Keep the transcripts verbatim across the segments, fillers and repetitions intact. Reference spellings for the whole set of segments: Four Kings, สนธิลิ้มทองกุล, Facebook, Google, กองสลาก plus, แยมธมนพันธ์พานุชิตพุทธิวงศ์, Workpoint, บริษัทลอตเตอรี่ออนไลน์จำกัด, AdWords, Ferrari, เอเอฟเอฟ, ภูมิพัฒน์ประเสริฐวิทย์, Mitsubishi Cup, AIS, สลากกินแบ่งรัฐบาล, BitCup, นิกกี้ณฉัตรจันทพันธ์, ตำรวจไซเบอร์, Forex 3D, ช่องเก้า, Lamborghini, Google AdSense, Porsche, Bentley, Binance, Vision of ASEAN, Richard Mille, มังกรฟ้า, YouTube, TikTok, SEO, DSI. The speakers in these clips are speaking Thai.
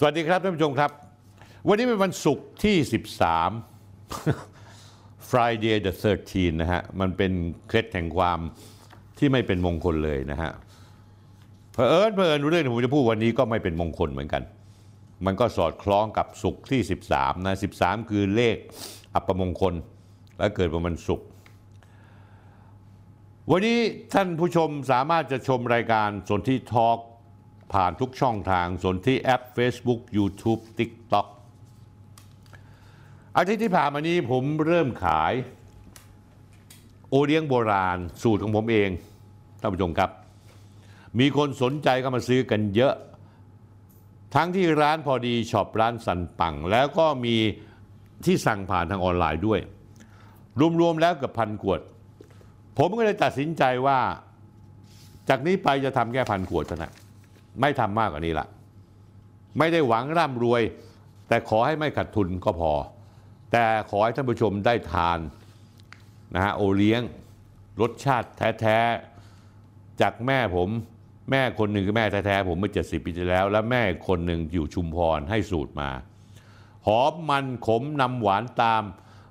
สวัสดีครับท่านผู้ชมครับวันนี้เป็นวันศุกร์ที่สิบสาม Friday the สิบสามนะฮะมันเป็นเคล็ดแห่งความที่ไม่เป็นมงคลเลยนะฮะเผอิญเผอิญเรื่องที่ผมจะพูดวันนี้ก็ไม่เป็นมงคลเหมือนกันมันก็สอดคล้องกับศุกร์ที่สิบสามนะสิบสามคือเลขอัปมงคลและเกิดเป็นวันศุกร์วันนี้ท่านผู้ชมสามารถจะชมรายการสนธิทอล์กผ่านทุกช่องทางสนธิแอป Facebook YouTube TikTok อาทิตย์ที่ผ่านมานี้ผมเริ่มขายโอเลี้ยงโบราณสูตรของผมเองท่านผู้ชมครับมีคนสนใจก็มาซื้อกันเยอะทั้งที่ร้านพอดีช็อปร้านสันปังแล้วก็มีที่สั่งผ่านทางออนไลน์ด้วยรวมๆแล้วเกือบพันขวดผมก็เลยตัดสินใจว่าจากนี้ไปจะทำแค่พันขวดเท่านั้นไม่ทำมากกว่านี้ละไม่ได้หวังร่ำรวยแต่ขอให้ไม่ขาดทุนก็พอแต่ขอให้ท่านผู้ชมได้ทานนะฮะโอเลี้ยงรสชาติแท้ๆจากแม่ผมแม่คนหนึ่งคือแม่แท้ๆผมเมื่อเจ็ดสิบปีที่แล้วและแม่คนหนึ่งอยู่ชุมพรให้สูตรมาหอมมันขมนำหวานตาม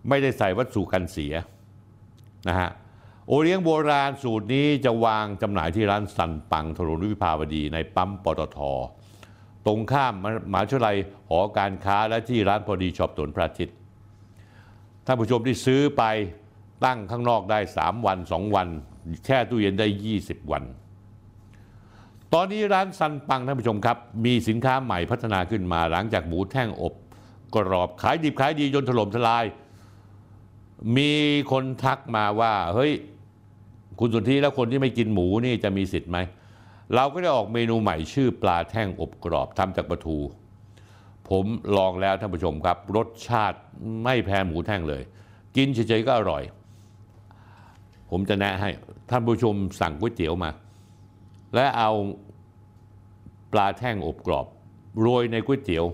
ไม่ได้ใส่วัตถุกันเสียนะฮะโอเลี้ยงโบราณสูตรนี้จะวางจำหน่ายที่ร้านสันปังถนนวิภาวดีในปั๊มปตท.ตรงข้ามมหาวิทยาลัยหอการค้าและที่ร้านพอดีช็อปสวนพระอาทิตย์ท่านผู้ชมที่ซื้อไปตั้งข้างนอกได้สามวันสองวันแช่ตู้เย็นได้ยี่สิบวันตอนนี้ร้านสันปังท่านผู้ชมครับมีสินค้าใหม่พัฒนาขึ้นมาหลังจากหมูแท่งอบกรอบขายดิบขายดีจนถล่มทลายมีคนทักมาว่าเฮ้ยคุณสนธิแล้วคนที่ไม่กินหมูนี่จะมีสิทธิ์ไหมเราก็ได้ออกเมนูใหม่ชื่อปลาแท่งอบกรอบทำจากปลาทูผมลองแล้วท่านผู้ชมครับรสชาติไม่แพ้หมูแท่งเลยกินเฉยๆก็อร่อยผมจะแนะให้ท่านผู้ชมสั่งก๋วยเตี๋ยวมาและเอาปลาแท่งอบกรอบโรยในก๋วยเตี๋ยว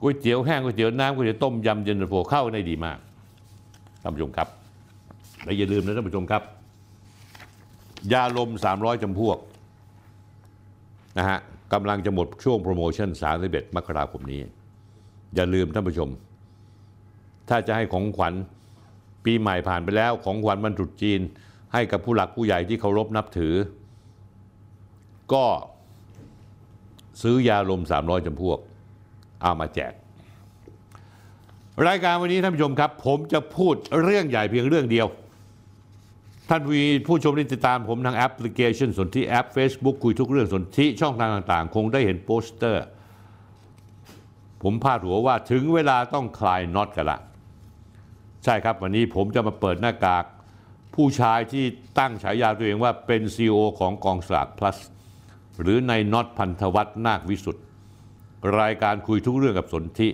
ก๋วยเตี๋ยวแห้งก๋วยเตี๋ยวน้ำก๋วยเตี๋ยวต้มยำเย็นตาโฟเข้าได้ดีมากท่านผู้ชมครับและอย่าลืมนะท่านผู้ชมครับยาลมสามร้อยจำพวกนะฮะกำลังจะหมดช่วงโปรโมชั่นสามสิบเอ็ดมกราคมนี้อย่าลืมท่านผู้ชมถ้าจะให้ของขวัญปีใหม่ผ่านไปแล้วของขวัญวันตรุษจีนให้กับผู้หลักผู้ใหญ่ที่เคารพนับถือก็ซื้อยาลมสามร้อยจำพวกเอามาแจกรายการวันนี้ท่านผู้ชมครับผมจะพูดเรื่องใหญ่เพียงเรื่องเดียวท่านผู้ชมที่ติดตามผมทางแอปพลิเคชันสนธิแอป Facebook คุยทุกเรื่องสนธิช่องทางต่างๆคงได้เห็นโปสเตอร์ผมพาดหัวว่าถึงเวลาต้องคลายน็อตกันละใช่ครับวันนี้ผมจะมาเปิดหน้ากากผู้ชายที่ตั้งฉายาตัวเองว่าเป็น ซี อี โอ ของกองสลาก plus หรือในน็อตพันธวัฒน์นาควิสุทธิ์รายการคุยทุกเรื่องกับสนธิ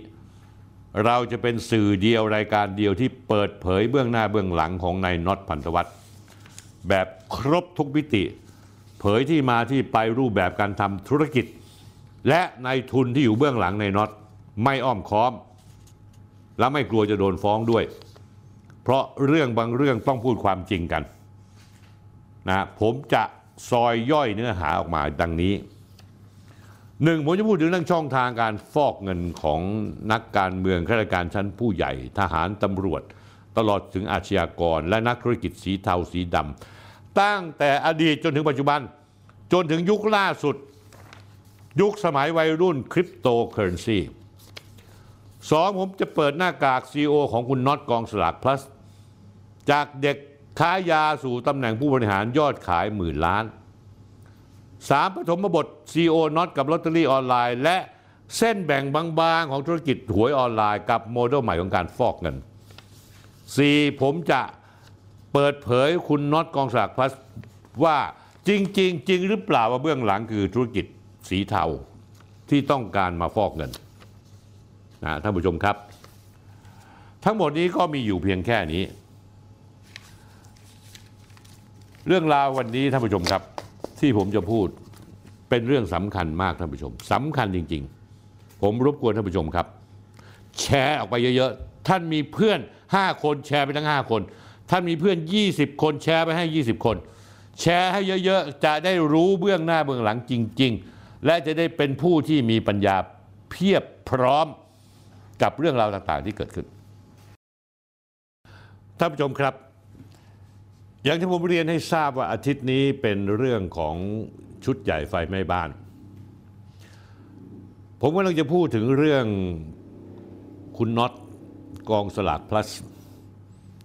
เราจะเป็นสื่อเดียวรายการเดียวที่เปิดเผยเบื้องหน้าเบื้องหลังของนายน็อตพันธวัฒน์แบบครบทุกมิติเผยที่มาที่ไปรูปแบบการทำธุรกิจและนายทุนที่อยู่เบื้องหลังนายน็อตไม่อ้อมค้อมและไม่กลัวจะโดนฟ้องด้วยเพราะเรื่องบางเรื่องต้องพูดความจริงกันนะผมจะซอยย่อยเนื้อหาออกมาดังนี้หนึ่งผมจะพูดถึงเรื่องช่องทางการฟอกเงินของนักการเมืองข้าราชการชั้นผู้ใหญ่ทหารตำรวจตลอดถึงอาชญากรและนักธุรกิจสีเทาสีดำตั้งแต่อดีตจนถึงปัจจุบันจนถึงยุคล่าสุดยุคสมัยวัยรุ่นคริปโตเคอเรนซีสองผมจะเปิดหน้ากาก ซี อี โอ ของคุณน็อตกองสลาก plus จากเด็กค้ายาสู่ตำแหน่งผู้บริหารยอดขายหมื่นล้านสามปฐมบท ซี อี โอ น็อตกับลอตเตอรี่ออนไลน์และเส้นแบ่งบางๆของธุรกิจหวยออนไลน์กับโมเดลใหม่ของการฟอกเงินสี่ผมจะเปิดเผยคุณน็อตกองสลาก plus ว่า จริงๆ จ, จริงหรือเปล่าว่าเบื้องหลังคือธุรกิจสีเทาที่ต้องการมาฟอกเงินนะท่านผู้ชมครับทั้งหมดนี้ก็มีอยู่เพียงแค่นี้เรื่องราววันนี้ท่านผู้ชมครับที่ผมจะพูดเป็นเรื่องสำคัญมากท่านผู้ชมสำคัญจริงๆผมรบกวนท่านผู้ชมครับแชร์ออกไปเยอะๆท่านมีเพื่อนห้าคนแชร์ไปทั้งห้าคนท่านมีเพื่อนยี่สิบคนแชร์ไปให้ยี่สิบคนแชร์ให้เยอะๆจะได้รู้เบื้องหน้าเบื้องหลังจริงๆและจะได้เป็นผู้ที่มีปัญญาเพียบพร้อมกับเรื่องราวต่างๆที่เกิดขึ้นท่านผู้ชมครับอย่างที่ผมเรียนให้ทราบว่าอาทิตย์นี้เป็นเรื่องของชุดใหญ่ไฟไหม้บ้านผมกำลังจะพูดถึงเรื่องคุณน็อตกองสลาก plus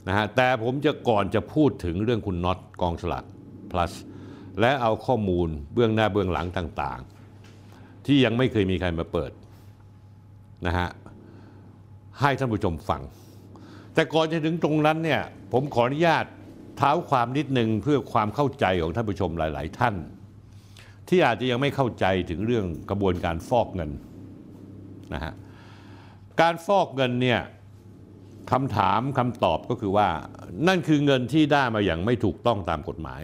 นะฮะแต่ผมจะก่อนจะพูดถึงเรื่องคุณน็อตกองสลาก plus และเอาข้อมูลเบื้องหน้าเบื้องหลังต่างๆที่ยังไม่เคยมีใครมาเปิดนะฮะให้ท่านผู้ชมฟังแต่ก่อนจะถึงตรงนั้นเนี่ยผมขออนุญาตเท้าความนิดนึงเพื่อความเข้าใจของท่านผู้ชมหลายๆท่านที่อาจจะยังไม่เข้าใจถึงเรื่องกระบวนการฟอกเงินนะฮะการฟอกเงินเนี่ยคำถามคำตอบก็คือว่านั่นคือเงินที่ได้มาอย่างไม่ถูกต้องตามกฎหมาย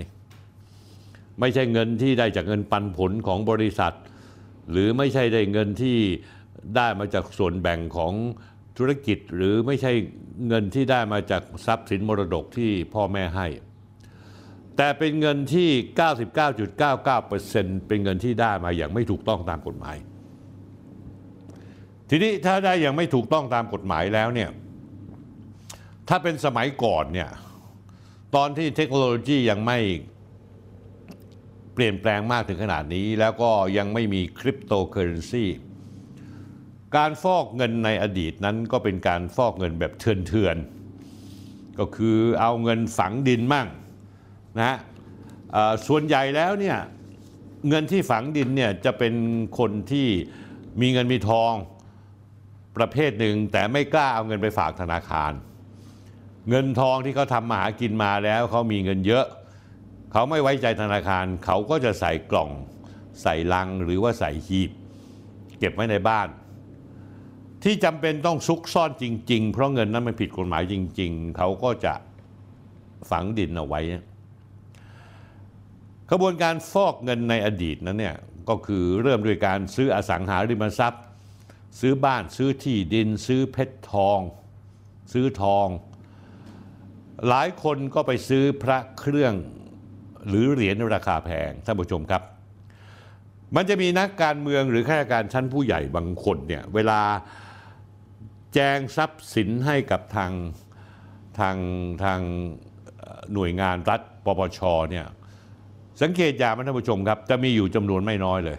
ไม่ใช่เงินที่ได้จากเงินปันผลของบริษัทหรือไม่ใช่ได้เงินที่ได้มาจากส่วนแบ่งของธุรกิจหรือไม่ใช่เงินที่ได้มาจากทรัพย์สินมรดกที่พ่อแม่ให้แต่เป็นเงินที่ เก้าสิบเก้าจุดเก้าเก้าเปอร์เซ็นต์ เป็นเงินที่ได้มาอย่างไม่ถูกต้องตามกฎหมายทีนี้ถ้าได้อย่างไม่ถูกต้องตามกฎหมายแล้วเนี่ยถ้าเป็นสมัยก่อนเนี่ยตอนที่เทคโนโลยียังไม่เปลี่ยนแปลงมากถึงขนาดนี้แล้วก็ยังไม่มีคริปโตเคอเรนซีการฟอกเงินในอดีตนั้นก็เป็นการฟอกเงินแบบเถื่อนๆก็คือเอาเงินฝังดินมั่งนะฮะส่วนใหญ่แล้วเนี่ยเงินที่ฝังดินเนี่ยจะเป็นคนที่มีเงินมีทองประเภทหนึ่งแต่ไม่กล้าเอาเงินไปฝากธนาคารเงินทองที่เขาทำมาหากินมาแล้วเขามีเงินเยอะเขาไม่ไว้ใจธนาคารเขาก็จะใส่กล่องใส่ลังหรือว่าใส่หีบเก็บไว้ในบ้านที่จำเป็นต้องซุกซ่อนจริงๆเพราะเงินนั้นมันผิดกฎหมายจริงๆเขาก็จะฝังดินเอาไว้กระบวนการฟอกเงินในอดีตนั้นเนี่ยก็คือเริ่มด้วยการซื้ออสังหาริมทรัพย์ซื้อบ้านซื้อที่ดินซื้อเพชรทองซื้อทองหลายคนก็ไปซื้อพระเครื่องหรือเหรียญราคาแพงท่านผู้ชมครับมันจะมีนักการเมืองหรือข้าราชการชั้นผู้ใหญ่บางคนเนี่ยเวลาแจงทรัพย์สินให้กับทางทางทางหน่วยงานรัฐปปชเนี่ยสังเกตอย่างท่านผู้ชมครับจะมีอยู่จำนวนไม่น้อยเลย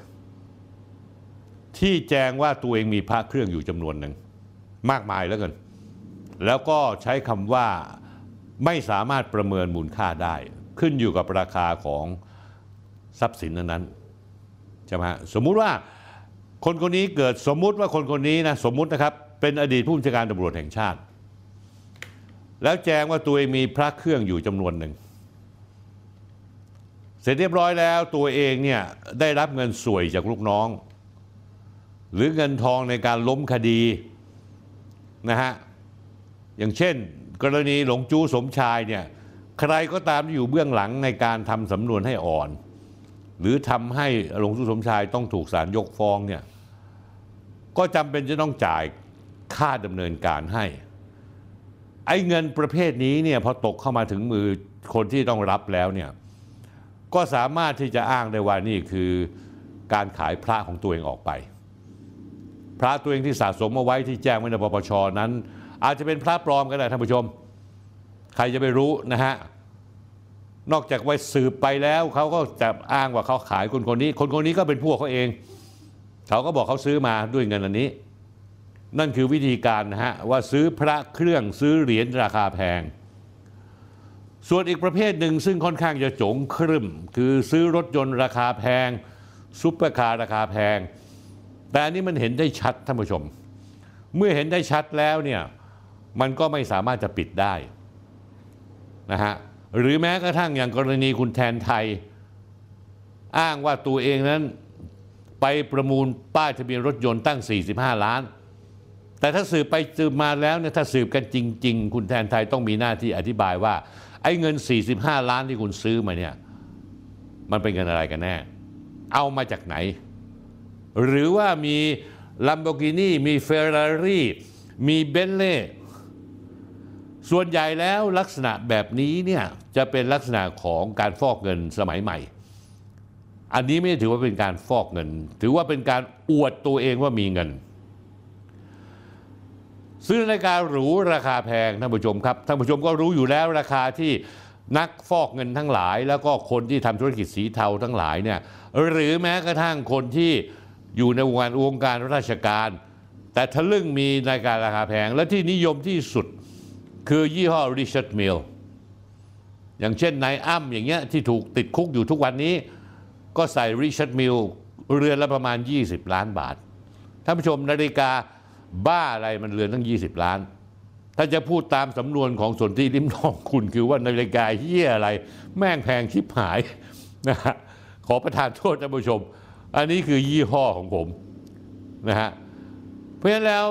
ที่แจงว่าตัวเองมีพระเครื่องอยู่จำนวนหนึ่งมากมายแล้วกันแล้วก็ใช้คำว่าไม่สามารถประเมินมูลค่าได้ขึ้นอยู่กับราคาของทรัพย์สินนั้นใช่ไหมสมมุติว่าคนคนนี้เกิดสมมุติว่าคนคนนี้นะสมมุตินะครับเป็นอดีตผู้บัญชาการตำรวจแห่งชาติแล้วแจ้งว่าตัวเองมีพระเครื่องอยู่จำนวนหนึ่งเสร็จเรียบร้อยแล้วตัวเองเนี่ยได้รับเงินส่วยจากลูกน้องหรือเงินทองในการล้มคดีนะฮะอย่างเช่นกรณีหลงจู้สมชายเนี่ยใครก็ตามที่อยู่เบื้องหลังในการทำสำนวนให้อ่อนหรือทำให้หลวงสุสมชายต้องถูกศาลยกฟ้องเนี่ยก็จำเป็นจะต้องจ่ายค่าดำเนินการให้ไอ้เงินประเภทนี้เนี่ยพอตกเข้ามาถึงมือคนที่ต้องรับแล้วเนี่ยก็สามารถที่จะอ้างได้ว่านี่คือการขายพระของตัวเองออกไปพระตัวเองที่สะสมเอาไว้ที่แจ้งไว้ในปปช.นั้นอาจจะเป็นพระปลอมก็ได้ท่านผู้ชมใครจะไปรู้นะฮะนอกจากไว้สืบไปแล้วเขาก็จะอ้างว่าเขาขายคนคนนี้คนคนนี้ก็เป็นพวกเขาเองเขาก็บอกเขาซื้อมาด้วยเงินอันนี้นั่นคือวิธีการนะฮะว่าซื้อพระเครื่องซื้อเหรียญราคาแพงส่วนอีกประเภทหนึ่งซึ่งค่อนข้างจะโจงครึ่มคือซื้อรถยนต์ราคาแพงซุปเปอร์คาร์ราคาแพงแต่อันนี้มันเห็นได้ชัดท่านผู้ชมเมื่อเห็นได้ชัดแล้วเนี่ยมันก็ไม่สามารถจะปิดได้นะฮะหรือแม้กระทั่งอย่างกรณีคุณแทนไทย อ้างว่าตัวเองนั้นไปประมูลป้ายทะเบียนรถยนต์ตั้งสี่สิบห้าล้านแต่ถ้าสืบไปสืบมาแล้วเนี่ยถ้าสืบกันจริงๆคุณแทนไทยต้องมีหน้าที่อธิบายว่าไอ้เงินสี่สิบห้าล้านที่คุณซื้อมาเนี่ยมันเป็นเงินอะไรกันแน่เอามาจากไหนหรือว่ามี Lamborghini มี Ferrari มี Bentley ส่วนใหญ่แล้วลักษณะแบบนี้เนี่ยจะเป็นลักษณะของการฟอกเงินสมัยใหม่อันนี้ไม่ถือว่าเป็นการฟอกเงินถือว่าเป็นการอวดตัวเองว่ามีเงินซื้อนาฬิกาหรูราคาแพงท่านผู้ชมครับท่านผู้ชมก็รู้อยู่แล้วราคาที่นักฟอกเงินทั้งหลายแล้วก็คนที่ทำธุรกิจสีเทาทั้งหลายเนี่ยหรือแม้กระทั่งคนที่อยู่ในวงการวงการราชการแต่ทะลึ่งมีนาฬิการาคาแพงและที่นิยมที่สุดคือยี่ห้อ Richard Mille อย่างเช่นนายอ้ำอย่างเงี้ยที่ถูกติดคุกอยู่ทุกวันนี้ก็ใส่ Richard Mille เรือนละประมาณยี่สิบล้านบาทท่านผู้ชมนาฬิกาบ้าอะไรมันเรือนตั้งยี่สิบล้านถ้าจะพูดตามสำนวนของสนธิลิ้มทองคุณคือว่านาฬิกาเหี้ยอะไรแม่งแพงชิบหายนะฮะขอประทานโทษท่านผู้ชมอันนี้คือยี่ห้อของผมนะฮะเพราะฉะนั้นแล้ว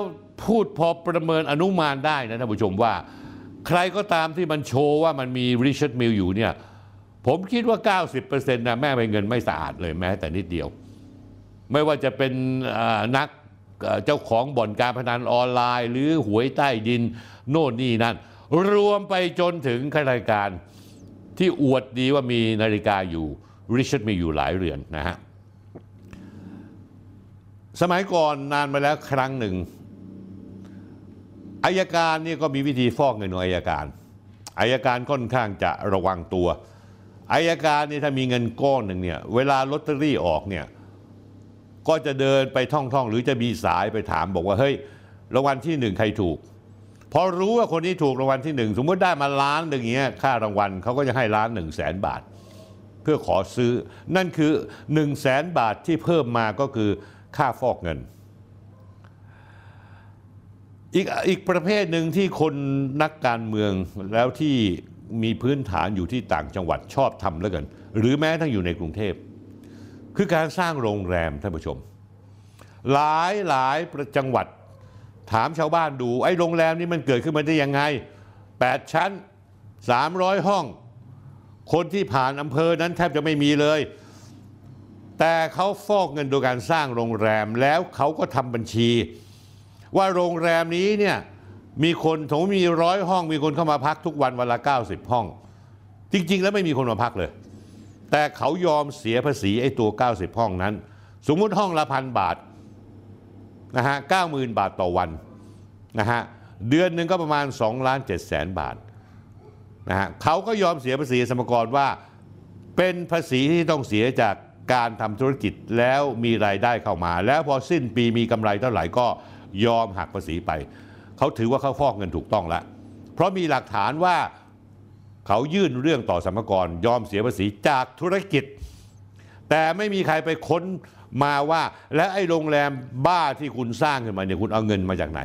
พูดพอประเมินอนุมานได้นะท่านผู้ชมว่าใครก็ตามที่มันโชว์ว่ามันมี Richard Mille อยู่เนี่ยผมคิดว่า เก้าสิบเปอร์เซ็นต์ นะแม่เป็นเงินไม่สะอาดเลยแม้แต่นิดเดียวไม่ว่าจะเป็นนักเจ้าของบ่อนการพนันออนไลน์หรือหวยใต้ดินโน่นนี่นั่นรวมไปจนถึงข้าราชการที่อวดดีว่ามีนาฬิกาอยู่ริชาร์ดมีอยู่หลายเรือนนะฮะสมัยก่อนนานมาแล้วครั้งหนึ่งอัยการนี่ก็มีวิธีฟอกเงินของอัยการอัยการค่อนข้างจะระวังตัวอัยการนี่ถ้ามีเงินก้อนหนึ่งเนี่ยเวลาลอตเตอรี่ออกเนี่ยก็จะเดินไปท่องๆหรือจะมีสายไปถามบอกว่าเฮ้ยรางวัลที่หนึ่งใครถูกพอรู้ว่าคนนี้ถูกรางวัลที่หนึ่งสมมติได้มาล้านหนึ่งอย่างเงี้ยค่ารางวัลเขาก็จะให้ล้านหนึ่งแสนบาทเพื่อขอซื้อนั่นคือหนึ่งแสนบาทที่เพิ่มมาก็คือค่าฟอกเงินอีกอีกประเภทหนึ่งที่คนนักการเมืองแล้วที่มีพื้นฐานอยู่ที่ต่างจังหวัดชอบทำแล้วกันหรือแม้ทั้งอยู่ในกรุงเทพคือการสร้างโรงแรมท่านผู้ชมหลายหลายประจังหวัดถามชาวบ้านดูไอ้โรงแรมนี้มันเกิดขึ้นมาได้ยังไงแปดชั้นสามร้อยห้องคนที่ผ่านอำเภอนั้นแทบจะไม่มีเลยแต่เขาฟอกเงินโดยการสร้างโรงแรมแล้วเขาก็ทำบัญชีว่าโรงแรมนี้เนี่ยมีคนถึงมีร้อยห้องมีคนเข้ามาพักทุกวันวันละเก้าสิบห้องจริงๆแล้วไม่มีคนมาพักเลยแต่เขายอมเสียภาษีไอ้ตัวเก้าสิบห้องนั้นสมมุติห้องละพันบาทนะฮะ เก้าหมื่นบาทต่อวันนะฮะเดือนหนึ่งก็ประมาณสองล้านเจ็ดแสนบาทนะฮะเขาก็ยอมเสียภาษีสรรพากรว่าเป็นภาษีที่ต้องเสียจากการทำธุรกิจแล้วมีรายได้เข้ามาแล้วพอสิ้นปีมีกำไรเท่าไหร่ก็ยอมหักภาษีไปเขาถือว่าเขาฟอกเงินถูกต้องแล้วเพราะมีหลักฐานว่าเขายื่นเรื่องต่อสรรพากรยอมเสียภาษีจากธุรกิจแต่ไม่มีใครไปค้นมาว่าและไอ้โรงแรมบ้าที่คุณสร้างขึ้นมาเนี่ยคุณเอาเงินมาจากไหน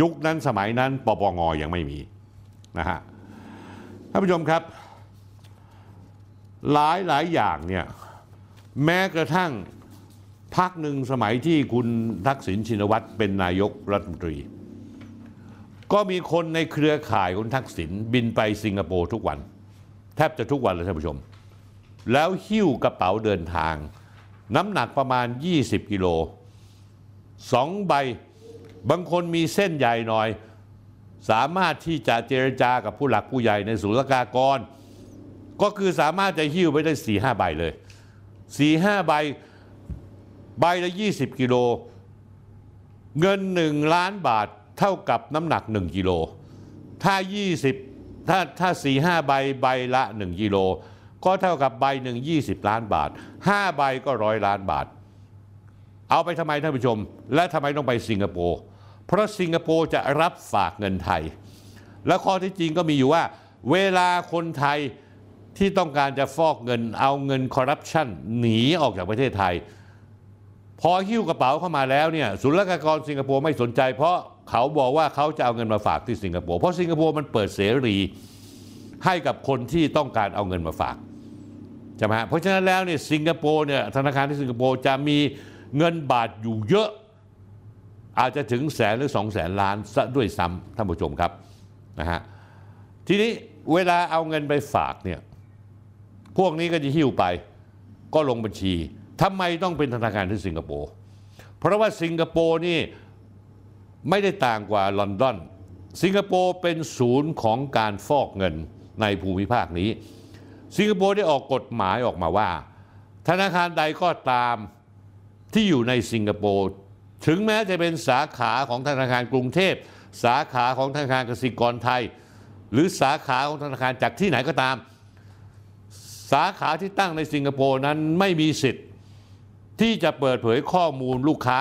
ยุคนั้นสมัยนั้นปปง.ยังไม่มีนะฮะท่านผู้ชมครับหลายหลายอย่างเนี่ยแม้กระทั่งพรรคหนึ่งสมัยที่คุณทักษิณชินวัตรเป็นนายกรัฐมนตรีก็มีคนในเครือข่ายคุณทักษิณบินไปสิงคโปร์ทุกวันแทบจะทุกวันเลยท่านผู้ชมแล้วหิ้วกระเป๋าเดินทางน้ำหนักประมาณยี่สิบกิโลสองใบบางคนมีเส้นใหญ่หน่อยสามารถที่จะเจรจากับผู้หลักผู้ใหญ่ในศุลกากรก็คือสามารถจะหิ้วไปได้ สี่ห้าใบเลยสี่ห้าใบใบละยี่สิบกิโลเงินหนึ่งล้านบาทเท่ากับน้ำหนักหนึ่งกิโลถ้า20ถ้าถ้าสี่ห้าใบใบละหนึ่งกิโลก็เท่ากับใบหนึ่งยี่สิบล้านบาทห้าใบก็ร้อยล้านบาทเอาไปทำไมท่านผู้ชมและทำไมต้องไปสิงคโปร์เพราะสิงคโปร์จะรับฝากเงินไทยและข้อที่จริงก็มีอยู่ว่าเวลาคนไทยที่ต้องการจะฟอกเงินเอาเงินคอร์รัปชันหนีออกจากประเทศไทยพอหิ้วกระเป๋าเข้ามาแล้วเนี่ยศุลกากรสิงคโปร์ไม่สนใจเพราะเขาบอกว่าเขาจะเอาเงินมาฝากที่สิงคโปร์เพราะสิงคโปร์มันเปิดเสรีให้กับคนที่ต้องการเอาเงินมาฝาก ใช่ไหมเพราะฉะนั้นแล้วเนี่ยสิงคโปร์เนี่ยธนาคารที่สิงคโปร์จะมีเงินบาทอยู่เยอะอาจจะถึงแสนหรือสองแสนล้านซะด้วยซ้ำท่านผู้ชมครับนะฮะทีนี้เวลาเอาเงินไปฝากเนี่ยพวกนี้ก็จะหิ้วไปก็ลงบัญชีทำไมต้องเป็นธนาคารที่สิงคโปร์เพราะว่าสิงคโปร์นี่ไม่ได้ต่างกว่าลอนดอนสิงคโปร์เป็นศูนย์ของการฟอกเงินในภูมิภาคนี้สิงคโปร์ได้ออกกฎหมายออกมาว่าธนาคารใดก็ตามที่อยู่ในสิงคโปร์ถึงแม้จะเป็นสาขาของธนาคารกรุงเทพสาขาของธนาคารกสิกรไทยหรือสาขาของธนาคารจากที่ไหนก็ตามสาขาที่ตั้งในสิงคโปร์นั้นไม่มีสิทธิ์ที่จะเปิดเผยข้อมูลลูกค้า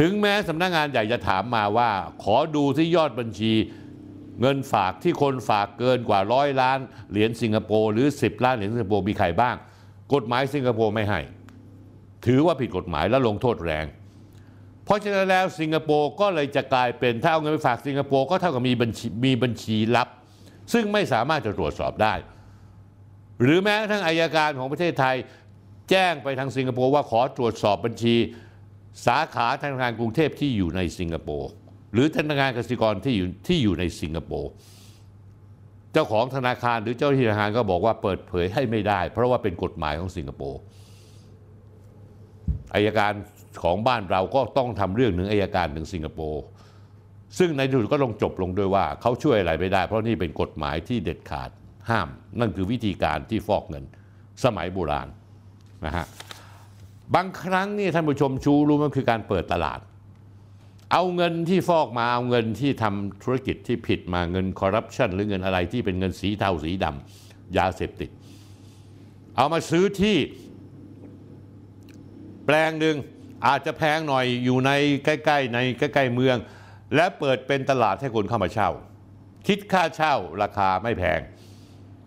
ถึงแม้สำนักงานใหญ่จะถามมาว่าขอดูที่ยอดบัญชีเงินฝากที่คนฝากเกินกว่าร้อยล้านเหรียญสิงคโปร์หรือสิบล้านเหรียญสิงคโปร์มีใครบ้างกฎหมายสิงคโปร์ไม่ให้ถือว่าผิดกฎหมายและลงโทษแรงเพราะฉะนั้นแล้วสิงคโปร์ก็เลยจะกลายเป็นถ้าเอาเงินไปฝากสิงคโปร์ก็เท่ากับมีบัญชีมีบัญชีลับซึ่งไม่สามารถจะตรวจสอบได้หรือแม้กระทั่งอัยการของประเทศไทยแจ้งไปทางสิงคโปร์ว่าขอตรวจสอบบัญชีสาขาธนาคารกรุงเทพที่อยู่ในสิงคโปร์หรือธนาคารกสิกรที่อยู่ที่อยู่ในสิงคโปร์เจ้าของธนาคารหรือเจ้าหน้าที่ธนาคารก็บอกว่าเปิดเผยให้ไม่ได้เพราะว่าเป็นกฎหมายของสิงคโปร์อัยการของบ้านเราก็ต้องทำเรื่องหนึ่งอัยการถึงสิงคโปร์ซึ่งในที่สุดก็ลงจบลงด้วยว่าเขาช่วยอะไรไม่ได้เพราะนี่เป็นกฎหมายที่เด็ดขาดห้ามนั่นคือวิธีการที่ฟอกเงินสมัยโบราณนะฮะบางครั้งนี่ท่านผู้ชมชูรู้มันคือการเปิดตลาดเอาเงินที่ฟอกมาเอาเงินที่ทำธุรกิจที่ผิดมาเงินคอร์รัปชันหรือเงินอะไรที่เป็นเงินสีเทาสีดำยาเสพติดเอามาซื้อที่แปลงหนึ่งอาจจะแพงหน่อยอยู่ในใกล้ๆในใกล้ๆเมืองและเปิดเป็นตลาดให้คนเข้ามาเช่าคิดค่าเช่าราคาไม่แพง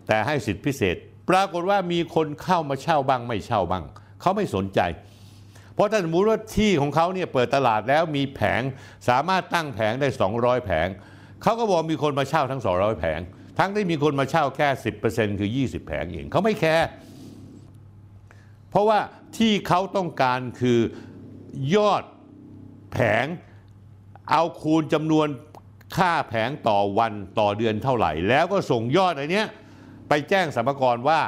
แต่ให้สิทธิพิเศษปรากฏว่ามีคนเข้ามาเช่าบ้างไม่เช่าบ้างเขาไม่สนใจเพราะถ้าสมมติว่าที่ของเขาเนี่ยเปิดตลาดแล้วมีแผงสามารถตั้งแผงได้สองร้อยแผงเขาก็บอกมีคนมาเช่าทั้งสองร้อยแผงทั้งที่มีคนมาเช่าแค่ สิบเปอร์เซ็นต์ คือยี่สิบแผงเองเขาไม่แคร์เพราะว่าที่เขาต้องการคือยอดแผงเอาคูณจำนวนค่าแผงต่อวันต่อเดือนเท่าไหร่แล้วก็ส่งยอดอันเนี้ยไปแจ้งสรรพากรว่า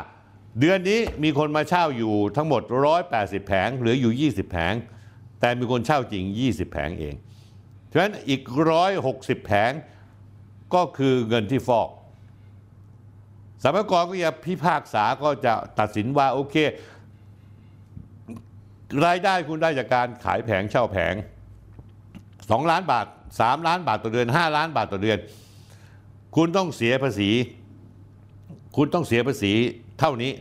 เดือนนี้มีคนมาเช่าอยู่ทั้งหมดหนึ่งร้อยแปดสิบแผงเหลืออยู่ยี่สิบแผงแต่มีคนเช่าจริงยี่สิบแผงเองฉะนั้นอีกหนึ่งร้อยหกสิบแผงก็คือเงินที่ฟอกสรรพากรก็จะพิพากษาก็จะตัดสินว่าโอเครายได้คุณได้จากการขายแผงเช่าแผงสองล้านบาทสามล้านบาทต่อเดือนห้าล้านบาทต่อเดือนคุณต้องเสียภาษีคุณต้องเสียภาษีเท่านี้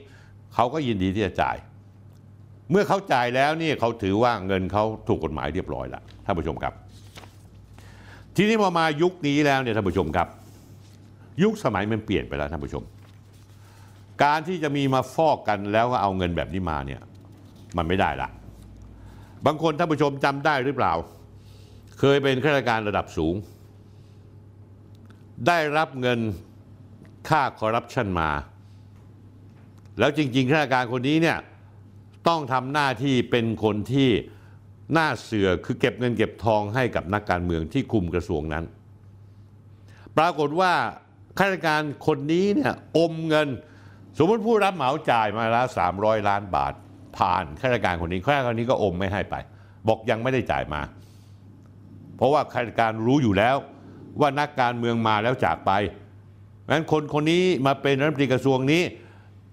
เขาก็ยินดีที่จะจ่ายเมื่อเขาจ่ายแล้วนี่เขาถือว่าเงินเขาถูกกฎหมายเรียบร้อยแล้วท่านผู้ชมครับทีนี้พอมายุคนี้แล้วเนี่ยท่านผู้ชมครับยุคสมัยมันเปลี่ยนไปแล้วท่านผู้ชมการที่จะมีมาฟอกกันแล้วก็เอาเงินแบบนี้มาเนี่ยมันไม่ได้ละบางคนท่านผู้ชมจำได้หรือเปล่าเคยเป็นข้าราชการระดับสูงได้รับเงินค่าคอร์รัปชันมาแล้วจริงๆข้าราชการคนนี้เนี่ยต้องทำหน้าที่เป็นคนที่น่าเสือคือเก็บเงินเก็บทองให้กับนักการเมืองที่คุมกระทรวงนั้นปรากฏว่าข้าราชการคนนี้เนี่ยอมเงินสมมติผู้รับเหมาจ่ายมาแล้วสามร้อยล้านบาทผ่านข้าราชการคนนี้ข้าราชการคนนี้ก็อมไม่ให้ไปบอกยังไม่ได้จ่ายมาเพราะว่าข้าราชการรู้อยู่แล้วว่านักการเมืองมาแล้วจากไปงั้นคนคนนี้มาเป็นรัฐมนตรีกระทรวงนี้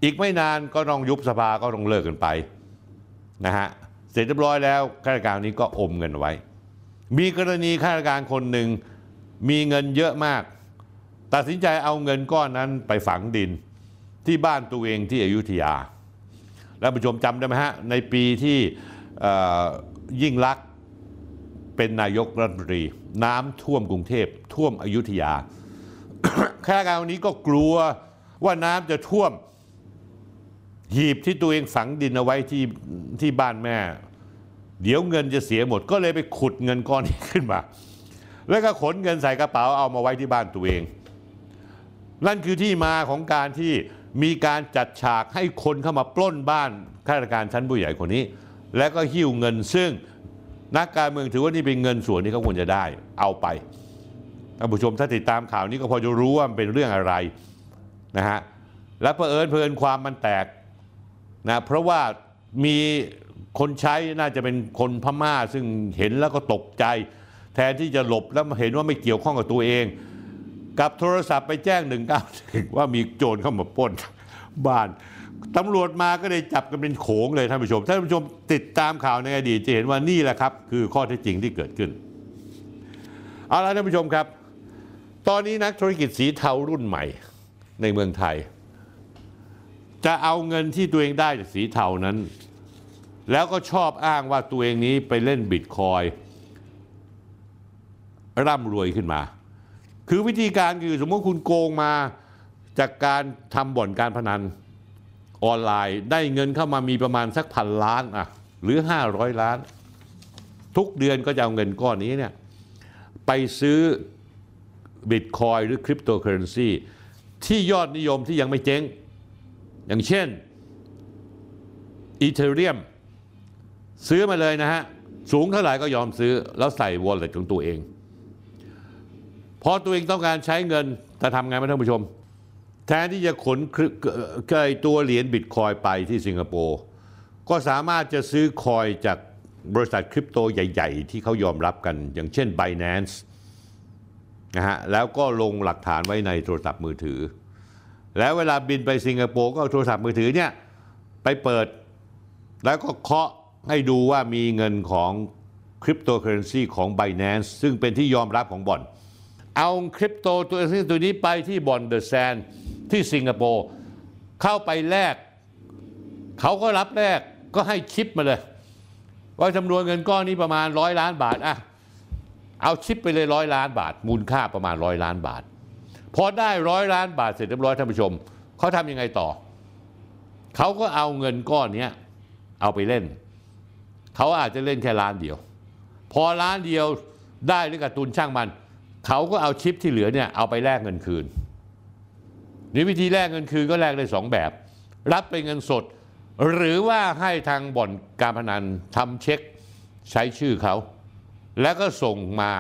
อีกไม่นานก็ต้องยุบสภาก็ต้องเลิกกันไปนะฮะเสร็จเรียบร้อยแล้วข้าราชการนี้ก็อมเงินไว้มีกรณีข้าราชการคนหนึ่งมีเงินเยอะมากตัดสินใจเอาเงินก้อนนั้นไปฝังดินที่บ้านตัวเองที่อยุธยาแล้วผู้ชมจำได้ไหมฮะในปีที่ยิ่งลักษณ์เป็นนายกรัฐมนตรีน้ำท่วมกรุงเทพท่วมอยุธยา ข้าราชการคนนี้ก็กลัวว่าน้ำจะท่วมหีบที่ตัวเองฝังดินเอาไว้ที่ที่บ้านแม่เดี๋ยวเงินจะเสียหมดก็เลยไปขุดเงินก้อนนี้ขึ้นมาแล้วก็ขนเงินใส่กระเป๋าเอามาไว้ที่บ้านตัวเองนั่นคือที่มาของการที่ มีการจัดฉากให้คนเข้ามาปล้นบ้านข้าราชการชั้นผู้ใหญ่คนนี้และก็หิ้วเงินซึ่งนักการเมืองถือว่านี่เป็นเงินส่วนที่เขาควรจะได้เอาไปท่านผู้ชมถ้าติดตามข่าวนี้ก็พอจะรู้ว่ามันเป็นเรื่องอะไรนะฮะและเผอิญเพลินความมันแตกนะเพราะว่ามีคนใช้น่าจะเป็นคนพม่าซึ่งเห็นแล้วก็ตกใจแทนที่จะหลบแล้วเห็นว่าไม่เกี่ยวข้องกับตัวเองกับโทรศัพท์ไปแจ้งหนึ่งเก้าหนึ่งว่ามีโจรเข้ามาปล้นบ้านตำรวจมาก็เลยจับกันเป็นโขงเลยท่านผู้ชมท่านผู้ชมติดตามข่าวในอดีตจะเห็นว่านี่แหละครับคือข้อเท็จจริงที่เกิดขึ้นเอาล่ะท่านผู้ชมครับตอนนี้นักธุรกิจสีเทารุ่นใหม่ในเมืองไทยจะเอาเงินที่ตัวเองได้จากสีเทานั้นแล้วก็ชอบอ้างว่าตัวเองนี้ไปเล่นบิตคอยน์ร่ำรวยขึ้นมาคือวิธีการคือสมมติคุณโกงมาจากการทำบ่อนการพนันออนไลน์ได้เงินเข้ามามีประมาณสักพันล้านอ่ะหรือห้าร้อยล้านทุกเดือนก็จะเอาเงินก้อนนี้เนี่ยไปซื้อบิตคอยน์หรือคริปโตเคอเรนซีที่ยอดนิยมที่ยังไม่เจ๊งอย่างเช่นอีเธเรียมซื้อมาเลยนะฮะสูงเท่าไหร่ก็ยอมซื้อแล้วใส่วอลเล็ตของตัวเองพอตัวเองต้องการใช้เงินจะทำไงไหมท่านผู้ชมแทนที่จะขนเคยตัวเหรียญบิตคอยไปที่สิงคโปร์ก็สามารถจะซื้อคอยจากบริษัทคริปโตใหญ่ๆที่เขายอมรับกันอย่างเช่น Binance นะฮะแล้วก็ลงหลักฐานไว้ในโทรศัพท์มือถือแล้วเวลาบินไปสิงคโปร์ก็เอาโทรศัพท์มือถือเนี่ยไปเปิดแล้วก็เคาะให้ดูว่ามีเงินของคริปโตเคอเรนซีของ Binance ซึ่งเป็นที่ยอมรับของบ่อนเอาคริปโตตัวนี้ตัวนี้ไปที่บ่อนเดอะแซนที่สิงคโปร์เข้าไปแลกเขาก็รับแลกก็ให้ชิปมาเลยว่าจำนวนเงินก้อนนี้ประมาณร้อยล้านบาทอ่ะเอาชิปไปเลยร้อยล้านบาทมูลค่าประมาณร้อยล้านบาทพอได้ร้อยล้านบาทเสร็จเรียบร้อยท่านผู้ชมเขาทำยังไงต่อเขาก็เอาเงินก้อนนี้เอาไปเล่นเขาอาจจะเล่นแค่ล้านเดียวพอล้านเดียวได้หรือการ์ตูนช่างมันเขาก็เอาชิปที่เหลือเนี่ยเอาไปแลกเงินคืนนี่วิธีแลกเงินคืนก็แลกได้สองแบบรับเป็นเงินสดหรือว่าให้ทางบ่อนการพนันทำเช็คใช้ชื่อเขาแล้วก็ส่งมา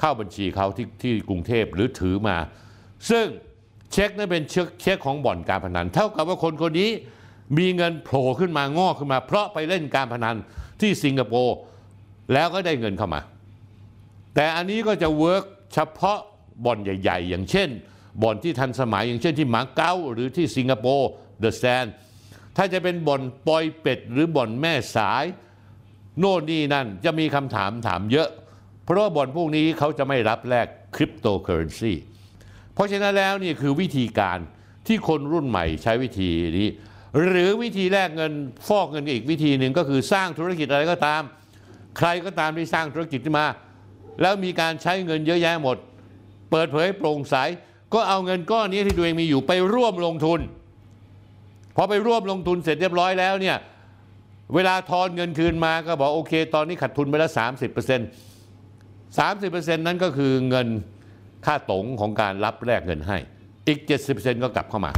เข้าบัญชีเขาที่ที่กรุงเทพหรือถือมาซึ่งเช็คนั้นเป็นเช็คเช็คของบ่อนการพนันเท่ากับว่าคนคนนี้มีเงินโผล่ขึ้นมางอกขึ้นมาเพราะไปเล่นการพนันที่สิงคโปร์แล้วก็ได้เงินเข้ามาแต่อันนี้ก็จะเวิร์กเฉพาะบ่อนใหญ่ๆอย่างเช่นบ่อนที่ทันสมัยอย่างเช่นที่มาเก๊าหรือที่สิงคโปร์เดอะแซนถ้าจะเป็นบ่อนปอยเป็ดหรือบ่อนแม่สายโน่นนี่นั่นจะมีคำถามถามเยอะเพราะว่าบ่อนพวกนี้เขาจะไม่รับแลกคริปโตเคอเรนซีเพราะฉะนั้นแล้วนี่คือวิธีการที่คนรุ่นใหม่ใช้วิธีนี้หรือวิธีแลกเงินฟอกเงินอีกวิธีหนึ่งก็คือสร้างธุรกิจอะไรก็ตามใครก็ตามที่สร้างธุรกิจขึ้นมาแล้วมีการใช้เงินเยอะแยะหมดเปิดเผยโปร่งใสก็เอาเงินก้อนนี้ที่ตัวเองมีอยู่ไปร่วมลงทุนพอไปร่วมลงทุนเสร็จเรียบร้อยแล้วเนี่ยเวลาทอนเงินคืนมาก็บอกโอเคตอนนี้ขาดทุนไปแล้ว สามสิบเปอร์เซ็นต์ สามสิบเปอร์เซ็นต์ นั้นก็คือเงินค่าตงของการรับแลกเงินให้อีก เจ็ดสิบเปอร์เซ็นต์ ก็กลับเข้ามา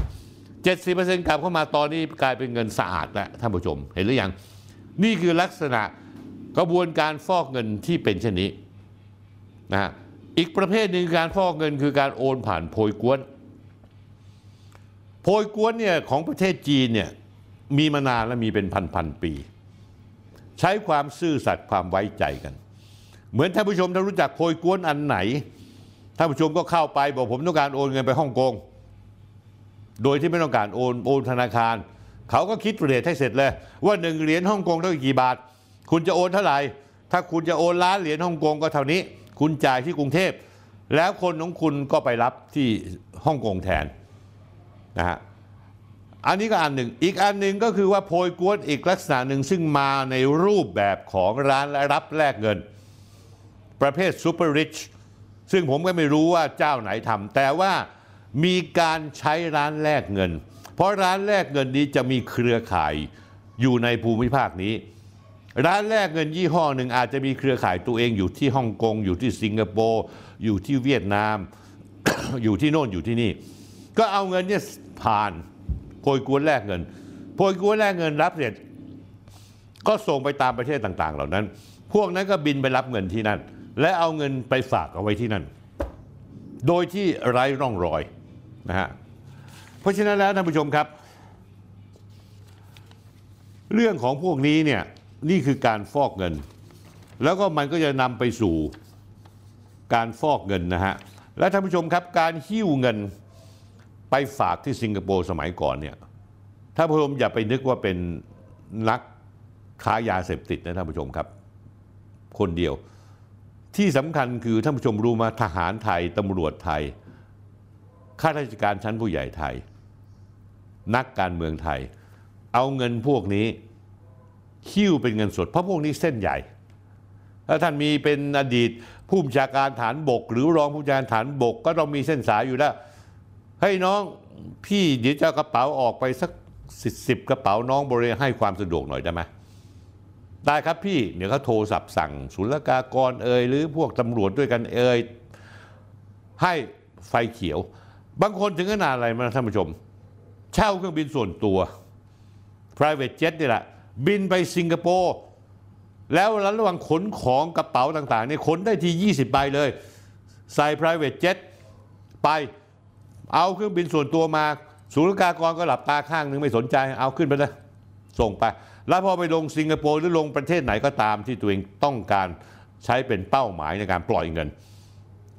เจ็ดสิบเปอร์เซ็นต์ กลับเข้ามาตอนนี้กลายเป็นเงินสะอาดแล้วท่านผู้ชมเห็นหรือยังนี่คือลักษณะกระบวนการฟอกเงินที่เป็นเช่นนี้นะอีกประเภทหนึ่งการฟอกเงินคือการโอนผ่านโพยกวนโพยกวนเนี่ยของประเทศจีนเนี่ยมีมานานและมีเป็นพันๆปีใช้ความซื่อสัตย์ความไว้ใจกันเหมือนท่านผู้ชมถ้ารู้จักโพยกวนอันไหนท่านผู้ชมก็เข้าไปบอกผมต้องการโอนเงินไปฮ่องกงโดยที่ไม่ต้องการโอนโอนธนาคารเขาก็คิดเรทให้เสร็จเลยว่าหนึ่งเหรียญฮ่องกงเท่ากี่บาทคุณจะโอนเท่าไหร่ถ้าคุณจะโอนล้านเหรียญฮ่องกงก็เท่านี้คุณจ่ายที่กรุงเทพแล้วคนของคุณก็ไปรับที่ฮ่องกงแทนนะฮะอันนี้ก็อันหนึ่งอีกอันหนึ่งก็คือว่าโพยกวนอีกลักษณะหนึ่งซึ่งมาในรูปแบบของร้านและรับแลกเงินประเภทซูเปอร์ริชซึ่งผมก็ไม่รู้ว่าเจ้าไหนทำแต่ว่ามีการใช้ร้านแลกเงินเพราะร้านแลกเงินนี้จะมีเครือข่ายอยู่ในภูมิภาคนี้ร้านแลกเงินยี่ห้อหนึ่งอาจจะมีเครือข่ายตัวเองอยู่ที่ฮ่องกงอยู่ที่สิงคโปร์อยู่ที่เวียดนาม อยู่ที่โน่นอยู่ที่นี่ก็เอาเงินเนี่ย ผ่านโพยกวนแลกเงินโพยกวนแลกเงินรับเสร็จก็ส่งไปตามประเทศต่างๆเหล่านั้นพวกนั้นก็บินไปรับเงินที่นั่นและเอาเงินไปฝากเอาไว้ที่นั่นโดยที่ไร้ร่องรอยนะฮะเพราะฉะนั้นแล้วท่านผู้ชมครับเรื่องของพวกนี้เนี่ยนี่คือการฟอกเงินแล้วก็มันก็จะนำไปสู่การฟอกเงินนะฮะและท่านผู้ชมครับการหิ้วเงินไปฝากที่สิงคโปร์สมัยก่อนเนี่ยท่านผู้ชมอย่าไปนึกว่าเป็นนักค้ายาเสพติดนะท่านผู้ชมครับคนเดียวที่สำคัญคือท่านผู้ชมรู้มาทหารไทยตำรวจไทยข้าราชการชั้นผู้ใหญ่ไทยนักการเมืองไทยเอาเงินพวกนี้คิ้วเป็นเงินสดเพราะพวกนี้เส้นใหญ่ถ้าท่านมีเป็นอดีตผู้บัญชาการฐานบกหรือรองผู้บัญชาการฐานบกก็ต้องมีเส้นสายอยู่แล้วให้น้องพี่เดี๋ยวจะกระเป๋าออกไปสักสิบกระเป๋าน้องบริให้ความสะดวกหน่อยได้ไหมได้ครับพี่เดี๋ยวเขาโทรศัพท์สั่งศุลกากรเอ่ยหรือพวกตำรวจด้วยกันเอ่ยให้ไฟเขียวบางคนถึงขนาดอะไรมาท่านผู้ชมเช่าเครื่องบินส่วนตัว private jet นี่แหละบินไปสิงคโปร์แล้วระหว่างขนของกระเป๋าต่างๆเนี่ยขนได้ที ยี่สิบ ใบเลยใส่ private jet ไปเอาเครื่องบินส่วนตัวมาศุลกากรก็หลับตาข้างนึงไม่สนใจเอาขึ้นไปเลยส่งไปแล้วพอไปลงสิงคโปร์หรือลงประเทศไหนก็ตามที่ตัวเองต้องการใช้เป็นเป้าหมายในการปล่อยเงิน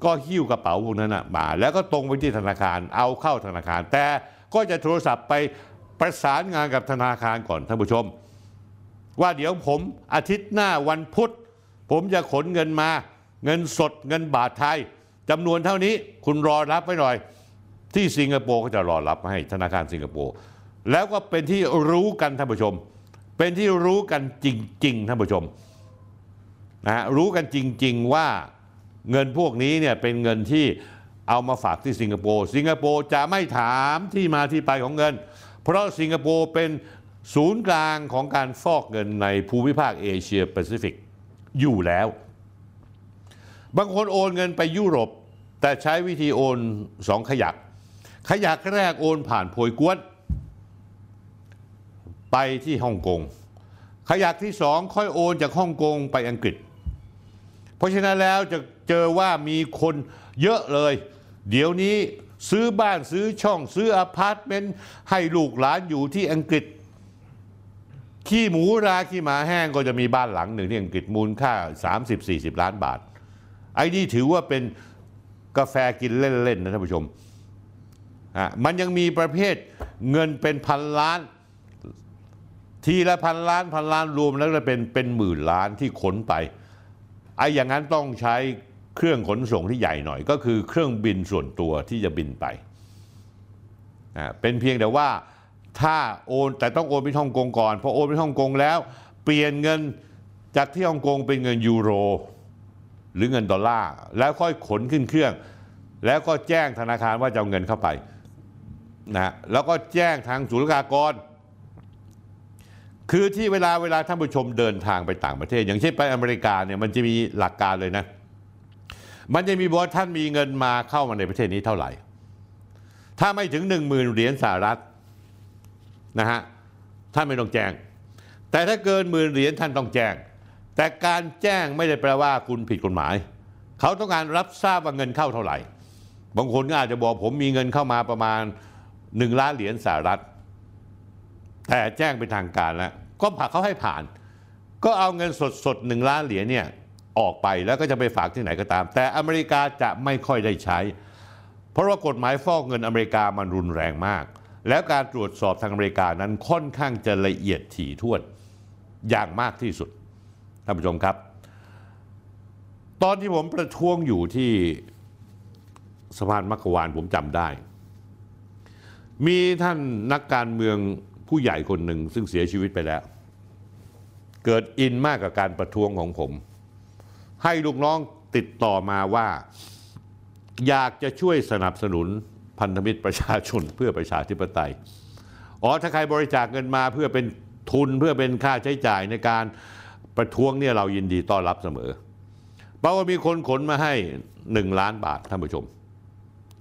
ก็หิ้วกระเป๋าพวกนั้นมาแล้วก็ตรงไปที่ธนาคารเอาเข้าธนาคารแต่ก็จะโทรศัพท์ไปประสานงานกับธนาคารก่อนท่านผู้ชมว่าเดี๋ยวผมอาทิตย์หน้าวันพุธผมจะขนเงินมาเงินสดเงินบาทไทยจำนวนเท่านี้คุณรอรับไว้หน่อยที่สิงคโปร์ก็จะรอรับให้ธนาคารสิงคโปร์แล้วก็เป็นที่รู้กันท่านผู้ชมเป็นที่รู้กันจริงๆท่านผู้ชมนะฮะรู้กันจริงๆว่าเงินพวกนี้เนี่ยเป็นเงินที่เอามาฝากที่สิงคโปร์สิงคโปร์จะไม่ถามที่มาที่ไปของเงินเพราะสิงคโปร์เป็นศูนย์กลางของการฟอกเงินในภูมิภาคเอเชียแปซิฟิกอยู่แล้วบางคนโอนเงินไปยุโรปแต่ใช้วิธีโอนสองขยักขยักแรกโอนผ่านโพยกวนไปที่ฮ่องกงขยักที่สองค่อยโอนจากฮ่องกงไปอังกฤษเพราะฉะนั้นแล้วจะเจอว่ามีคนเยอะเลยเดี๋ยวนี้ซื้อบ้านซื้อช่องซื้ออพาร์ตเมนต์ให้ลูกหลานอยู่ที่อังกฤษขี้หมูราขี้หมาแห้งก็จะมีบ้านหลังหนึ่งที่อังกฤษมูลค่า สามสิบถึงสี่สิบ ล้านบาทไอ้นี่ถือว่าเป็นกาแฟกินเล่นๆนะท่านผู้ชมอ่ะมันยังมีประเภทเงินเป็นพันล้านทีละพันล้านพันล้านรวมแล้วจะเป็นเป็นหมื่นล้านที่ขนไปไอ้อย่างนั้นต้องใช้เครื่องขนส่งที่ใหญ่หน่อยก็คือเครื่องบินส่วนตัวที่จะบินไปอ่าเป็นเพียงแต่ว่าถ้าโอนแต่ต้องโอนไปฮ่องกงก่อนพอโอนไปฮ่องกงแล้วเปลี่ยนเงินจากที่ฮ่องกงเป็นเงินยูโรหรือเงินดอลลาร์แล้วค่อยขนขึ้นเครื่องแล้วก็แจ้งธนาคารว่าจะเอาเงินเข้าไปนะแล้วก็แจ้งทางศุลกากรคือที่เวลาเวลาท่านผู้ชมเดินทางไปต่างประเทศอย่างเช่นไปอเมริกาเนี่ยมันจะมีหลักการเลยนะมันจะมีบอกว่าท่านมีเงินมาเข้ามาในประเทศนี้เท่าไหร่ถ้าไม่ถึง หนึ่งหมื่น เหรียญสหรัฐนะฮะท่านไม่ต้องแจ้งแต่ถ้าเกินหมื่นเหรียญท่านต้องแจ้งแต่การแจ้งไม่ได้แปลว่าคุณผิดกฎหมายเขาต้องการรับทราบว่าเงินเข้าเท่าไหร่บางคนก็อาจจะบอกผมมีเงินเข้ามาประมาณหนึ่งล้านเหรียญสหรัฐแต่แจ้งเป็นทางการแล้วก็ผ่าเขาให้ผ่านก็เอาเงินสดๆหนึ่งล้านเหรียญเนี่ยออกไปแล้วก็จะไปฝากที่ไหนก็ตามแต่อเมริกาจะไม่ค่อยได้ใช้เพราะว่ากฎหมายฟอกเงินอเมริกามันรุนแรงมากแล้วการตรวจสอบทางอเมริกานั้นค่อนข้างจะละเอียดถี่ถ้วนอย่างมากที่สุดท่านผู้ชมครับตอนที่ผมประท้วงอยู่ที่สะพานมักขวานผมจำได้มีท่านนักการเมืองผู้ใหญ่คนหนึ่งซึ่งเสียชีวิตไปแล้วเกิดอินมากกับการประท้วงของผมให้ลูกน้องติดต่อมาว่าอยากจะช่วยสนับสนุนพันธมิตรประชาชนเพื่อประชาธิปไตยอ๋อถ้าใครบริจาคเงินมาเพื่อเป็นทุนเพื่อเป็นค่าใช้จ่ายในการประท้วงเนี่ยเรายินดีต้อนรับเสมอเพราะว่ามีคนขนมาให้หนึ่งล้านบาทท่านผู้ชม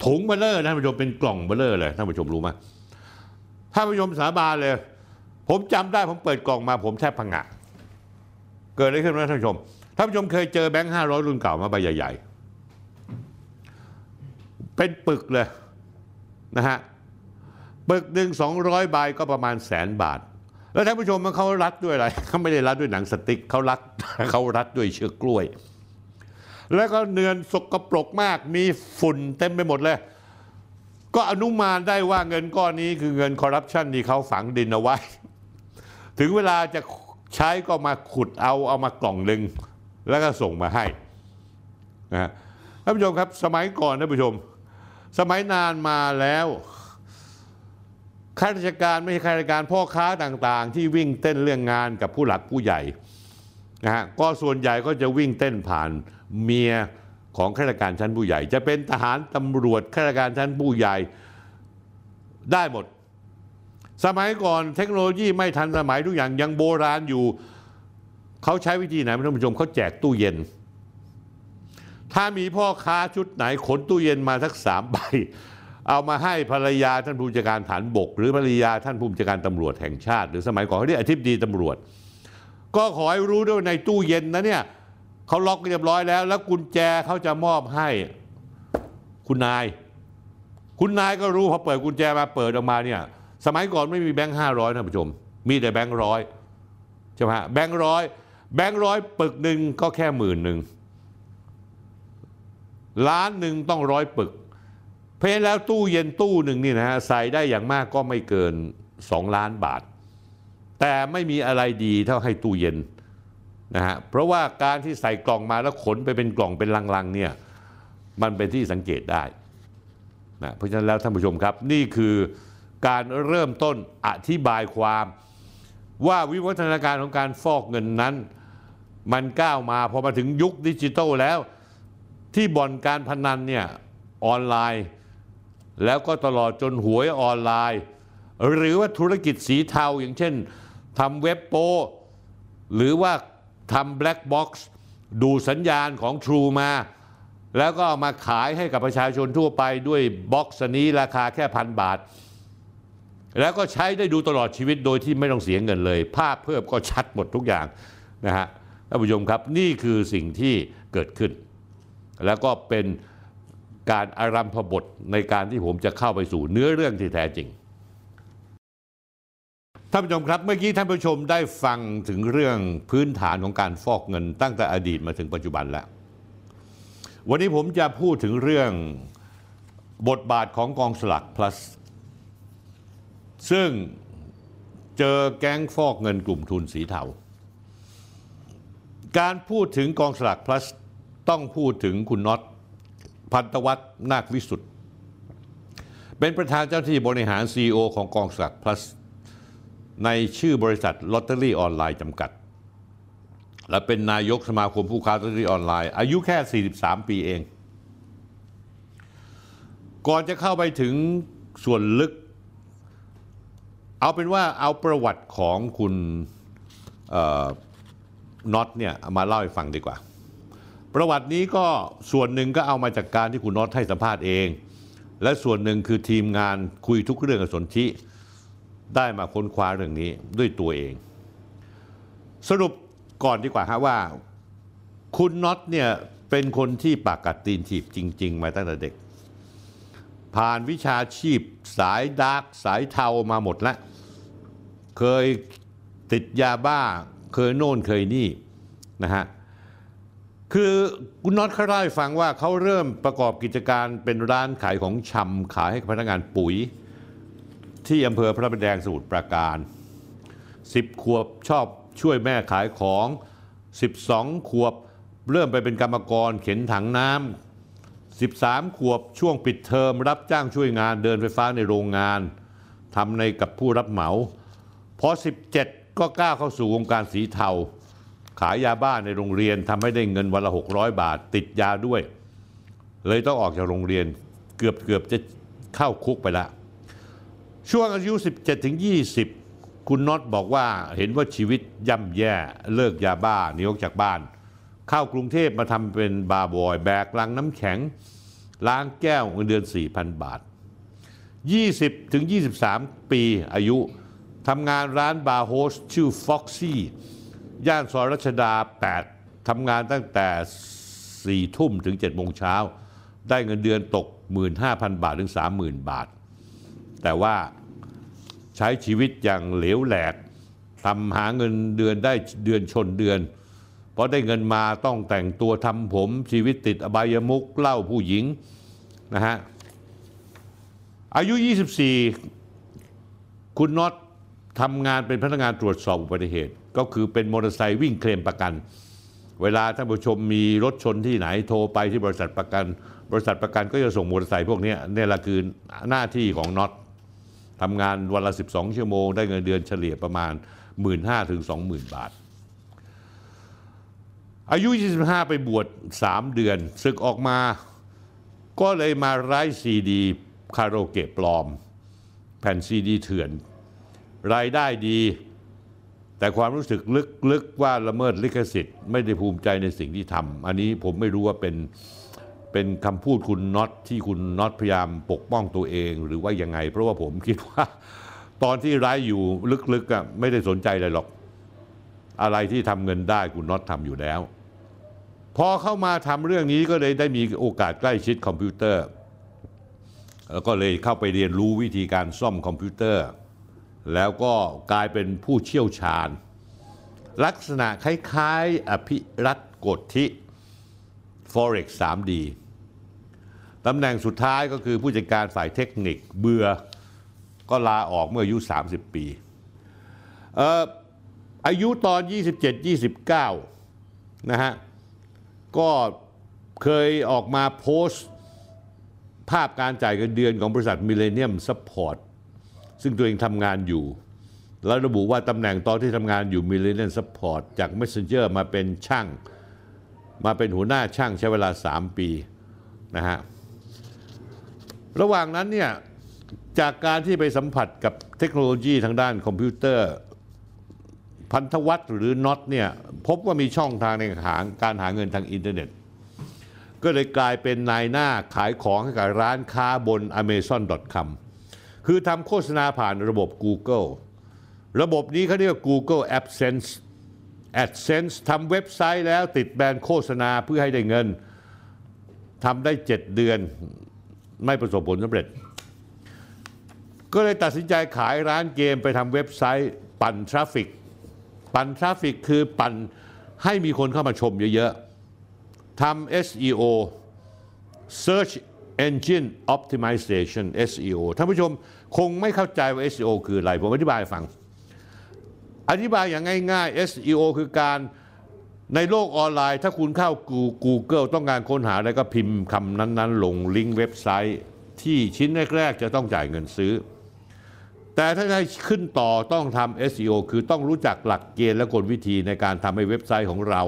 ถุงเบลเลอร์ท่านผู้ชมเป็นกล่องเบลเลอร์เลยท่านผู้ชมรู้ไหม ท่านผู้ชมสาบานเลยผมจำได้ผมเปิดกล่องมาผมแทบพังงะเกิดอะไรขึ้นนะท่านผู้ชมท่านผู้ชมเคยเจอแบงค์ห้าร้อยรุ่นเก่ามาใบใหญ่ๆเป็นปึกเลยนะฮะปึกหนึ่งสองร้อยใบก็ประมาณแสนบาทแล้วท่านผู้ชมมันเขารัดด้วยอะไรเขาไม่ได้รัดด้วยหนังสติ๊กเขารัดเขารัดด้วยเชือกกล้วยแล้วก็เนื้อสกปรกมากมีฝุ่นเต็มไปหมดเลยก็อนุมานได้ว่าเงินก้อนนี้คือเงินคอร์รัปชันที่เขาฝังดินเอาไว้ถึงเวลาจะใช้ก็มาขุดเอาเอามากล่องหนึ่งแล้วก็ส่งมาให้นะท่านผู้ชมครับสมัยก่อนท่านผู้ชมสมัยนานมาแล้วข้าราชการไม่ใช่ข้าราชการพ่อค้าต่างๆที่วิ่งเต้นเรื่องงานกับผู้หลักผู้ใหญ่นะฮะก็ส่วนใหญ่ก็จะวิ่งเต้นผ่านเมียของข้าราชการชั้นผู้ใหญ่จะเป็นทหารตำรวจข้าราชการชั้นผู้ใหญ่ได้หมดสมัยก่อนเทคโนโลยีไม่ทันสมัยทุกอย่างยังโบราณอยู่เขาใช้วิธีไหนท่านผู้ชมเขาแจกตู้เย็นถ้ามีพ่อค้าชุดไหนขนตู้เย็นมาสักสามใบเอามาให้ภรรยาท่านผู้จัดการฐานบกหรือภรรยาท่านผู้จัดการตำรวจแห่งชาติหรือสมัยก่อนเขาเรียกอธิบดีตำรวจก็ขอให้รู้ด้วยในตู้เย็นนะเนี่ยเขาล็อกเรียบร้อยแล้วแล้วกุญแจเขาจะมอบให้คุณนายคุณนายก็รู้พอเปิดกุญแจมาเปิดออกมาเนี่ยสมัยก่อนไม่มีแบงค์ห้าร้อยท่านผู้ชมมีแต่แบงค์ร้อยใช่ไหมแบงค์ร้อยแบงค์ร้อยปึกหนึ่งก็แค่หมื่นหนึ่งล้านหนึ่งต้องร้อยปึกเพราะฉะนั้นแล้วตู้เย็นตู้หนึ่งนี่นะฮะใส่ได้อย่างมากก็ไม่เกินสองล้านบาทแต่ไม่มีอะไรดีเท่าให้ตู้เย็นนะฮะเพราะว่าการที่ใส่กล่องมาแล้วขนไปเป็นกล่องเป็นลังๆเนี่ยมันเป็นที่สังเกตได้นะเพราะฉะนั้นแล้วท่านผู้ชมครับนี่คือการเริ่มต้นอธิบายความว่าวิวัฒนาการของการฟอกเงินนั้นมันก้าวมาพอมาถึงยุคดิจิทัลแล้วที่บ่อนการพนันเนี่ยออนไลน์แล้วก็ตลอดจนหวยออนไลน์หรือว่าธุรกิจสีเทาอย่างเช่นทำเว็บโป้หรือว่าทำแบล็กบ็อกซ์ดูสัญญาณของ True มาแล้วก็เอามาขายให้กับประชาชนทั่วไปด้วยบ็อกซ์นี้ราคาแค่พันบาทแล้วก็ใช้ได้ดูตลอดชีวิตโดยที่ไม่ต้องเสียเงินเลยภาพเพิ่มก็ชัดหมดทุกอย่างนะฮะท่านผู้ชมครับนี่คือสิ่งที่เกิดขึ้นแล้วก็เป็นการอารัมพบทในการที่ผมจะเข้าไปสู่เนื้อเรื่องที่แท้จริงท่านผู้ชมครับเมื่อกี้ท่านผู้ชมได้ฟังถึงเรื่องพื้นฐานของการฟอกเงินตั้งแต่อดีตมาถึงปัจจุบันแล้ววันนี้ผมจะพูดถึงเรื่องบทบาทของกองสลาก plus ซึ่งเจอแก๊งฟอกเงินกลุ่มทุนสีเทาการพูดถึงกองสลาก plus ต้องพูดถึงคุณน็อตพันธวัฒน์นาควิสุทธิ์เป็นประธานเจ้าหน้าที่บริหาร ซี อี โอ ของกองสลาก plus ในชื่อบริษัทลอตเตอรี่ออนไลน์จำกัดและเป็นนายกสมาคมผู้ค้าลอตเตอรี่ออนไลน์อายุแค่สี่สิบสามปีเองก่อนจะเข้าไปถึงส่วนลึกเอาเป็นว่าเอาประวัติของคุณน็อตเนี่ยมาเล่าให้ฟังดีกว่าประวัตินี้ก็ส่วนหนึ่งก็เอามาจากการที่คุณน็อตให้สัมภาษณ์เองและส่วนหนึ่งคือทีมงานคุยทุกเรื่องกับสนธิได้มาค้นคว้าเรื่องนี้ด้วยตัวเองสรุปก่อนดีกว่าฮะว่าคุณน็อตเนี่ยเป็นคนที่ปากกัดตีนถีบจริงๆมาตั้งแต่เด็กผ่านวิชาชีพสายดาร์กสายเทามาหมดแล้วเคยติดยาบ้าเคยโน่นเคยนี่นะฮะคือคุณน็อตเขาเล่าให้ฟังว่าเขาเริ่มประกอบกิจการเป็นร้านขายของชำขายให้กับพนักงานปุ๋ยที่อำเภอพระประแดงสมุทรปราการสิบขวบชอบช่วยแม่ขายของสิบสองขวบเริ่มไปเป็นกรรมกรเข็นถังน้ำสิบสามขวบช่วงปิดเทอมรับจ้างช่วยงานเดินไฟฟ้าในโรงงานทำในกับผู้รับเหมาพอสิบเจ็ดก็ก้าวเข้าสู่วงการสีเทาขายยาบ้าในโรงเรียนทำให้ได้เงินวันละหกร้อยบาทติดยาด้วยเลยต้องออกจากโรงเรียนเกือบเกือบจะเข้าคุกไปละช่วงอายุ สิบเจ็ดถึงยี่สิบ คุณน็อตบอกว่าเห็นว่าชีวิตย่ำแย่เลิกยาบ้าหนีออกจากบ้านเข้ากรุงเทพมาทำเป็นบาร์บอยแบกลังน้ำแข็งล้างแก้วเงินเดือน สี่พัน บาท ยี่สิบถึงยี่สิบสาม ปีอายุทำงานร้านบาร์โฮสชื่อฟ็อกซี่ย่านซอยรัชดา แปดทำงานตั้งแต่สี่ทุ่มถึงเจ็ดโมงเช้าได้เงินเดือนตก หนึ่งหมื่นห้าพันบาทถึงสามหมื่นบาทแต่ว่าใช้ชีวิตอย่างเหลวแหลกทำหาเงินเดือนได้เดือนชนเดือนเพราะได้เงินมาต้องแต่งตัวทำผมชีวิตติดอบายมุขเหล้าผู้หญิงนะฮะอายุยี่สิบสี่คุณน็อตทำงานเป็นพนักงานตรวจสอบอุบัติเหตุก็คือเป็นมอเตอร์ไซค์วิ่งเคลมประกันเวลาท่านผู้ชมมีรถชนที่ไหนโทรไปที่บริษัทประกันบริษัทประกันก็จะส่งมอเตอร์ไซค์พวกนี้เนี่ยละคือหน้าที่ของน็อตทำงานวันละสิบสองชั่วโมงได้เงินเดือนเฉลี่ยประมาณ หนึ่งหมื่นห้าพันถึงสองหมื่นบาทอายุยี่สิบห้าไปบวชสามเดือนศึกออกมาก็เลยมาร้ายซีดีคาราโอเกะปลอมแผ่นซีดีเถื่อนรายได้ดีแต่ความรู้สึกลึกๆว่าละเมิดลิขสิทธิ์ไม่ได้ภูมิใจในสิ่งที่ทำอันนี้ผมไม่รู้ว่าเป็นเป็นคำพูดคุณน็อตที่คุณน็อตพยายามปกป้องตัวเองหรือว่ายังไงเพราะว่าผมคิดว่าตอนที่ร้ายอยู่ลึกๆอ่ะไม่ได้สนใจอะไรหรอกอะไรที่ทำเงินได้คุณน็อตทำอยู่แล้วพอเข้ามาทำเรื่องนี้ก็เลยได้มีโอกาสใกล้ชิดคอมพิวเตอร์แล้วก็เลยเข้าไปเรียนรู้วิธีการซ่อมคอมพิวเตอร์แล้วก็กลายเป็นผู้เชี่ยวชาญลักษณะคล้ายๆอภิรัตน์โกฐิ Forex ทรีดี ตำแหน่งสุดท้ายก็คือผู้จัดการฝ่ายเทคนิคเบื่อก็ลาออกเมื่ออายุสามสิบปีเอ่ออายุตอน ยี่สิบเจ็ดยี่สิบเก้า นะฮะก็เคยออกมาโพสต์ภาพการจ่ายเงินเดือนของบริษัทมิเลเนียมซัพพอร์ตซึ่งตัวเองทำงานอยู่แล้วระบุว่าตำแหน่งตอนที่ทำงานอยู่มิเลเนียมซัพพอร์ตจาก Messenger มาเป็นช่างมาเป็นหัวหน้าช่างใช้เวลาสามปีนะฮะระหว่างนั้นเนี่ยจากการที่ไปสัมผัสกับเทคโนโลยีทางด้านคอมพิวเตอร์พันธวัตรหรือน็อตเนี่ยพบว่ามีช่องทางในหาการหาเงินทางอินเทอร์เน็ตก็เลยกลายเป็นนายหน้าขายของให้กับร้านค้าบน แอมะซอน ดอท คอม คือทำโฆษณาผ่านระบบ Google ระบบนี้เขาเรียกว่า Google AdSense AdSense ทำเว็บไซต์แล้วติดแบนโฆษณาเพื่อให้ได้เงินทำได้เจ็ดเดือนไม่ประสบผลสำเร็จก็เลยตัดสินใจขายร้านเกมไปทำเว็บไซต์ปั่นทราฟิกปั่นทราฟิกคือปั่นให้มีคนเข้ามาชมเยอะๆทำ เอส อี โอSearch Engine Optimization เอส อี โอ ท่านผู้ชมคงไม่เข้าใจว่า เอส อี โอ คืออะไรผมอธิบายฟังอธิบายอย่างง่ายๆ เอส อี โอ คือการในโลกออนไลน์ถ้าคุณเข้า Google ต้องการค้นหาอะไรก็พิมพ์คำนั้นๆลงลิงก์เว็บไซต์ที่ชิ้นแรกๆจะต้องจ่ายเงินซื้อแต่ถ้าได้ขึ้นต่อต้องทำ เอส อี โอ คือต้องรู้จักหลักเกณฑ์และกลวิธีในการทำให้เว็บไซต์ของเรา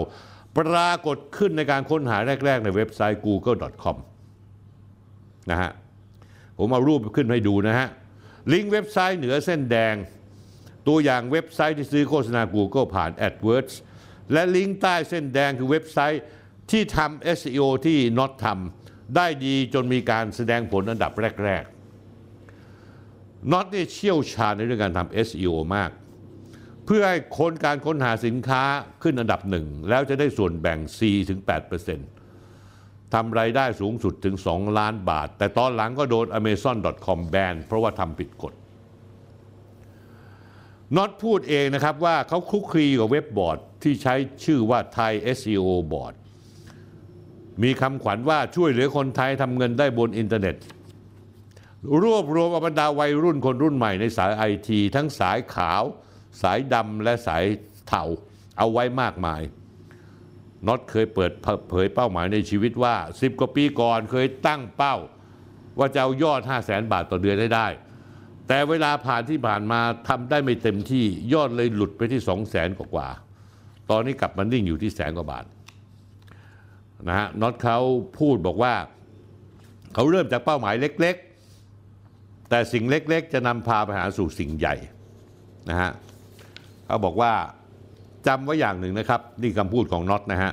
ปรากฏขึ้นในการค้นหาแรกๆในเว็บไซต์ กูเกิล ดอท คอม นะฮะผมเอารูปขึ้นให้ดูนะฮะลิงก์เว็บไซต์เหนือเส้นแดงตัวอย่างเว็บไซต์ที่ซื้อโฆษณา Google ผ่าน AdWords และลิงก์ใต้เส้นแดงคือเว็บไซต์ที่ทำ เอส อี โอ ที่น็อตทำได้ดีจนมีการแสดงผลอันดับแรกๆน็อตนี่เชี่ยวชาญในเรื่องการทำ เอส อี โอ มากเพื่อให้คนการค้นหาสินค้าขึ้นอันดับหนึ่งแล้วจะได้ส่วนแบ่ง สี่ถึงแปดเปอร์เซ็นต์ ทำรายได้สูงสุดถึงสองล้านบาทแต่ตอนหลังก็โดน แอมะซอน ดอท คอม แบนเพราะว่าทำผิดกฎน็อตพูดเองนะครับว่าเขาคลุกคลีกับเว็บบอร์ดที่ใช้ชื่อว่าไทย เอส อี โอ บอร์ดมีคำขวัญว่าช่วยเหลือคนไทยทำเงินได้บนอินเทอร์เน็ตรวบรวมบรรดาวัยรุ่นคนรุ่นใหม่ในสายไอทีทั้งสายขาวสายดำและสายเทาเอาไว้มากมายน็อตเคยเปิดเผยเป้าหมายในชีวิตว่าสิบกว่าปีก่อนเคยตั้งเป้าว่าจะเอายอด ห้าแสนบาทต่อเดือนให้ได้แต่เวลาผ่านที่ผ่านมาทำได้ไม่เต็มที่ยอดเลยหลุดไปที่ สองแสนกว่าตอนนี้กลับมานิ่งอยู่ที่แสนกว่าบาทนะฮะน็อตเขาพูดบอกว่าเขาเริ่มจากเป้าหมายเล็กๆแต่สิ่งเล็กๆจะนำพาไปหาสู่สิ่งใหญ่นะฮะเขาบอกว่าจำไว้อย่างหนึ่งนะครับนี่คำพูดของน็อตนะฮะ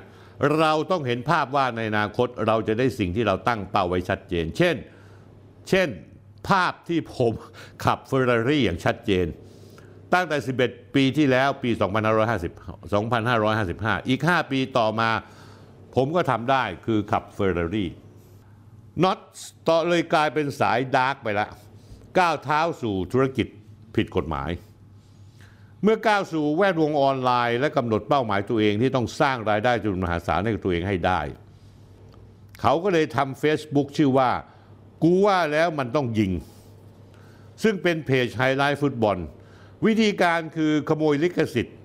เราต้องเห็นภาพว่าในอนาคตเราจะได้สิ่งที่เราตั้งเป้าไว้ชัดเจนเช่นเช่น ภาพที่ผมขับ Ferrari อย่างชัดเจนตั้งแต่สิบเอ็ดปีที่แล้วปีสองพันห้าร้อยห้าสิบ สองพันห้าร้อยห้าสิบห้าอีกห้าปีต่อมาผมก็ทำได้คือขับ Ferrari น็อตต่อเลยกลายเป็นสายดาร์กไปละก้าวเท้าสู่ธุรกิจผิดกฎหมายเมื่อก้าวสู่แวดวงออนไลน์และกำหนดเป้าหมายตัวเองที่ต้องสร้างรายได้จำนวนมหาศาลให้กับตัวเองให้ได้เขาก็เลยทำ Facebook ชื่อว่ากูว่าแล้วมันต้องยิงซึ่งเป็นเพจไฮไลท์ฟุตบอลวิธีการคือขโมยลิขสิทธิ์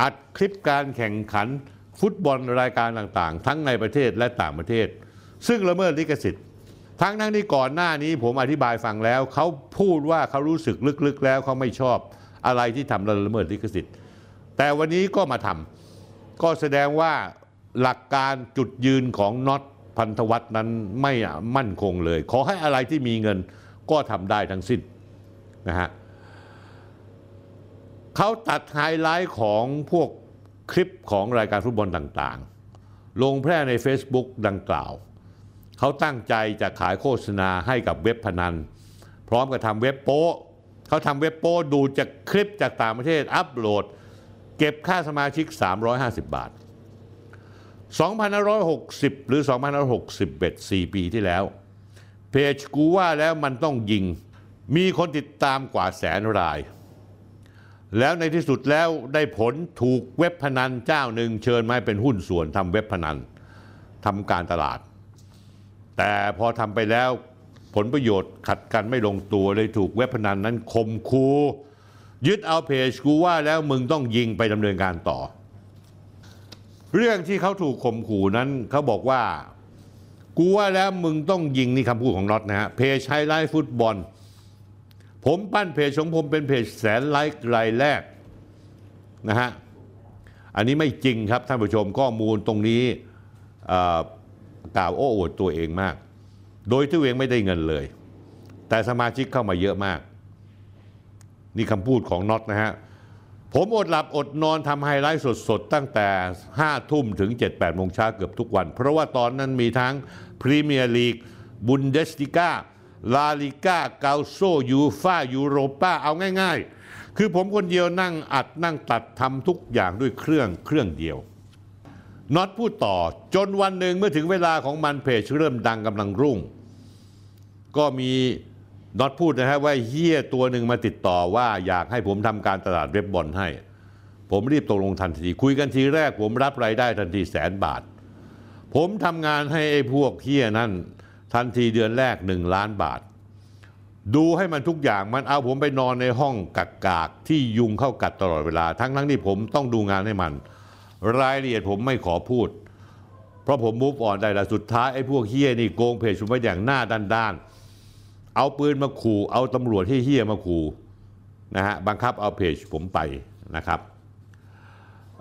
อัดคลิปการแข่งขันฟุตบอลรายการต่างๆทั้งในประเทศและต่างประเทศซึ่งละเมิดลิขสิทธิ์ทั้งทั้งที่ก่อนหน้านี้ผมอธิบายฟังแล้วเขาพูดว่าเขารู้สึกลึกๆแล้วเขาไม่ชอบอะไรที่ทำละเมิดลิขสิทธิ์แต่วันนี้ก็มาทำก็แสดงว่าหลักการจุดยืนของน็อตพันธวัฒน์นั้นไม่มั่นคงเลยขอให้อะไรที่มีเงินก็ทำได้ทั้งสิ้นนะฮะเขาตัดไฮไลท์ของพวกคลิปของรายการฟุตบอลต่างๆลงแพร่ใน Facebook ดังกล่าวเขาตั้งใจจะขายโฆษณาให้กับเว็บพนันพร้อมกับทำเว็บโป๊ะเขาทำเว็บโป๊ะดูจากคลิปจากต่างประเทศอัปโหลดเก็บค่าสมาชิกสามร้อยห้าสิบบาทสองพันห้าร้อยหกสิบหรือสองพันห้าร้อยหกสิบเอ็ด สี่ปีที่แล้วเพจกูว่าแล้วมันต้องยิงมีคนติดตามกว่าแสนรายแล้วในที่สุดแล้วได้ผลถูกเว็บพนันเจ้าหนึ่งเชิญมาเป็นหุ้นส่วนทำเว็บพนันทำการตลาดแต่พอทำไปแล้วผลประโยชน์ขัดกันไม่ลงตัวเลยถูกเว็บพนันนั้นข่มขู่ยึดเอาเพจกูว่าแล้วมึงต้องยิงไปดำเนินการต่อเรื่องที่เขาถูกข่มขู่นั้นเขาบอกว่ากูว่าแล้วมึงต้องยิงนี่คำพูดของน็อตนะฮะเพจไฮไลท์ฟุตบอลผมปั้นเพจของผมเป็นเพจแสนไลค์รายแรกนะฮะอันนี้ไม่จริงครับท่านผู้ชมข้อมูลตรงนี้กล่าวโอ้อวดตัวเองมากโดยที่ตัวเองไม่ได้เงินเลยแต่สมาชิกเข้ามาเยอะมากนี่คำพูดของน็อตนะฮะผมอดหลับอดนอนทำไฮไลท์สดๆตั้งแต่ห้าทุ่มถึง เจ็ดแปด โมงเช้าเกือบทุกวันเพราะว่าตอนนั้นมีทั้งพรีเมียร์ลีกบุนเดสลิก้าลาลิก้าเกาโซยูฟ่ายูโรป้าเอาง่ายๆคือผมคนเดียวนั่งอัดนั่งตัดทำทุกอย่างด้วยเครื่องเครื่องเดียวน็อตพูดต่อจนวันหนึ่งเมื่อถึงเวลาของมันเพจเริ่มดังกำลังรุ่งก็มีน็อตพูดนะฮะว่าเฮียตัวหนึ่งมาติดต่อว่าอยากให้ผมทำการตลาดเว็บบอลให้ผมรีบตกลงทันทีคุยกันทีแรกผมรับรายได้ทันทีแสนบาทผมทำงานให้ไอ้พวกเฮียนั่นทันทีเดือนแรกหนึ่งล้านบาทดูให้มันทุกอย่างมันเอาผมไปนอนในห้องกักกากที่ยุงเข้ากัดตลอดเวลาทั้งทั้งที่ผมต้องดูงานให้มันรายละเอียดผมไม่ขอพูดเพราะผมมูฟออนได้ละสุดท้ายไอ้พวกเฮียนี่โกงเพจผมไปอย่างหน้าด้านๆเอาปืนมาขู่เอาตำรวจที่เฮียมาขู่นะฮะบังคับเอาเพจผมไปนะครับ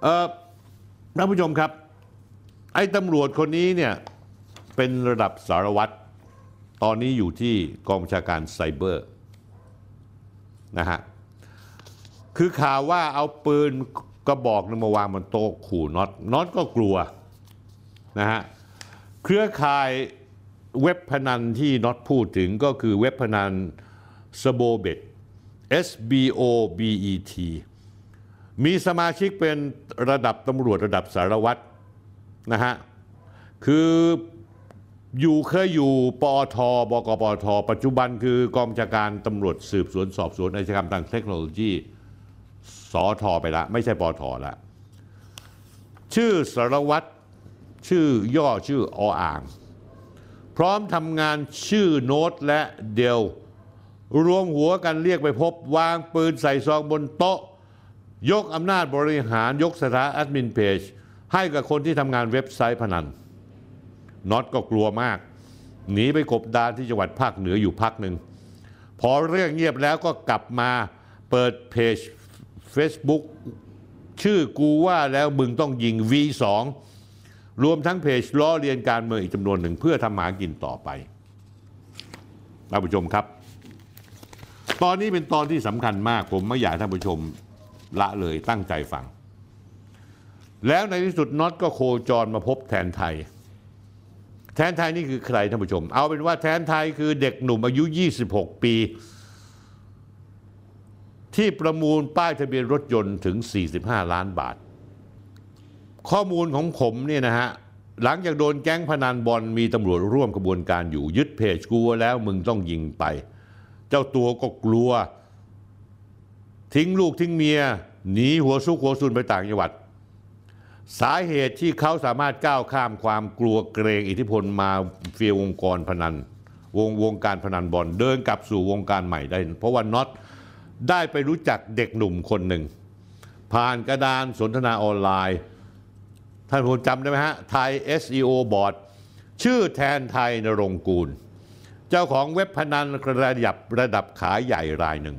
เอ่อท่านผู้ชมครับไอ้ตำรวจคนนี้เนี่ยเป็นระดับสารวัตรตอนนี้อยู่ที่กองบัญชาการไซเบอร์นะฮะคือข่าวว่าเอาปืนกระบอกนึงมาวางบนโต๊ะขู่น็อตน็อตก็กลัวนะฮะเครือข่ายเว็บพนันที่น็อตพูดถึงก็คือเว็บพนันสโบเบต เอส บี โอ บี อี ที มีสมาชิกเป็นระดับตำรวจระดับสารวัตรนะฮะคืออยู่เคยอยู่ปอทบกปอทปัจจุบันคือกองบัญชาการตำรวจสืบสวนสอบสวนอาชญากรรมทางเทคโนโลยีสอทอไปละไม่ใช่ปอทละชื่อสารวัตรชื่อย่อชื่อออ่างพร้อมทำงานชื่อโน้ตและเดลรวมหัวกันเรียกไปพบวางปืนใส่ซองบนโต๊ะยกอำนาจบริหารยกสถานะแอดมินเพจให้กับคนที่ทำงานเว็บไซต์พนันน็อตก็กลัวมากหนีไปกบดานที่จังหวัดภาคเหนืออยู่พักหนึ่งพอเรื่องเงียบแล้วก็กลับมาเปิดเพจ Facebook ชื่อกูว่าแล้วมึงต้องยิง วี สอง รวมทั้งเพจล้อเลียนการเมืองอีกจำนวนหนึ่งเพื่อทำหากินต่อไปท่านผู้ชมครับตอนนี้เป็นตอนที่สำคัญมากผมไม่อยากท่านผู้ชมละเลยตั้งใจฟังแล้วในที่สุดน็อตก็โคจรมาพบแทนไทย แทนไทยนี่คือใครท่านผู้ชมเอาเป็นว่าแทนไทยคือเด็กหนุ่มอายุยี่สิบหกปีที่ประมูลป้ายทะเบียนรถยนต์ถึงสี่สิบห้าล้านบาทข้อมูลของผมเนี่ยนะฮะหลังจากโดนแก๊งพนันบอลมีตำรวจร่วมกระบวนการอยู่ยึดเพจกูแล้วมึงต้องยิงไปเจ้าตัวก็กลัวทิ้งลูกทิ้งเมียหนีหัวซุกหัวซุนไปต่างจังหวัดสาเหตุที่เขาสามารถก้าวข้ามความกลัวเกรงอิทธิพลมาเฟียวงการพนันวงวงการพนันบอลเดินกลับสู่วงการใหม่ได้เพราะว่าน็อตได้ไปรู้จักเด็กหนุ่มคนหนึ่งผ่านกระดานสนทนาออนไลน์ท่านผู้จำได้ไหมฮะไทย เอส อี โอ บอร์ดชื่อแทนไทยนรงกูลเจ้าของเว็บพนันระดับระดับขายใหญ่รายหนึ่ง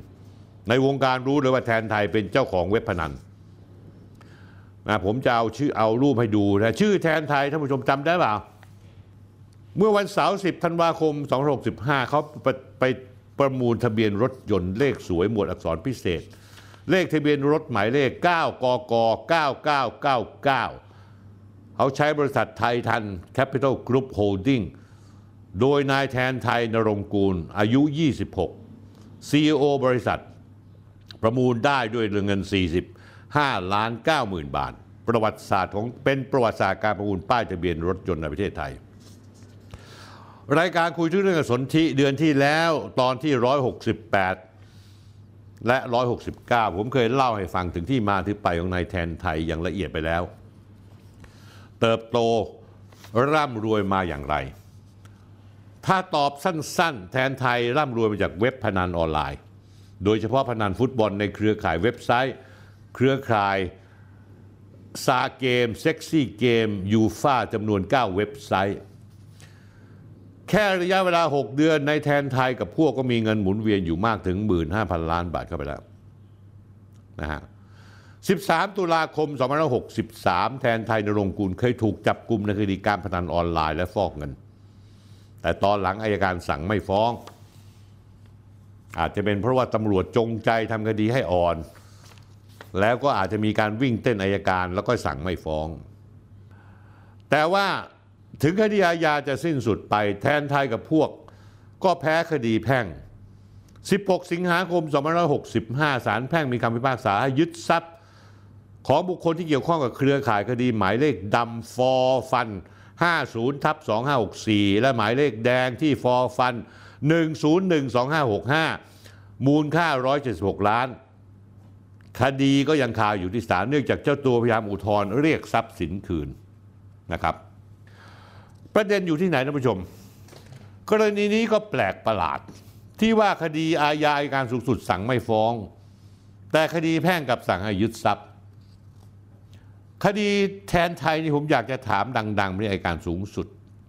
ในวงการรู้เลยว่าแทนไทยเป็นเจ้าของเว็บพนันนะผมจะเอาชื่อเอารูปให้ดูนะชื่อแทนไทยท่านผู้ชมจำได้เปล่าเมื่อวันเสาร์สิบธันวาคมสองพันห้าร้อยหกสิบห้าเขาไปไปประมูลทะเบียนรถยนต์เลขสวยหมวดอักษรพิเศษเลขทะเบียนรถหมายเลขเก้ากกเก้าเก้าเก้าเก้าเขาใช้บริษัทไทยทันแคปิตอลกรุ๊ปโฮลดิ้งโดยนายแทนไทยนรงกูลอายุยี่สิบหก ซี อี โอ บริษัทประมูลได้ด้วยเงินสี่สิบห้าล้านเก้าหมื่นบาทประวัติศาสตร์ของเป็นประวัติศาสตร์การประมูลป้ายทะเบียนรถยนต์ในประเทศไทยรายการคุยเรื่องสนธิเดือนที่แล้วตอนที่หนึ่งร้อยหกสิบแปดและหนึ่งร้อยหกสิบเก้าผมเคยเล่าให้ฟังถึงที่มาที่ไปของนายแทนไทยอย่างละเอียดไปแล้วเติบโตร่ำรวยมาอย่างไรถ้าตอบสั้นๆแทนไทยร่ำรวยมาจากเว็บพนันออนไลน์โดยเฉพาะพนันฟุตบอลในเครือข่ายเว็บไซต์เครือข่ายซาเกมเซ็กซี่เกมยูฟ่าจำนวนเก้าเว็บไซต์แค่ระยะเวลาหกเดือนในแทนไทยกับพวกก็มีเงินหมุนเวียนอยู่มากถึง หนึ่งหมื่นห้าพัน ล้านบาทเข้าไปแล้วนะฮะสิบสามตุลาคมสองพันห้าร้อยหกสิบสามแทนไทยนรงกูลเคยถูกจับกุมในคดีการพนันออนไลน์และฟอกเงินแต่ตอนหลังอัยการสั่งไม่ฟ้องอาจจะเป็นเพราะว่าตำรวจจงใจทำคดีให้อ่อนแล้วก็อาจจะมีการวิ่งเต้นอัยการแล้วก็สั่งไม่ฟ้องแต่ว่าถึงคดีอาญาจะสิ้นสุดไปแทนไทยกับพวกก็แพ้คดีแพ่งสิบหกสิงหาคมสองพันห้าร้อยหกสิบห้าศาลแพ่งมีคำพิพากษายึดทรัพย์ของบุคคลที่เกี่ยวข้องกับเครือข่ายคดีหมายเลขดำฟอฟัน ห้าศูนย์ทับสองห้าหกสี่ และหมายเลขแดงที่ฟอฟัน หนึ่งศูนย์หนึ่งสองห้าหกห้า มูลค่าหนึ่งร้อยเจ็ดสิบหกล้านคดีก็ยังคาอยู่ที่ศาลเนื่องจากเจ้าตัวพยายามอุทธรณ์เรียกทรัพย์สินคืนนะครับประเด็นอยู่ที่ไหนท่านผู้ชมกรณีนี้ก็แปลกประหลาดที่ว่าคดีอาญาอัยการสูงสุดสั่งไม่ฟ้องแต่คดีแพ่งกับสั่งให้ยึดทรัพย์คดีแทนไทยนี่ผมอยากจะถามดังๆไปที่อัยการสูงสุด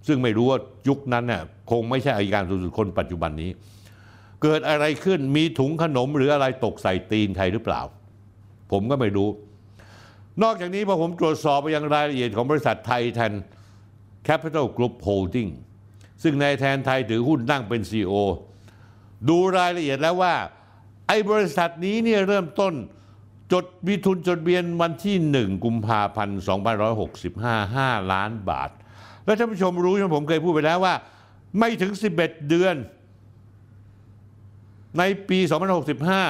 ซึ่งไม่รู้ว่ายุคนั้นเนี่ยคงไม่ใช่อัยการสูงสุดคนปัจจุบันนี้เกิดอะไรขึ้นมีถุงขนมหรืออะไรตกใส่ตีนใครหรือเปล่าผมก็ไม่รู้นอกจากนี้พอผมตรวจสอบไปยังรายละเอียดของบริษัทไทยทันแคปิตอลกรุ๊ปโฮลดิ้งซึ่งนายแทนไทยถือหุ้นนั่งเป็น ซี อี โอ ดูรายละเอียดแล้วว่าไอ้บริษัทนี้เนี่ยเริ่มต้นจดมีทุนจดเบียนวันที่หนึ่งกุมภาพันธ์สองพันห้าร้อยหกสิบห้า ห้าล้านบาทและท่านผู้ชมรู้ที่ผมเคยพูดไปแล้วว่าไม่ถึงสิบเอ็ดเดือนในปีสองพันหกสิบห้า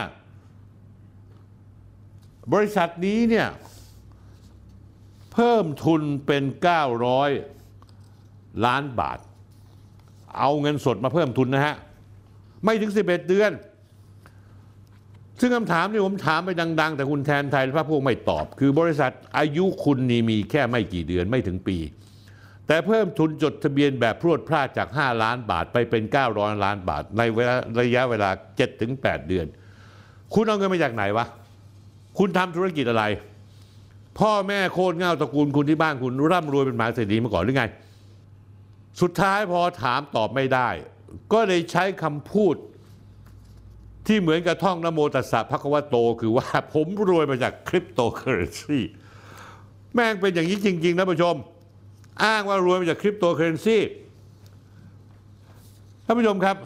บริษัทนี้เนี่ยเพิ่มทุนเป็นเก้าร้อยล้านบาทเอาเงินสดมาเพิ่มทุนนะฮะไม่ถึงสิบเอ็ดเดือนซึ่งคำถามที่ผมถามไปดังๆแต่คุณแทนไทยพระพวกไม่ตอบคือบริษัทอายุคุณนี่มีแค่ไม่กี่เดือนไม่ถึงปีแต่เพิ่มทุนจดทะเบียนแบบพรวดพราดจากห้าล้านบาทไปเป็นเก้าร้อยล้านบาทในระยะเวลา เจ็ดถึงแปด เดือนคุณเอาเงินมาจากไหนวะคุณทำธุรกิจอะไรพ่อแม่โคตรเง่าตระกูลคุณที่บ้านคุณร่ำรวยเป็นมหาเศรษฐีมาก่อนหรือไงสุดท้ายพอถามตอบไม่ได้ก็เลยใช้คำพูดที่เหมือนกับท่องนะโมตัสสะภะคะวะโตคือว่าผมรวยมาจากคริปโตเคอเรนซีแม่งเป็นอย่างนี้จริงๆนะผู้ชมอ้างว่ารวยมาจากคริปโตเคอเรนซีท่านผู้ชมครับ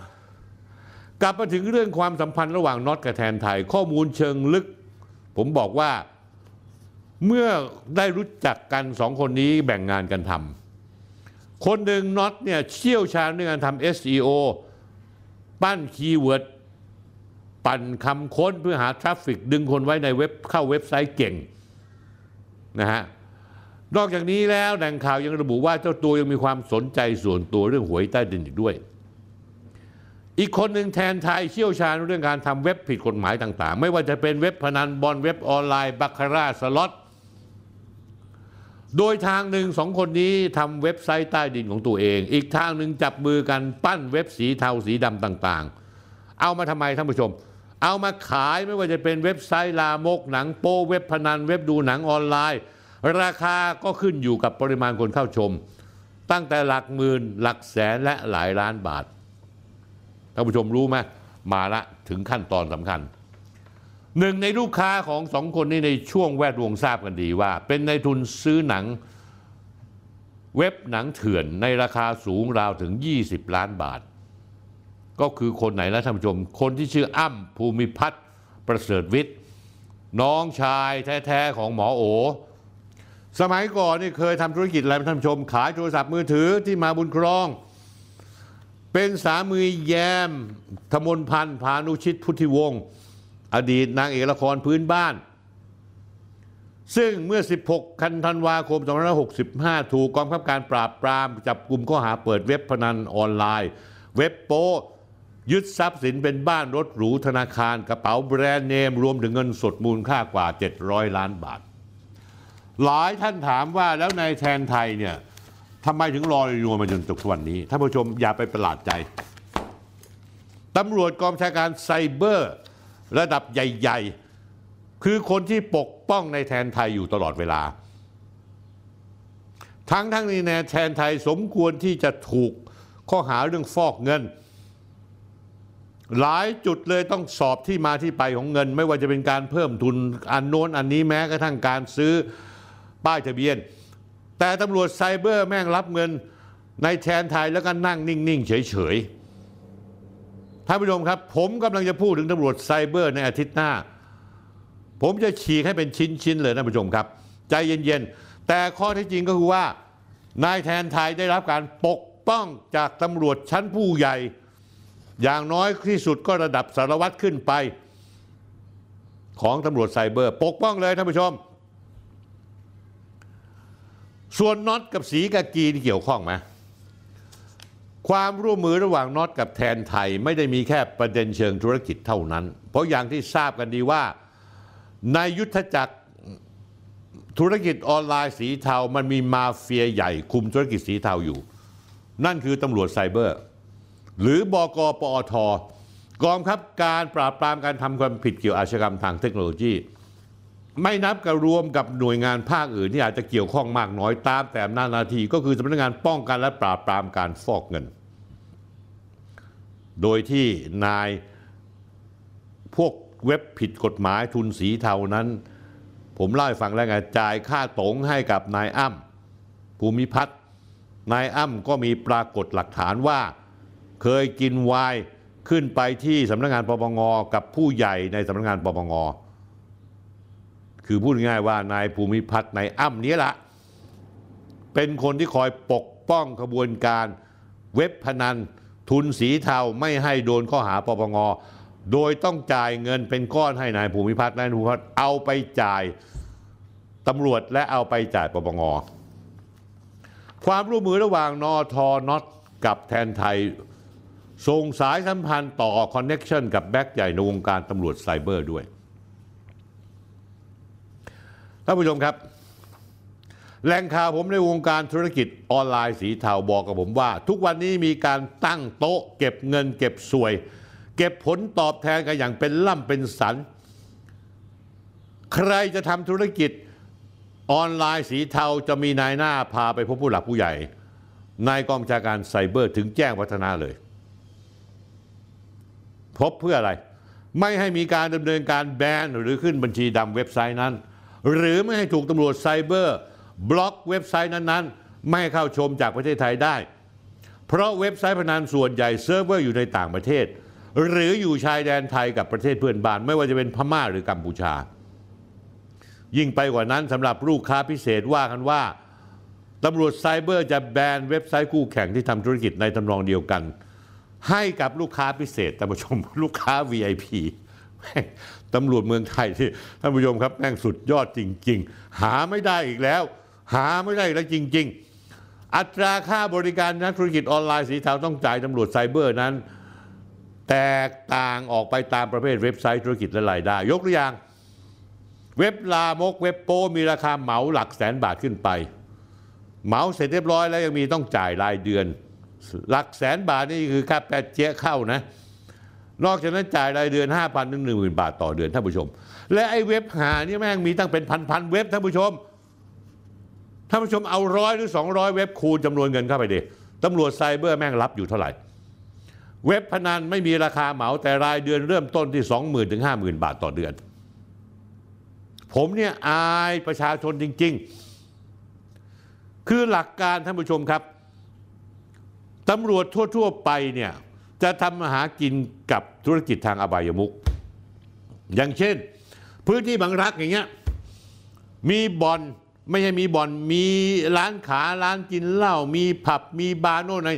กลับมาถึงเรื่องความสัมพันธ์ระหว่างน็อตกับแทนไทยข้อมูลเชิงลึกผมบอกว่าเมื่อได้รู้จักกันสองคนนี้แบ่งงานกันท คนหนึ่งน็อตเนี่ยเชี่ยวชาญในการทำ เอส อี โอ ปั้นคีย์เวิร์ดปั่นคำค้นเพื่อหาทราฟฟิกดึงคนไว้ในเว็บเข้าเว็บไซต์เก่งนะฮะนอกจากนี้แล้วแหล่งข่าวยังระบุว่าเจ้าตัวยังมีความสนใจส่วนตัวเรื่องหวยใต้ดินอีกด้วยอีกคนหนึ่งแทนไทยเชี่ยวชาญเรื่องการทำเว็บผิดกฎหมายต่างๆไม่ว่าจะเป็นเว็บพนันบอลเว็บออนไลน์บาคาร่าสล็อตโดยทางหนึ่งสองคนนี้ทำเว็บไซต์ใต้ดินของตัวเองอีกทางหนึ่งจับมือกันปั้นเว็บสีเทาสีดำต่างๆเอามาทำไมท่านผู้ชมเอามาขายไม่ว่าจะเป็นเว็บไซต์ลามกหนังโป๊เว็บพนันเว็บดูหนังออนไลน์ราคาก็ขึ้นอยู่กับปริมาณคนเข้าชมตั้งแต่หลักหมื่นหลักแสนและหลายล้านบาทท่านผู้ชมรู้ไหมมาละถึงขั้นตอนสำคัญหนึ่งในลูกค้าของสองคนนี้ในช่วงแวดวงทราบกันดีว่าเป็นนายทุนซื้อหนังเว็บหนังเถื่อนในราคาสูงราวถึงยี่สิบล้านบาทก็คือคนไหนนะท่านผู้ชมคนที่ชื่ออ้ำภูมิพัฒน์ประเสริฐวิทย์น้องชายแท้ๆของหมอโอสมัยก่อนนี่เคยทำธุรกิจอะไรท่านผู้ชมขายโทรศัพท์มือถือที่มาบุญครองเป็นสามีแยมธมนพันธ์พานุชิตพุทธิวงศ์อดีตนางเอกละครพื้นบ้านซึ่งเมื่อสิบหกธันวาคมสองพันห้าร้อยหกสิบห้าถูกกองบังคับการปราบปรามจับกุมข้อหาเปิดเว็บพนันออนไลน์เว็บโป๊ยึดทรัพย์สินเป็นบ้านรถหรูธนาคารกระเป๋าแบรนด์เนมรวมถึงเงินสดมูลค่ากว่าเจ็ดร้อยล้านบาทหลายท่านถามว่าแล้วนายแทนไทยเนี่ยทำไมถึงลอยนวลมาจนถึงวันนี้ท่านผู้ชมอย่าไปประหลาดใจตำรวจกองบัญชาการไซเบอร์ระดับใหญ่ๆคือคนที่ปกป้องนายแทนไทยอยู่ตลอดเวลาทั้งทั้งนี้นายแทนไทยสมควรที่จะถูกข้อหาเรื่องฟอกเงินหลายจุดเลยต้องสอบที่มาที่ไปของเงินไม่ว่าจะเป็นการเพิ่มทุนอันโน้นอันนี้แม้กระทั่งการซื้อป้ายทะเบียนแต่ตำรวจไซเบอร์แม่งรับเงินในแทนไทยแล้วก็นั่งนิ่งๆเฉยๆท่านผู้ชมครับผมกำลังจะพูดถึงตำรวจไซเบอร์ในอาทิตย์หน้าผมจะฉีกให้เป็นชิ้นๆเลยท่านผู้ชมครับใจเย็นๆแต่ข้อที่จริงก็คือว่านายแทนไทยได้รับการปกป้องจากตำรวจชั้นผู้ใหญ่อย่างน้อยที่สุดก็ระดับสารวัตรขึ้นไปของตำรวจไซเบอร์ปกป้องเลยท่านผู้ชมส่วนน็อตกับสีกากีที่เกี่ยวข้องไหมความร่วมมือระหว่างน็อตกับแทนไทยไม่ได้มีแค่ประเด็นเชิงธุรกิจเท่านั้นเพราะอย่างที่ทราบกันดีว่าในยุทธจักรธุรกิจออนไลน์สีเทามันมีมาเฟียใหญ่คุมธุรกิจสีเทาอยู่นั่นคือตำรวจไซเบอร์หรือบกปอทกองบังคับการปราบปรามการทำความผิดเกี่ยวกับอาชญากรรมทางเทคโนโลยีไม่นับกับรวมกับหน่วยงานภาคอื่นที่อาจจะเกี่ยวข้องมากน้อยตามแต่อำนาจหน้าที่ก็คือสำนักงานป้องกันและปราบปรามการฟอกเงินโดยที่นายพวกเว็บผิดกฎหมายทุนสีเทานั้นผมเล่าให้ฟังแล้วไงจ่ายค่าตงให้กับนายอ้ำภูมิพัฒน์นายอ้ำก็มีปรากฏหลักฐานว่าเคยกินไวน์ขึ้นไปที่สำนักงานปปงกับผู้ใหญ่ในสำนักงานปปงคือพูดง่ายว่านายภูมิพัฒน์นายอ้ำนี้ละเป็นคนที่คอยปกป้องขบวนการเว็บพนันทุนสีเทาไม่ให้โดนข้อหาปปงโดยต้องจ่ายเงินเป็นก้อนให้นายภูมิพัฒน์นายภูมิพัฒน์เอาไปจ่ายตำรวจและเอาไปจ่ายปปงความร่วมมือระหว่างนทน็อตกับแทนไทยส่งสายสัมพันธ์ต่อคอนเน็กชันกับแบ็คใหญ่ในวงการตำรวจไซเบอร์ด้วยท่านผู้ชมครับแหล่งข่าวผมในวงการธุรกิจออนไลน์สีเทาบอกกับผมว่าทุกวันนี้มีการตั้งโต๊ะเก็บเงินเก็บสวยเก็บผลตอบแทนกันอย่างเป็นล่ำเป็นสันใครจะทำธุรกิจออนไลน์สีเทาจะมีนายหน้าพาไปพบผู้หลักผู้ใหญ่นายกองบัญชาการไซเบอร์ถึงแจ้งวัฒนาเลยพบเพื่ออะไรไม่ให้มีการดำเนินการแบนหรือขึ้นบัญชีดำเว็บไซต์นั้นหรือไม่ให้ถูกตำรวจไซเบอร์บล็อกเว็บไซต์นั้นๆไม่ให้เข้าชมจากประเทศไทยได้เพราะเว็บไซต์พนันส่วนใหญ่เซิร์ฟเวอร์อยู่ในต่างประเทศหรืออยู่ชายแดนไทยกับประเทศเพื่อนบ้านไม่ว่าจะเป็นพม่าหรือกัมพูชายิ่งไปกว่านั้นสำหรับลูกค้าพิเศษว่ากันว่า ตำรวจไซเบอร์จะแบนเว็บไซต์คู่แข่งที่ทำธุรกิจในทำนองเดียวกันให้กับลูกค้าพิเศษท่านผู้ชมลูกค้า วี ไอ พี ตำรวจเมืองไทยที่ท่านผู้ชมครับแม่งสุดยอดจริงๆหาไม่ได้อีกแล้วหาไม่ได้อีกแล้วจริงๆอัตราค่าบริการนักธุรกิจออนไลน์สีเทาต้องจ่ายตำรวจไซเบอร์นั้นแตกต่างออกไปตามประเภทเว็บไซต์ธุรกิจและรายได้ยกตัวอย่างเว็บลามกเว็บโป้มีราคาเหมาหลักแสนบาทขึ้นไปเหมาเสร็จเรียบร้อยแล้วยังมีต้องจ่ายรายเดือนหลักแสนบาทนี่คือค่าแปดเจ๊ะเข้านะนอกจากนั้นจ่ายรายเดือน ห้าพัน ถึง หนึ่งหมื่น บาทต่อเดือนท่านผู้ชมและไอ้เว็บหานี่แม่งมีตั้งเป็นพันๆเว็บท่านผู้ชมท่านผู้ชมเอาร้อยหรือสองร้อยเว็บคูณจำนวนเงินเข้าไปดิตำรวจไซเบอร์แม่งรับอยู่เท่าไหร่เว็บพนันไม่มีราคาเหมาแต่รายเดือนเริ่มต้นที่ สองหมื่น ถึง ห้าหมื่น บาทต่อเดือนผมเนี่ยอายประชาชนจริงๆคือหลักการท่านผู้ชมครับตำรวจทั่วๆไปเนี่ยจะทำมาหากินกับธุรกิจทางอบายมุขอย่างเช่นพื้นที่บางรักอย่างเงี้ยมีบ่อนไม่ใช่มีบ่อนมีร้านขาร้านกินเหล้ามีผับมีบาร์โน่นใน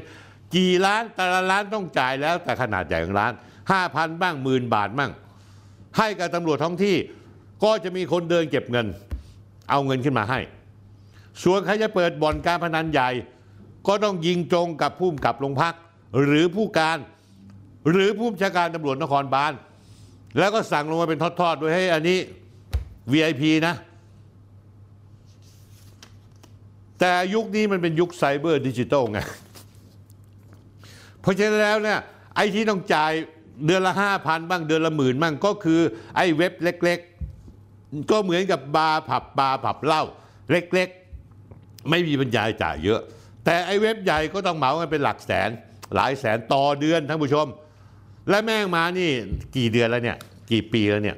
กี่ร้านแต่ละร้านต้องจ่ายแล้วแต่ขนาดใหญ่ของร้าน ห้าพัน บ้างหมื่นบาทบ้างให้กับตำรวจท้องที่ก็จะมีคนเดินเก็บเงินเอาเงินขึ้นมาให้ส่วนใครจะเปิดบ่อนการพนันใหญ่ก็ต้องยิงจงกับผู้กำกับโรงพักหรือผู้การหรือผู้บัญชาการตำรวจนครบาลแล้วก็สั่งลงมาเป็นทอดๆโดยให้อันนี้ วี ไอ พี นะแต่ยุคนี้มันเป็นยุคไซเบอร์ดิจิทัลไงเพราะฉะนั้นแล้วเนี่ยไอ้ที่ต้องจ่ายเดือนละ ห้าพัน บ้างเดือนละหมื่นบ้างก็คือไอ้เว็บเล็กๆก็เหมือนกับบาร์ผับบาร์ผับเหล้าเล็กๆไม่มีบรรยายจ่ายเยอะแต่ไอ้เว็บใหญ่ก็ต้องเหมากันเป็นหลักแสนหลายแสนต่อเดือนท่านผู้ชมและแม่งมานี่กี่เดือนแล้วเนี่ยกี่ปีแล้วเนี่ย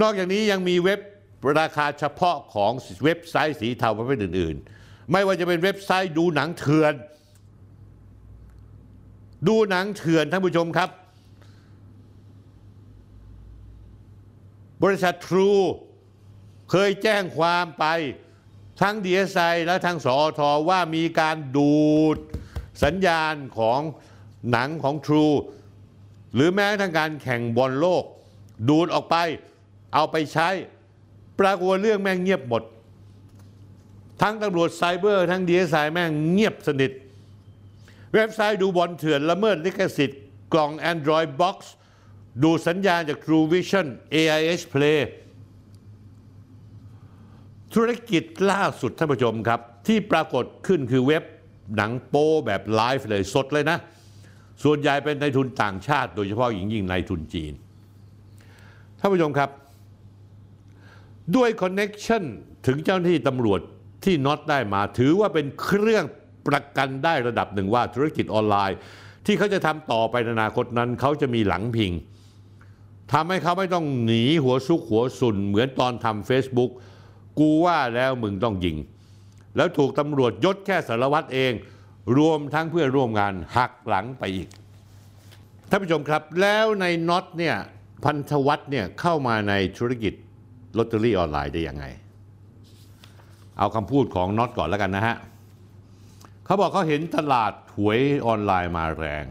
นอกจากนี้ยังมีเว็บราคาเฉพาะของเว็บไซต์สีเทาประเภทอื่นๆไม่ว่าจะเป็นเว็บไซต์ดูหนังเถื่อนดูหนังเถื่อนท่านผู้ชมครับบริษัท True เคยแจ้งความไปทั้ง ดี เอส ไอ และทั้งสอทว่ามีการดูดสัญญาณของหนังของ True หรือแม้ทั้งการแข่งบอลโลกดูดออกไปเอาไปใช้ปรากฏเรื่องแม่งเงียบหมดทั้งตำรวจไซเบอร์ทั้ง ดี เอส ไอ แม่งเงียบสนิทเว็บไซต์ดูบอลเถื่อนละเมิดลิขสิทธิ์กล่อง Android Box ดูสัญญาณจาก True Vision เอ ไอ เอส Play ธุรกิจล่าสุดท่านผู้ชมครับที่ปรากฏขึ้นคือเว็บหนังโป้แบบไลฟ์เลยสดเลยนะส่วนใหญ่เป็นนายทุนต่างชาติโดยเฉพาะยิ่งยิ่งนายทุนจีนท่านผู้ชมครับด้วยคอนเน็กชันถึงเจ้าหน้าที่ตำรวจที่น็อตได้มาถือว่าเป็นเครื่องประกันได้ระดับหนึ่งว่าธุรกิจออนไลน์ที่เขาจะทำต่อไปในอนาคตนั้นเขาจะมีหลังพิงทำให้เขาไม่ต้องหนีหัวซุกหัวสุนเหมือนตอนทำ Facebook กูว่าแล้วมึงต้องยิงแล้วถูกตำรวจยศแค่สารวัตรเองรวมทั้งเพื่อนร่วมงานหักหลังไปอีกท่านผู้ชมครับแล้วในน็อตเนี่ยพันธวัฒน์เนี่ยเข้ามาในธุรกิจลอตเตอรี่ออนไลน์ได้ยังไงเอาคำพูดของน็อตก่อนแล้วกันนะฮะเขาบอกเขาเห็นตลาดหวยออนไลน์มาแรง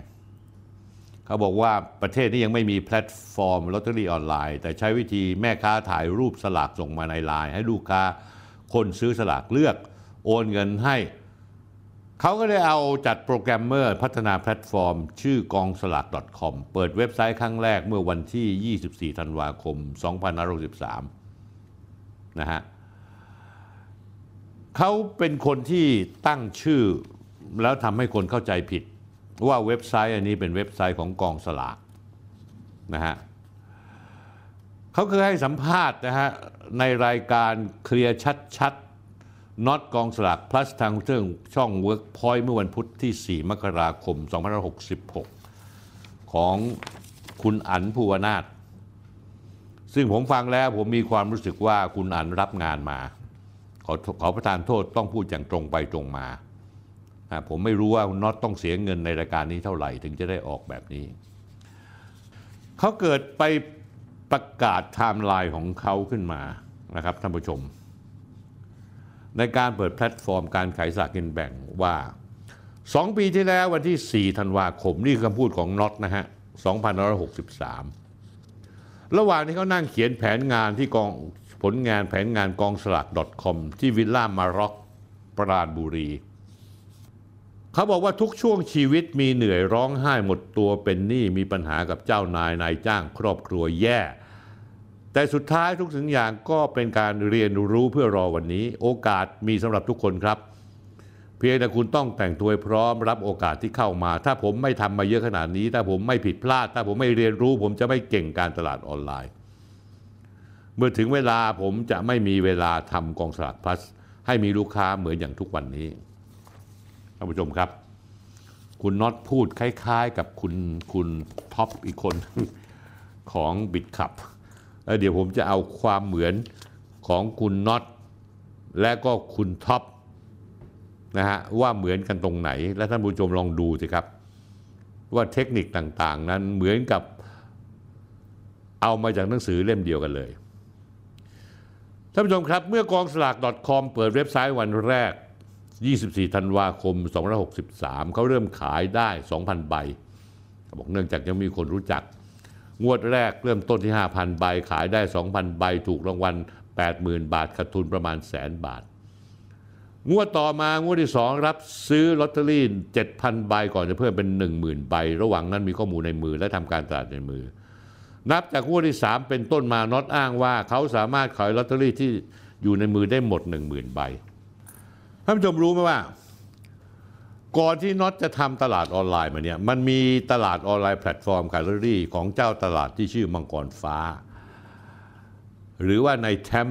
เขาบอกว่าประเทศนี้ยังไม่มีแพลตฟอร์มลอตเตอรี่ออนไลน์แต่ใช้วิธีแม่ค้าถ่ายรูปสลากส่งมาในไลน์ให้ลูกค้าคนซื้อสลากเลือกโอนเงินให้เขาก็ได้เอาจัดโปรแกรมเมอร์พัฒนาแพลตฟอร์มชื่อกองสลาก .com เปิดเว็บไซต์ครั้งแรกเมื่อวันที่ ยี่สิบสี่ ธันวาคม สองพันห้าร้อยหกสิบสาม นะฮะเขาเป็นคนที่ตั้งชื่อแล้วทำให้คนเข้าใจผิดว่าเว็บไซต์อันนี้เป็นเว็บไซต์ของกองสลากนะฮะเขาเคยให้สัมภาษณ์นะฮะในรายการเคลียร์ชัดๆน็อตกองสลาก plus ทางเรื่องช่อง Workpoint เมื่อวันพุธที่ สี่ มกราคม สองพันห้าร้อยหกสิบหก ของคุณอั๋น ภูวนาถซึ่งผมฟังแล้วผมมีความรู้สึกว่าคุณอั๋นรับงานมาขอขอประทานโทษต้องพูดอย่างตรงไปตรงมาผมไม่รู้ว่าน็อตต้องเสียเงินในรายการนี้เท่าไหร่ถึงจะได้ออกแบบนี้เขาเกิดไปประกาศไทม์ไลน์ของเขาขึ้นมานะครับท่านผู้ชม ในการเปิดแพลตฟอร์มการขายสลากกินแบ่งว่าสองปีที่แล้ววันที่สี่ธันวาคมนี่คือคำพูดของน็อตนะฮะสองพันห้าร้อยหกสิบสามระหว่างที่เขานั่งเขียนแผนงานที่กองผลงานแผนงานกองสลาก .com ที่วิลล่ามาร็อกปราณบุรีเขาบอกว่าทุกช่วงชีวิตมีเหนื่อยร้องไห้หมดตัวเป็นหนี้มีปัญหากับเจ้านายนายจ้างครอบครัวแย่แต่สุดท้ายทุกสิ่งอย่างก็เป็นการเรียนรู้เพื่อรอวันนี้โอกาสมีสำหรับทุกคนครับเพียงแต่คุณต้องแต่งตัวพร้อมรับโอกาสที่เข้ามาถ้าผมไม่ทำมาเยอะขนาดนี้ถ้าผมไม่ผิดพลาดถ้าผมไม่เรียนรู้ผมจะไม่เก่งการตลาดออนไลน์เมื่อถึงเวลาผมจะไม่มีเวลาทำกองสลากพลัสให้มีลูกค้าเหมือนอย่างทุกวันนี้ท่านผู้ชมครับคุณน็อตพูดคล้ายๆกับคุณคุณท็อปอีกคนของ BitCup แล้วเดี๋ยวผมจะเอาความเหมือนของคุณน็อตและก็คุณท็อปนะฮะว่าเหมือนกันตรงไหนและท่านผู้ชมลองดูสิครับว่าเทคนิคต่างๆนั้นเหมือนกับเอามาจากหนังสือเล่มเดียวกันเลยท่านผู้ชมครับเมื่อกองสลาก .com เปิดเว็บไซต์วันแรกยี่สิบสี่ธันวาคมสองพันห้าร้อยหกสิบสามเขาเริ่มขายได้ สองพัน ใบบอกเนื่องจากยังมีคนรู้จักงวดแรกเริ่มต้นที่ ห้าพัน ใบขายได้ สองพัน ใบถูกรางวัล แปดหมื่น บาทขาดทุนประมาณแสนบาทงวดต่อมางวดที่สองรับซื้อลอตเตอรี่ เจ็ดพัน ใบก่อนจะเพิ่มเป็น หนึ่งหมื่น ใบระหว่างนั้นมีข้อมูลในมือและทำการตลาดในมือนับจากงวดที่สามเป็นต้นมาน็อตอ้างว่าเขาสามารถขายลอตเตอรี่ที่อยู่ในมือได้หมด หนึ่งหมื่น ใบท่านผู้ชมรู้ไหมว่าก่อนที่น็อตจะทำตลาดออนไลน์มาเนี่ยมันมีตลาดออนไลน์แพลตฟอร์มขายลอตเตอรี่ของเจ้าตลาดที่ชื่อมังกรฟ้าหรือว่าในแทม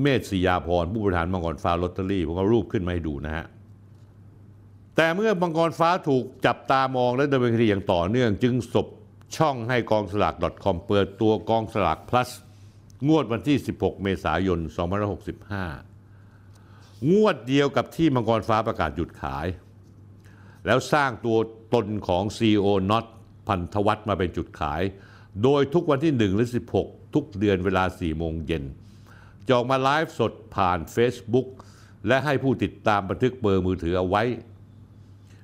เมธศิยาพรผู้บริหารมังกรฟ้าลอตเตอรี่ผมเอารูปขึ้นมาให้ดูนะฮะแต่เมื่อมังกรฟ้าถูกจับตามองและดำเนินคดีอย่างต่อเนื่องจึงสบช่องให้กองสลาก .com เปิดตัวกองสลาก plus งวดวันที่สิบหกเมษายนสองพันห้าร้อยหกสิบห้างวดเดียวกับที่มังกรฟ้าประกาศหยุดขายแล้วสร้างตัวตนของ ซี อี โอ น็อตพันธวัฒน์มาเป็นจุดขายโดยทุกวันที่หนึ่งและสิบหกทุกเดือนเวลาสี่โมงเย็นจะออกมาไลฟ์สดผ่าน Facebook และให้ผู้ติดตามบันทึกเบอร์มือถือเอาไว้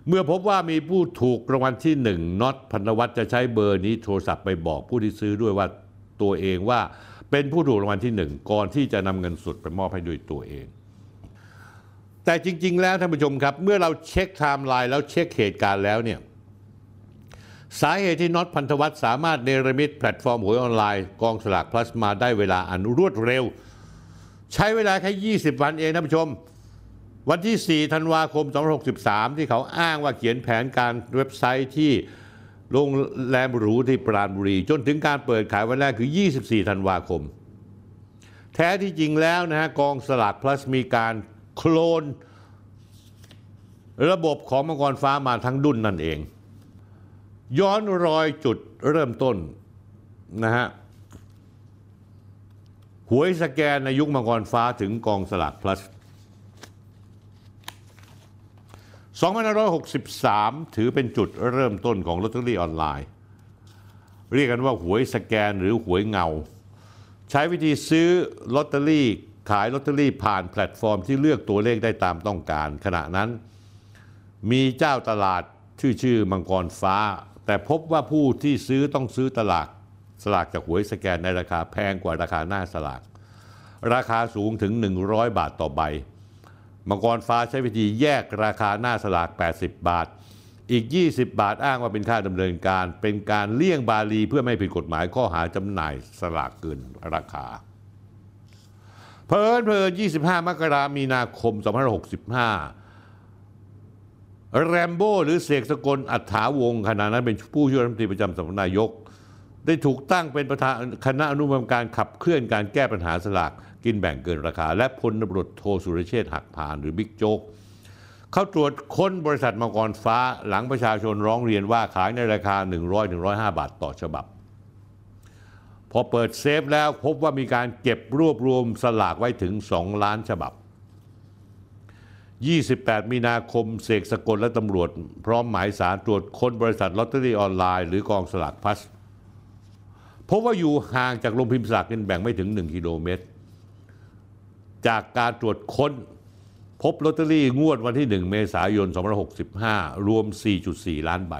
เมื่อพบว่ามีผู้ถูกรางวัลที่หนึ่งน็อตพันธวัฒน์จะใช้เบอร์นี้โทรศัพท์ไปบอกผู้ที่ซื้อด้วยว่าตัวเองว่าเป็นผู้ถูกรางวัลที่หนึ่งก่อนที่จะนำเงินสดไปมอบให้ด้วยตัวเองแต่จริงๆแล้วท่านผู้ชมครับเมื่อเราเช็คไทม์ไลน์แล้วเช็คเหตุการณ์แล้วเนี่ยสาเหตุที่น็อตพันธวัฒน์สามารถเนรมิตแพลตฟอร์มหวยออนไลน์กองสลากพลัสมาได้เวลาอันรวดเร็วใช้เวลาแค่ยี่สิบวันเองท่านผู้ชมวันที่สี่ธันวาคมสองพันห้าร้อยหกสิบสามที่เขาอ้างว่าเขียนแผนการเว็บไซต์ที่โรงแรมหรูที่ปราณบุรีจนถึงการเปิดขายวันแรกคือยี่สิบสี่ธันวาคมแท้ที่จริงแล้วนะฮะกองสลากพลัสมีการโคลนระบบของมังกรฟ้ามาทั้งดุ้นนั่นเองย้อนรอยจุดเริ่มต้นนะฮะหวยสแกนในยุคมังกรฟ้าถึงกองสลากพลัสสองพันห้าร้อยหกสิบสามถือเป็นจุดเริ่มต้นของลอตเตอรี่ออนไลน์เรียกกันว่าหวยสแกนหรือหวยเงาใช้วิธีซื้อลอตเตอรี่ขายลอตเตอรี่ผ่านแพลตฟอร์มที่เลือกตัวเลขได้ตามต้องการขณะนั้นมีเจ้าตลาดชื่อชื่อมังกรฟ้าแต่พบว่าผู้ที่ซื้อต้องซื้อตลาดสลากจากหวยสแกนในราคาแพงกว่าราคาหน้าสลากราคาสูงถึงหนึ่งร้อยบาทต่อใบมังกรฟ้าใช้วิธีแยกราคาหน้าสลากแปดสิบบาทอีกยี่สิบบาทอ้างว่าเป็นค่าดำเนินการเป็นการเลี่ยงบาลีเพื่อไม่ผิดกฎหมายข้อหาจำหน่ายสลากเกินราคาเพิ่นเพิ่นยี่สิบห้ามกราคมมีนาคมสองพันห้าร้อยหกสิบห้าแรมโบ้หรือเสกสกลอัฏฐาวงศ์ขณะนั้นเป็นผู้ช่วยรัฐมนตรีประจำสำนักนายกได้ถูกตั้งเป็นประธานคณะอนุกรรมการขับเคลื่อนการแก้ปัญหาสลากกินแบ่งเกินราคาและพลตำรวจโทสุรเชษฐ์หักพานหรือบิ๊กโจ๊กเข้าตรวจค้นบริษัทมังกรฟ้าหลังประชาชนร้องเรียนว่าขายในราคา หนึ่งร้อยถึงหนึ่งร้อยห้า บาทต่อฉบับพอเปิดเซฟแล้วพบว่ามีการเก็บรวบรวมสลากไว้ถึงสองล้านฉบับยี่สิบแปดมีนาคมเสกสกลและตำรวจพร้อมหมายสารตรวจค้นบริษัทลอตเตอรี่ออนไลน์หรือกองสลากพลัสพบว่าอยู่ห่างจากโรงพิมพ์สลากกินแบ่งไม่ถึงหนึ่งกิโลเมตรจากการตรวจค้น พบลอตเตอรี่งวดวันที่หนึ่งเมษายนสองพันห้าร้อยหกสิบห้ารวม สี่จุดสี่ล้านใบ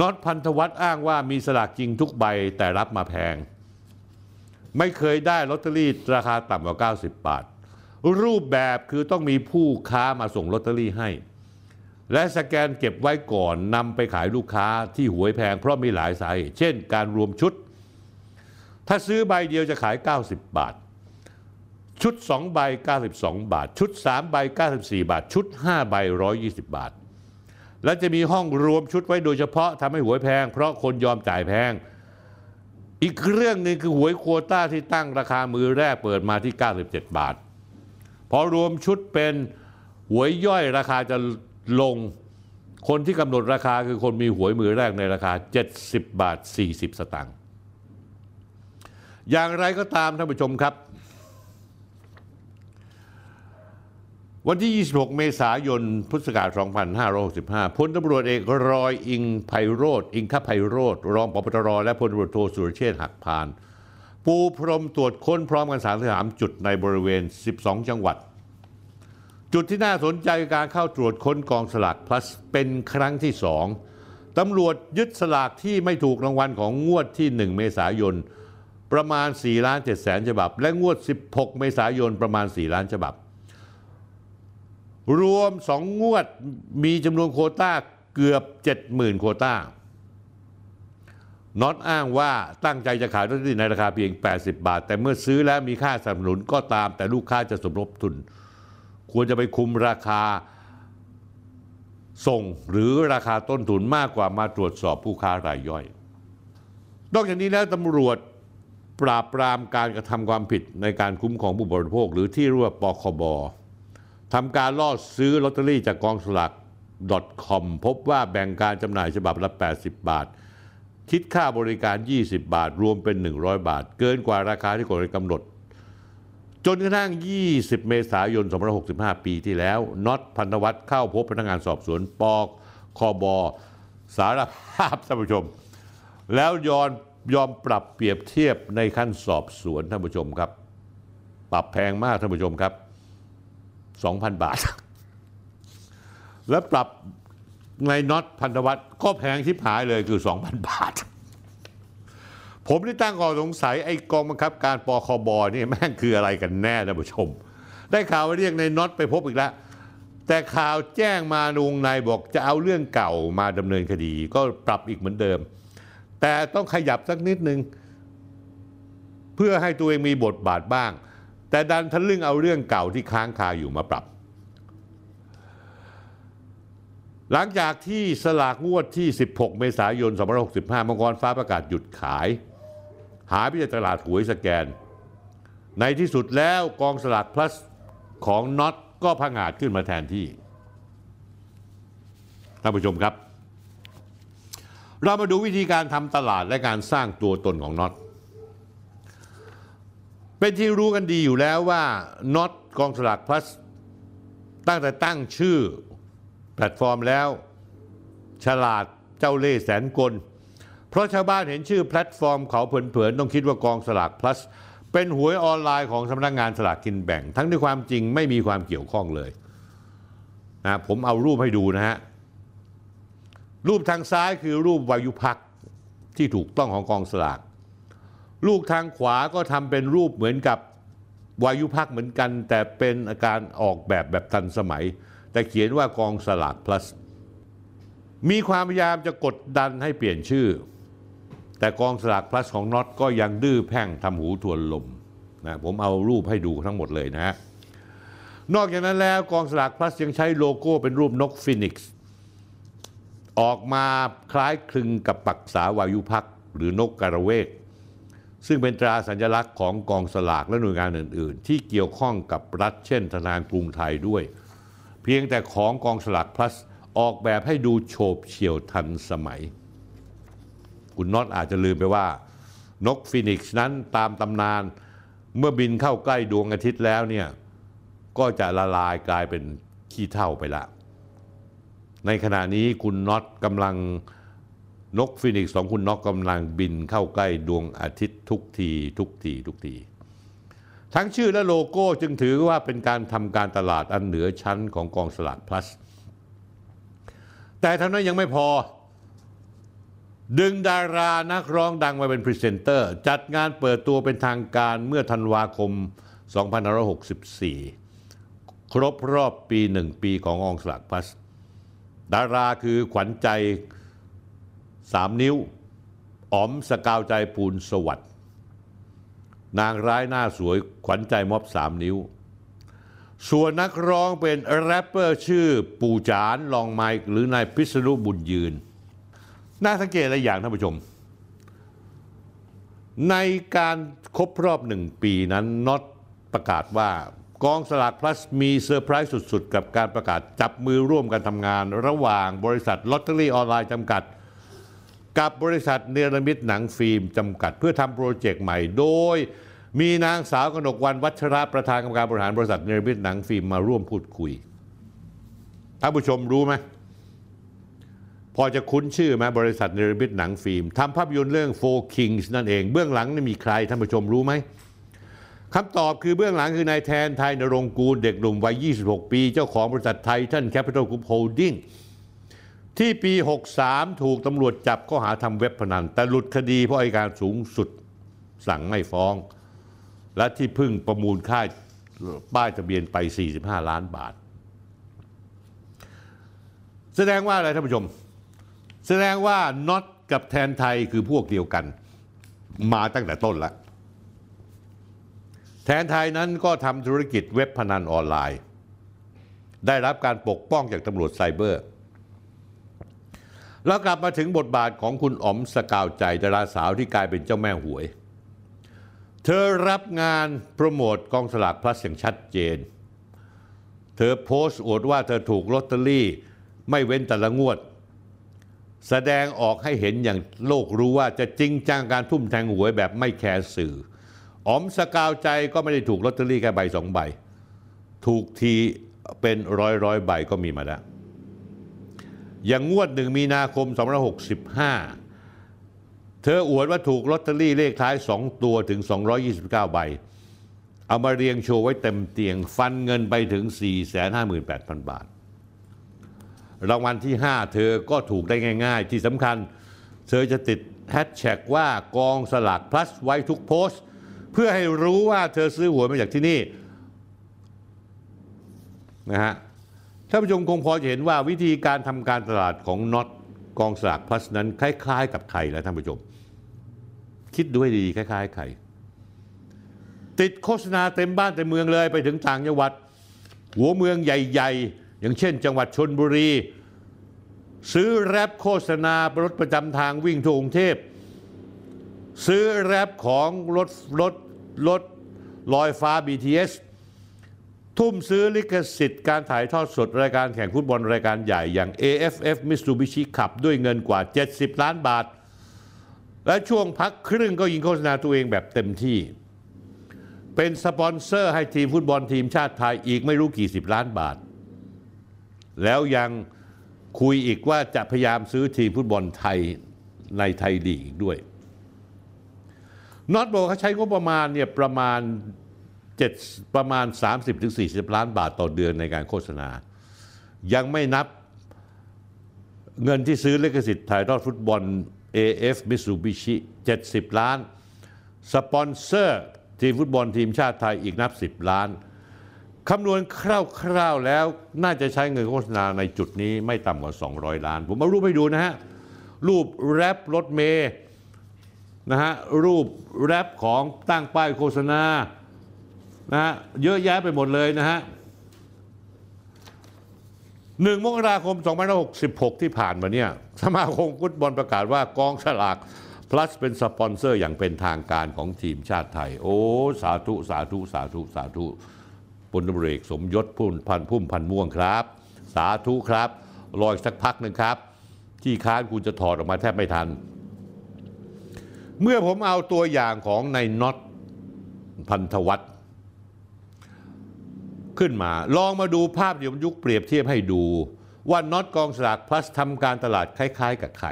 น็อตพันธวัฒน์อ้างว่ามีสลากจริงทุกใบแต่รับมาแพงไม่เคยได้ลอตเตอรี่ราคาต่ำกว่าเก้าสิบบาทรูปแบบคือต้องมีผู้ค้ามาส่งลอตเตอรี่ให้และสแกนเก็บไว้ก่อนนำไปขายลูกค้าที่หวยแพงเพราะมีหลายสายเช่นการรวมชุดถ้าซื้อใบเดียวจะขายเก้าสิบบาทชุดสองใบเก้าสิบสองบาทชุดสามใบเก้าสิบสี่บาทชุดห้าใบหนึ่งร้อยยี่สิบบาทและจะมีห้องรวมชุดไว้โดยเฉพาะทำให้หวยแพงเพราะคนยอมจ่ายแพงอีกเรื่องนึงคือหวยโควต้าที่ตั้งราคามือแรกเปิดมาที่เก้าสิบเจ็ดบาทพอรวมชุดเป็นหวยย่อยราคาจะลงคนที่กำหนดราคาคือคนมีหวยมือแรกในราคาเจ็ดสิบบาทสี่สิบสตางค์อย่างไรก็ตามท่านผู้ชมครับวันที่ยี่สิบหกเมษายนพุทธศักราชสองพันห้าร้อยหกสิบห้าพลตำรวจเอกรอยอิงไพโรจน์อิงคไพโรจน์รองผบตรและพลตำรวจโทสุรเชษฐ์หักพานปูพรมตรวจค้นพร้อมกันสามสิบสามจุดในบริเวณสิบสองจังหวัดจุดที่น่าสนใจการเข้าตรวจค้นกองสลากพลัสเป็นครั้งที่สองตำรวจยึดสลากที่ไม่ถูกรางวัลของงวดที่หนึ่งเมษายนประมาณ สี่ล้านเจ็ดแสนฉบับและงวดสิบหกเมษายนประมาณสี่ล้านฉบับรวมสองงวดมีจำนวนโควต้าเกือบ เจ็ดหมื่น โควต้าน็อตอ้างว่าตั้งใจจะขายลอตเตอรี่ในราคาเพียงแปดสิบบาทแต่เมื่อซื้อแล้วมีค่าสนับสนุนก็ตามแต่ลูกค้าจะสมทบทุนควรจะไปคุมราคาส่งหรือราคาต้นทุนมากกว่ามาตรวจสอบผู้ค้ารายย่อยนอกจากนี้แล้วตำรวจปราบปรามการกระทำความผิดในการคุ้มครองผู้บริโภคหรือที่เรียกว่าปคบทำการล่อซื้อลอตเตอรี่จากกองสลาก .com พบว่าแบ่งการจำหน่ายฉบับละแปดสิบบาทคิดค่าบริการยี่สิบบาทรวมเป็นหนึ่งร้อยบาทเกินกว่าราคาที่กฎหมายกำหนดจนกระทั่งยี่สิบเมษายนสองพันห้าร้อยหกสิบห้าปีที่แล้วน็อตพันธวัฒน์เข้าพบพนักงานสอบสวนปคบสารภาพท่านผู้ชมแล้วยอมยอมปรับเปรียบเทียบในขั้นสอบสวนท่านผู้ชมครับปรับแพงมากท่านผู้ชมครับ สองพันบาทและปรับในน็อตพันธวัฒน์ก็แพงชิบหายเลยคือ สองพันบาทผมได้ตั้งข้อสงสัยไอ้กองบังคับการปคบนี่แม่งคืออะไรกันแน่ท่านผู้ชมได้ข่าวว่าเรียกในน็อตไปพบอีกแล้วแต่ข่าวแจ้งมาลงในบอกจะเอาเรื่องเก่ามาดำเนินคดีก็ปรับอีกเหมือนเดิมแต่ต้องขยับสักนิดนึงเพื่อให้ตัวเองมีบทบาทบ้างแต่ดันทะลึ่งเอาเรื่องเก่าที่ค้างคาอยู่มาปรับหลังจากที่สลากงวดที่สิบหกเมษายนสองพันห้าร้อยหกสิบห้ามังกรฟ้าประกาศหยุดขายหายไปจากตลาดหวยสแกนในที่สุดแล้วกองสลากพลัสของน็อตก็ผงาดขึ้นมาแทนที่ท่านผู้ชมครับเรามาดูวิธีการทำตลาดและการสร้างตัวตนของน็อตเป็นที่รู้กันดีอยู่แล้วว่าน็อตกองสลากพลัสตั้งแต่ตั้งชื่อแพลตฟอร์มแล้วฉลาดเจ้าเล่ห์แสนกลเพราะชาวบ้านเห็นชื่อแพลตฟอร์มเขาเผินๆต้องคิดว่ากองสลากพลัสเป็นหวยออนไลน์ของสำนักงานสลากกินแบ่งทั้งที่ความจริงไม่มีความเกี่ยวข้องเลยนะผมเอารูปให้ดูนะฮะรูปทางซ้ายคือรูปวายุพรรคที่ถูกต้องของกองสลากรูปทางขวาก็ทำเป็นรูปเหมือนกับวายุพรรคเหมือนกันแต่เป็นการออกแบบแบบทันสมัยแต่เขียนว่ากองสลากพลัสมีความพยายามจะกดดันให้เปลี่ยนชื่อแต่กองสลากพลัสของน็อตก็ยังดื้อแพ่งทำหูทวนลมนะผมเอารูปให้ดูทั้งหมดเลยนะฮะนอกจากนั้นแล้วกองสลากพลัสยังใช้โลโก้เป็นรูปนกฟีนิกซ์ออกมาคล้ายคลึงกับปรักษาวายุพรรคหรือนกกระเวกซึ่งเป็นตราสัญลักษณ์ของกองสลากและหน่วยงานอื่นๆที่เกี่ยวข้องกับรัฐเช่นธนาคารกรุงไทยด้วยเพียงแต่ของกองสลากพลัสออกแบบให้ดูโฉบเฉี่ยวทันสมัยคุณน็อตอาจจะลืมไปว่านกฟีนิกซ์นั้นตามตำนานเมื่อบินเข้าใกล้ดวงอาทิตย์แล้วเนี่ยก็จะละลายกลายเป็นขี้เถ้าไปละในขณะนี้คุณน็อตกำลังนกฟีนิกซ์ของคุณน็อตกำลังบินเข้าใกล้ดวงอาทิตย์ทุกทีทุกทีทุกที ทั้งชื่อและโลโก้จึงถือว่าเป็นการทำการตลาดอันเหนือชั้นของกองสลาก plus แต่เท่านั้นยังไม่พอดึงดารานักร้องดังมาเป็นพรีเซนเตอร์จัดงานเปิดตัวเป็นทางการเมื่อธันวาคมสองพันห้าร้อยหกสิบสี่ครบรอบปีหนึ่งปีของกองสลาก plus ดาราคือขวัญใจสามนิ้วอ๋อมสกาวใจปูนสวัสดิ์นางร้ายหน้าสวยขวัญใจม็อบสามนิ้วส่วนนักร้องเป็นแรปเปอร์ชื่อปู่จานลองไมค์หรือนายพิษณุบุญยืนน่าสังเกตหลายอย่างท่านผู้ชมในการครบรอบหนึ่งปีนั้นน็อตประกาศว่ากองสลาก plus มีเซอร์ไพรส์สุดๆกับการประกาศจับมือร่วมกันทำงานระหว่างบริษัทลอตเตอรี่ออนไลน์จำกัดกับบริษัทเนรมิตหนังฟิล์มจำกัดเพื่อทำโปรเจกต์ใหม่โดยมีนางสาวกนกวรรณวัชระประธานกรรมการบริหารบริษัทเนรมิตหนังฟิล์มมาร่วมพูดคุยท่านผู้ชมรู้ไหมพอจะคุ้นชื่อไหมบริษัทเนรมิตหนังฟิล์มทำภาพยนตร์เรื่อง Four Kings นั่นเองเบื้องหลังมีใครท่านผู้ชมรู้ไหมคำตอบคือเบื้องหลังคือนายแทนไทยนรงกูลเด็กหนุ่มวัยยี่สิบหกปีเจ้าของบริษัทไททันแคปิตอลกรุ๊ปโฮลดิ้งที่ปีหกสามถูกตำรวจจับข้อหาทำเว็บพนันแต่หลุดคดีเพราะอัยการสูงสุดสั่งไม่ฟ้องและที่พึ่งประมูลค่ายป้ายทะเบียนไปสี่สิบห้าล้านบาทแสดงว่าอะไรท่านผู้ชมแสดงว่าน็อตกับแทนไทยคือพวกเดียวกันมาตั้งแต่ต้นละแทนไทยนั้นก็ทำธุรกิจเว็บพนันออนไลน์ได้รับการปกป้องจากตำรวจไซเบอร์แล้วกลับมาถึงบทบาทของคุณอ๋อมสกาวใจดาราสาวที่กลายเป็นเจ้าแม่หวยเธอรับงานโปรโมทกองสลาก plus อย่างชัดเจนเธอโพสต์อวดว่าเธอถูกลอตเตอรี่ไม่เว้นแต่ละงวดแสดงออกให้เห็นอย่างโลกรู้ว่าจะจริงจังการทุ่มแทงหวยแบบไม่แคร์สื่ออ๋อมสกาวใจก็ไม่ได้ถูกลอตเตอรี่แค่ใบสองใบถูกทีเป็นร้อยร้อยใบก็มีมาแล้วอย่างงวดหนึ่งมีนาคมสองพันห้าร้อยหกสิบห้าเธออวดว่าถูกลอตเตอรี่เลขท้ายสองตัวถึงสองร้อยยี่สิบเก้าใบเอามาเรียงโชว์ไว้เต็มเตียงฟันเงินไปถึง สี่แสนห้าหมื่นแปดพัน บาทรางวัลที่ห้าเธอก็ถูกได้ง่ายๆที่สำคัญเธอจะติดแฮชแท็กว่ากองสลาก plus ไว้ทุกโพสต์เพื่อให้รู้ว่าเธอซื้อหวยมาจากที่นี่นะฮะท่านผู้ชมคงพอจะเห็นว่าวิธีการทำการตลาดของน็อตกองสลาก plus นั้นคล้ายๆกับใครแล้วท่านผู้ชมคิดดูให้ดีๆคล้ายๆใครติดโฆษณาเต็มบ้านเต็มเมืองเลยไปถึงต่างจังหวัดหัวเมืองใหญ่ๆอย่างเช่นจังหวัดชลบุรีซื้อแรปโฆษณารถประจำทางวิ่งทั่วกรุงเทพซื้อแรปของรถรถรถลอยฟ้า บี ที เอสทุ่มซื้อลิขสิทธิ์การถ่ายทอดสดรายการแข่งฟุตบอลรายการใหญ่อย่าง เอ เอฟ เอฟ Mitsubishi Cup ด้วยเงินกว่าเจ็ดสิบล้านบาทและช่วงพักครึ่งก็ยิงโฆษณาตัวเองแบบเต็มที่เป็นสปอนเซอร์ให้ทีมฟุตบอลทีมชาติไทยอีกไม่รู้กี่สิบล้านบาทแล้วยังคุยอีกว่าจะพยายามซื้อทีมฟุตบอลไทยในไทยลีกอีกด้วยน็อตบอกเขาใช้งบประมาณเนี่ยประมาณประมาณ สามสิบถึงสี่สิบ ล้านบาทต่อเดือนในการโฆษณายังไม่นับเงินที่ซื้อลิขสิทธิ์ถ่ายทอดฟุตบอล เอ เอฟ Mitsubishi เจ็ดสิบ ล้านสปอนเซอร์ทีมฟุตบอลทีมชาติไทยอีกนับสิบล้านคำนวณคร่าวๆแล้วน่าจะใช้เงินโฆษณาในจุดนี้ไม่ต่ำกว่าสองร้อยล้านผมเอารูปให้ดูนะฮะรูปแรปรถเมล์นะฮะรูปแรปของตั้งป้ายโฆษณานะเยอะแยะไปหมดเลยนะฮะหนึ่งมกราคมสองพันห้าร้อยหกสิบหกที่ผ่านมาเนี่ยสมาคมฟุตบอลประกาศว่ากองสลาก plus เป็นสปอนเซอร์อย่างเป็นทางการของทีมชาติไทยโอ้สาธุสาธุสาธุสาธุพลตำรวจเอกสมยศพุ่มพันพุ่มพันม่วงครับสาธุครับรออีกสักพักหนึ่งครับที่ค้านคุณจะถอดออกมาแทบไม่ทันเมื่อผมเอาตัวอย่างของนายน็อตพันธวัฒน์ขึ้นมาลองมาดูภาพเดี๋ยวยุคเปรียบเทียบให้ดูว่าน็อตกองสลาก plus ทำการตลาดคล้ายๆกับใคร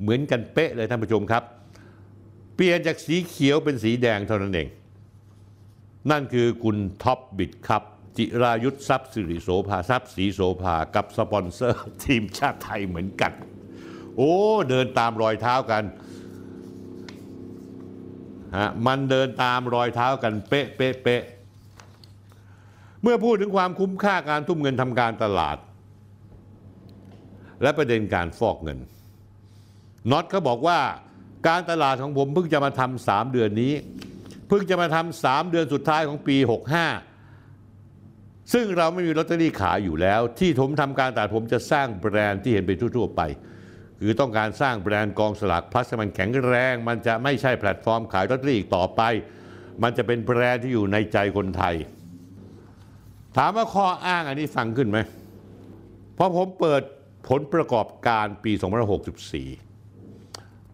เหมือนกันเป๊ะเลยท่านผู้ชมครับเปลี่ยนจากสีเขียวเป็นสีแดงเท่านั้นเอง นั่นคือคุณท็อปBitCupจิรายุทธทรัพย์สิริโสภาทรัพย์ศรีโสภากับสปอนเซอร์ทีมชาติไทยเหมือนกันโอ้เดินตามรอยเท้ากันฮะมันเดินตามรอยเท้ากันเป๊ะเป๊ะเป๊ะเมื่อพูดถึงความคุ้มค่าการทุ่มเงินทำการตลาดและประเด็นการฟอกเงินน็อตเขาบอกว่าการตลาดของผมเพิ่งจะมาทำสามเดือนนี้เพิ่งจะมาทำสามเดือนสุดท้ายของปีหกสิบห้าซึ่งเราไม่มีลอตเตอรี่ขายอยู่แล้วที่ผมทำการตลาดผมจะสร้างแบรนด์ที่เห็นไปทั่วๆไปคือต้องการสร้างแบรนด์กองสลากพลัสมันแข็งแรงมันจะไม่ใช่แพลตฟอร์มขายลอตเตอรี่อีกต่อไปมันจะเป็นแบรนด์ที่อยู่ในใจคนไทยถามว่าข้ออ้างอันนี้ฟังขึ้นไหมเพราะผมเปิดผลประกอบการปีสองพันห้าร้อยหกสิบสี่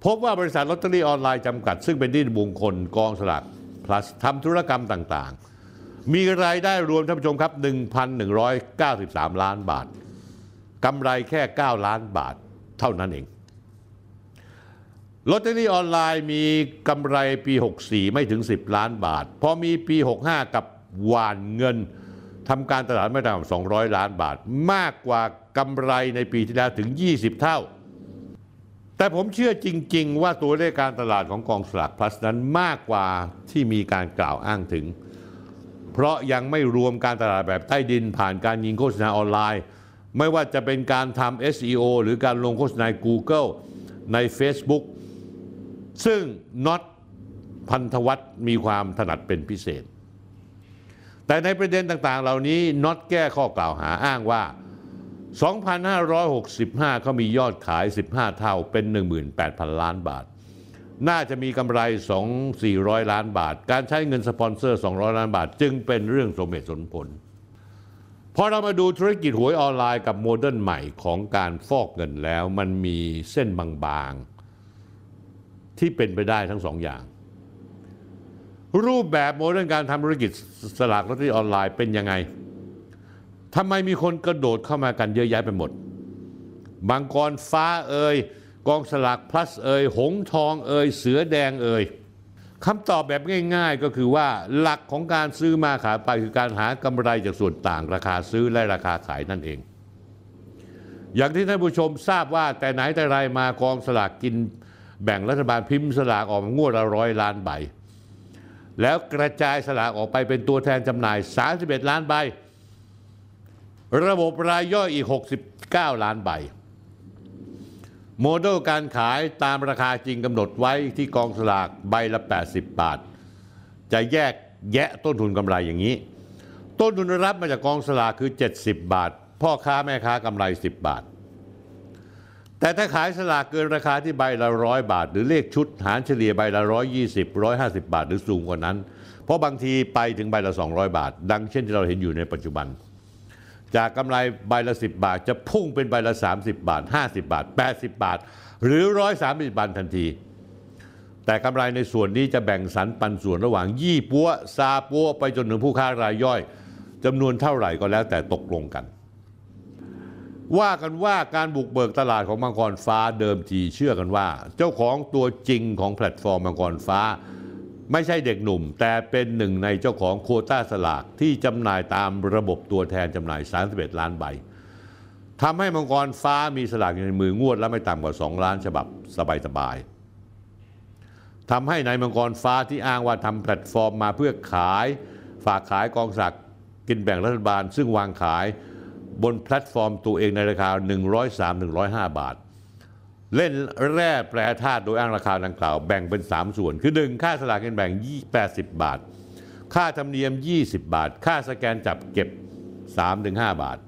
พบว่าบริษัทลอตเตอรี่ออนไลน์จำกัดซึ่งเป็นนิติบุคคลกองสลากพลัสทำธุรกรรมต่างๆมีรายได้รวมท่านผู้ชมครับ หนึ่งพันหนึ่งร้อยเก้าสิบสาม ล้านบาทกำไรแค่เก้าล้านบาทเท่านั้นเองลอตเตอรี่ออนไลน์มีกำไรปีหกสิบสี่ไม่ถึงสิบล้านบาทพอมีปีหกสิบห้ากับหว่านเงินทำการตลาดไม่ต่ำกว่าสองร้อยล้านบาทมากกว่ากำไรในปีที่แล้วถึงยี่สิบเท่าแต่ผมเชื่อจริงๆว่าตัวเลขการตลาดของกองสลากพลัสนั้นมากกว่าที่มีการกล่าวอ้างถึงเพราะยังไม่รวมการตลาดแบบใต้ดินผ่านการยิงโฆษณาออนไลน์ไม่ว่าจะเป็นการทำ เอส อี โอ หรือการลงโฆษณา Google ใน Facebook ซึ่งน็อตพันธวัฒน์มีความถนัดเป็นพิเศษแต่ในประเด็นต่างๆเหล่านี้น็อตแก้ข้อกล่าวหาอ้างว่า สองพันห้าร้อยหกสิบห้า เขามียอดขายสิบห้าเท่าเป็น หนึ่งหมื่นแปดพัน ล้านบาทน่าจะมีกำไร สองพันสี่ร้อย ล้านบาทการใช้เงินสปอนเซอร์สองร้อยล้านบาทจึงเป็นเรื่องสมเหตุสมผลพอเรามาดูธุรกิจหวยออนไลน์กับโมเดิร์นใหม่ของการฟอกเงินแล้วมันมีเส้นบางๆที่เป็นไปได้ทั้งสองอย่างรูปแบบโมเดิร์นการทำธุรกิจสลากลอตเตอรี่ออนไลน์เป็นยังไงทำไมมีคนกระโดดเข้ามากันเยอะแยะไปหมดมังกรฟ้าเอ่ยกองสลากพลัสเอ่ยหงทองเอ่ยเสือแดงเอ่ยคำตอบแบบง่ายๆก็คือว่าหลักของการซื้อมาขายไปคือการหากำไรจากส่วนต่างราคาซื้อและราคาขายนั่นเองอย่างที่ท่านผู้ชมทราบว่าแต่ไหนแต่ไรมากองสลากกินแบ่งรัฐบาลพิมพ์สลากออกงวดละร้อยล้านใบแล้วกระจายสลากออกไปเป็นตัวแทนจำหน่ายสามสิบเอ็ดล้านใบระบบรายย่อยอีกหกสิบเก้าล้านใบโมเดลการขายตามราคาจริงกำหนดไว้ที่กองสลากใบละแปดสิบบาทจะแยกแยะต้นทุนกำไรอย่างนี้ต้นทุนรับมาจากกองสลากคือเจ็ดสิบบาทพ่อค้าแม่ค้ากำไรสิบบาทแต่ถ้าขายสลากเกินราคาที่ใบละหนึ่งร้อยบาทหรือเลขชุดหารเฉลี่ยใบละหนึ่งร้อยยี่สิบ หนึ่งร้อยห้าสิบบาทหรือสูงกว่านั้นเพราะบางทีไปถึงใบละสองร้อยบาทดังเช่นที่เราเห็นอยู่ในปัจจุบันจากกำไรใบละสิบบาทจะพุ่งเป็นใบละสามสิบบาทห้าสิบบาทแปดสิบบาทหรือหนึ่งร้อยสามสิบบาททันทีแต่กำไรในส่วนนี้จะแบ่งสรรปันส่วนระหว่างยี่ปัวซาปัวไปจนถึงผู้ค้ารายย่อยจำนวนเท่าไหร่ก็แล้วแต่ตกลงกันว่ากันว่าการบุกเบิกตลาดของมังกรฟ้าเดิมทีเชื่อกันว่าเจ้าของตัวจริงของแพลตฟอร์มมังกรฟ้าไม่ใช่เด็กหนุ่มแต่เป็นหนึ่งในเจ้าของโควต้าสลากที่จำหน่ายตามระบบตัวแทนจำหน่ายสามสิบเอ็ดล้านใบทำให้มังกรฟ้ามีสลากอยู่ในมืองวดและไม่ต่ำกว่าสองล้านฉบับสบายๆทำให้นายมังกรฟ้าที่อ้างว่าทำแพลตฟอร์มมาเพื่อขายฝากขายกองสลากกินแบ่งรัฐบาลซึ่งวางขายบนแพลตฟอร์มตัวเองในราคา หนึ่งร้อยสามถึงหนึ่งร้อยห้า บาทเล่นแร่แปรธาตุโดยอ้างราคาดังกล่าวแบ่งเป็นสามส่วนคือหนึ่งค่าสลากกินแบ่งแปดสิบบาทค่าธรรมเนียมยี่สิบบาทค่าสแกนจับเก็บ สามถึงห้า บาท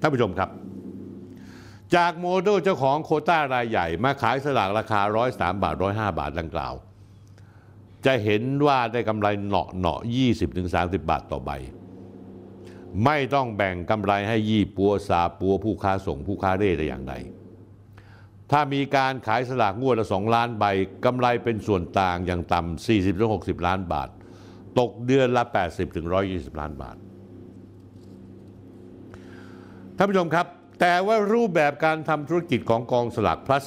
ท่านผู้ชมครับจากโมเดลเจ้าของโควต้ารายใหญ่มาขายสลากราคาหนึ่งร้อยสามบาทหนึ่งร้อยห้าบาทดังกล่าวจะเห็นว่าได้กำไรเหนาะเหนาะ ยี่สิบถึงสามสิบ บาทต่อใบไม่ต้องแบ่งกำไรให้ยี่ปัวซาปัวผู้ค้าส่งผู้ค้าเร่แต่อย่างใดถ้ามีการขายสลากงวดละสองล้านใบกำไรเป็นส่วนต่างอย่างต่ำ สี่สิบถึงหกสิบ ล้านบาทตกเดือนละ แปดสิบถึงหนึ่งร้อยยี่สิบ ล้านบาทท่านผู้ชมครับแต่ว่ารูปแบบการทำธุรกิจของกองสลากพลัส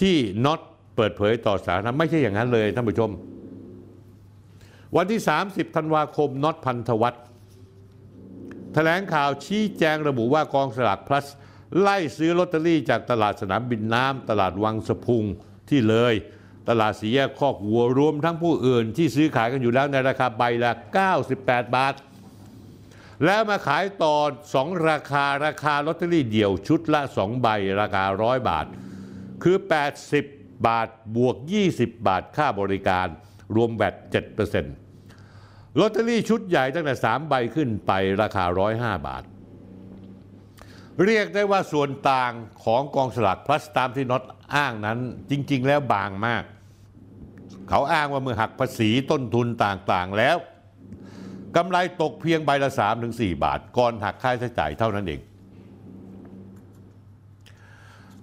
ที่น็อตเปิดเผยต่อสาธารณะไม่ใช่อย่างนั้นเลยท่านผู้ชม วันที่สามสิบธันวาคมน็อตพันธวัฒน์แถลงข่าวชี้แจงระบุว่ากองสลากพลัสไล่ซื้อลอตเตอรี่จากตลาดสนามบินน้ำตลาดวังสะพุงที่เลยตลาดสี่แยกคอกวัวรวมทั้งผู้อื่นที่ซื้อขายกันอยู่แล้วในราคาใบละเก้าสิบแปดบาทแล้วมาขายต่อสองราคาราคาลอตเตอรี่เดี่ยวชุดละสองใบราคาหนึ่งร้อยบาทคือแปดสิบบาทบวกยี่สิบบาทค่าบริการรวมแวต เจ็ดเปอร์เซ็นต์ ลอตเตอรี่ชุดใหญ่ตั้งแต่สามใบขึ้นไปราคาหนึ่งร้อยห้าบาทเรียกได้ว่าส่วนต่างของกองสลากพลัสตามที่น็อตอ้างนั้นจริงๆแล้วบางมากเขาอ้างว่าเมื่อหักภาษีต้นทุนต่างๆแล้วกำไรตกเพียงใบละ สามถึงสี่ บาทก่อนหักค่าใช้จ่ายเท่านั้นเอง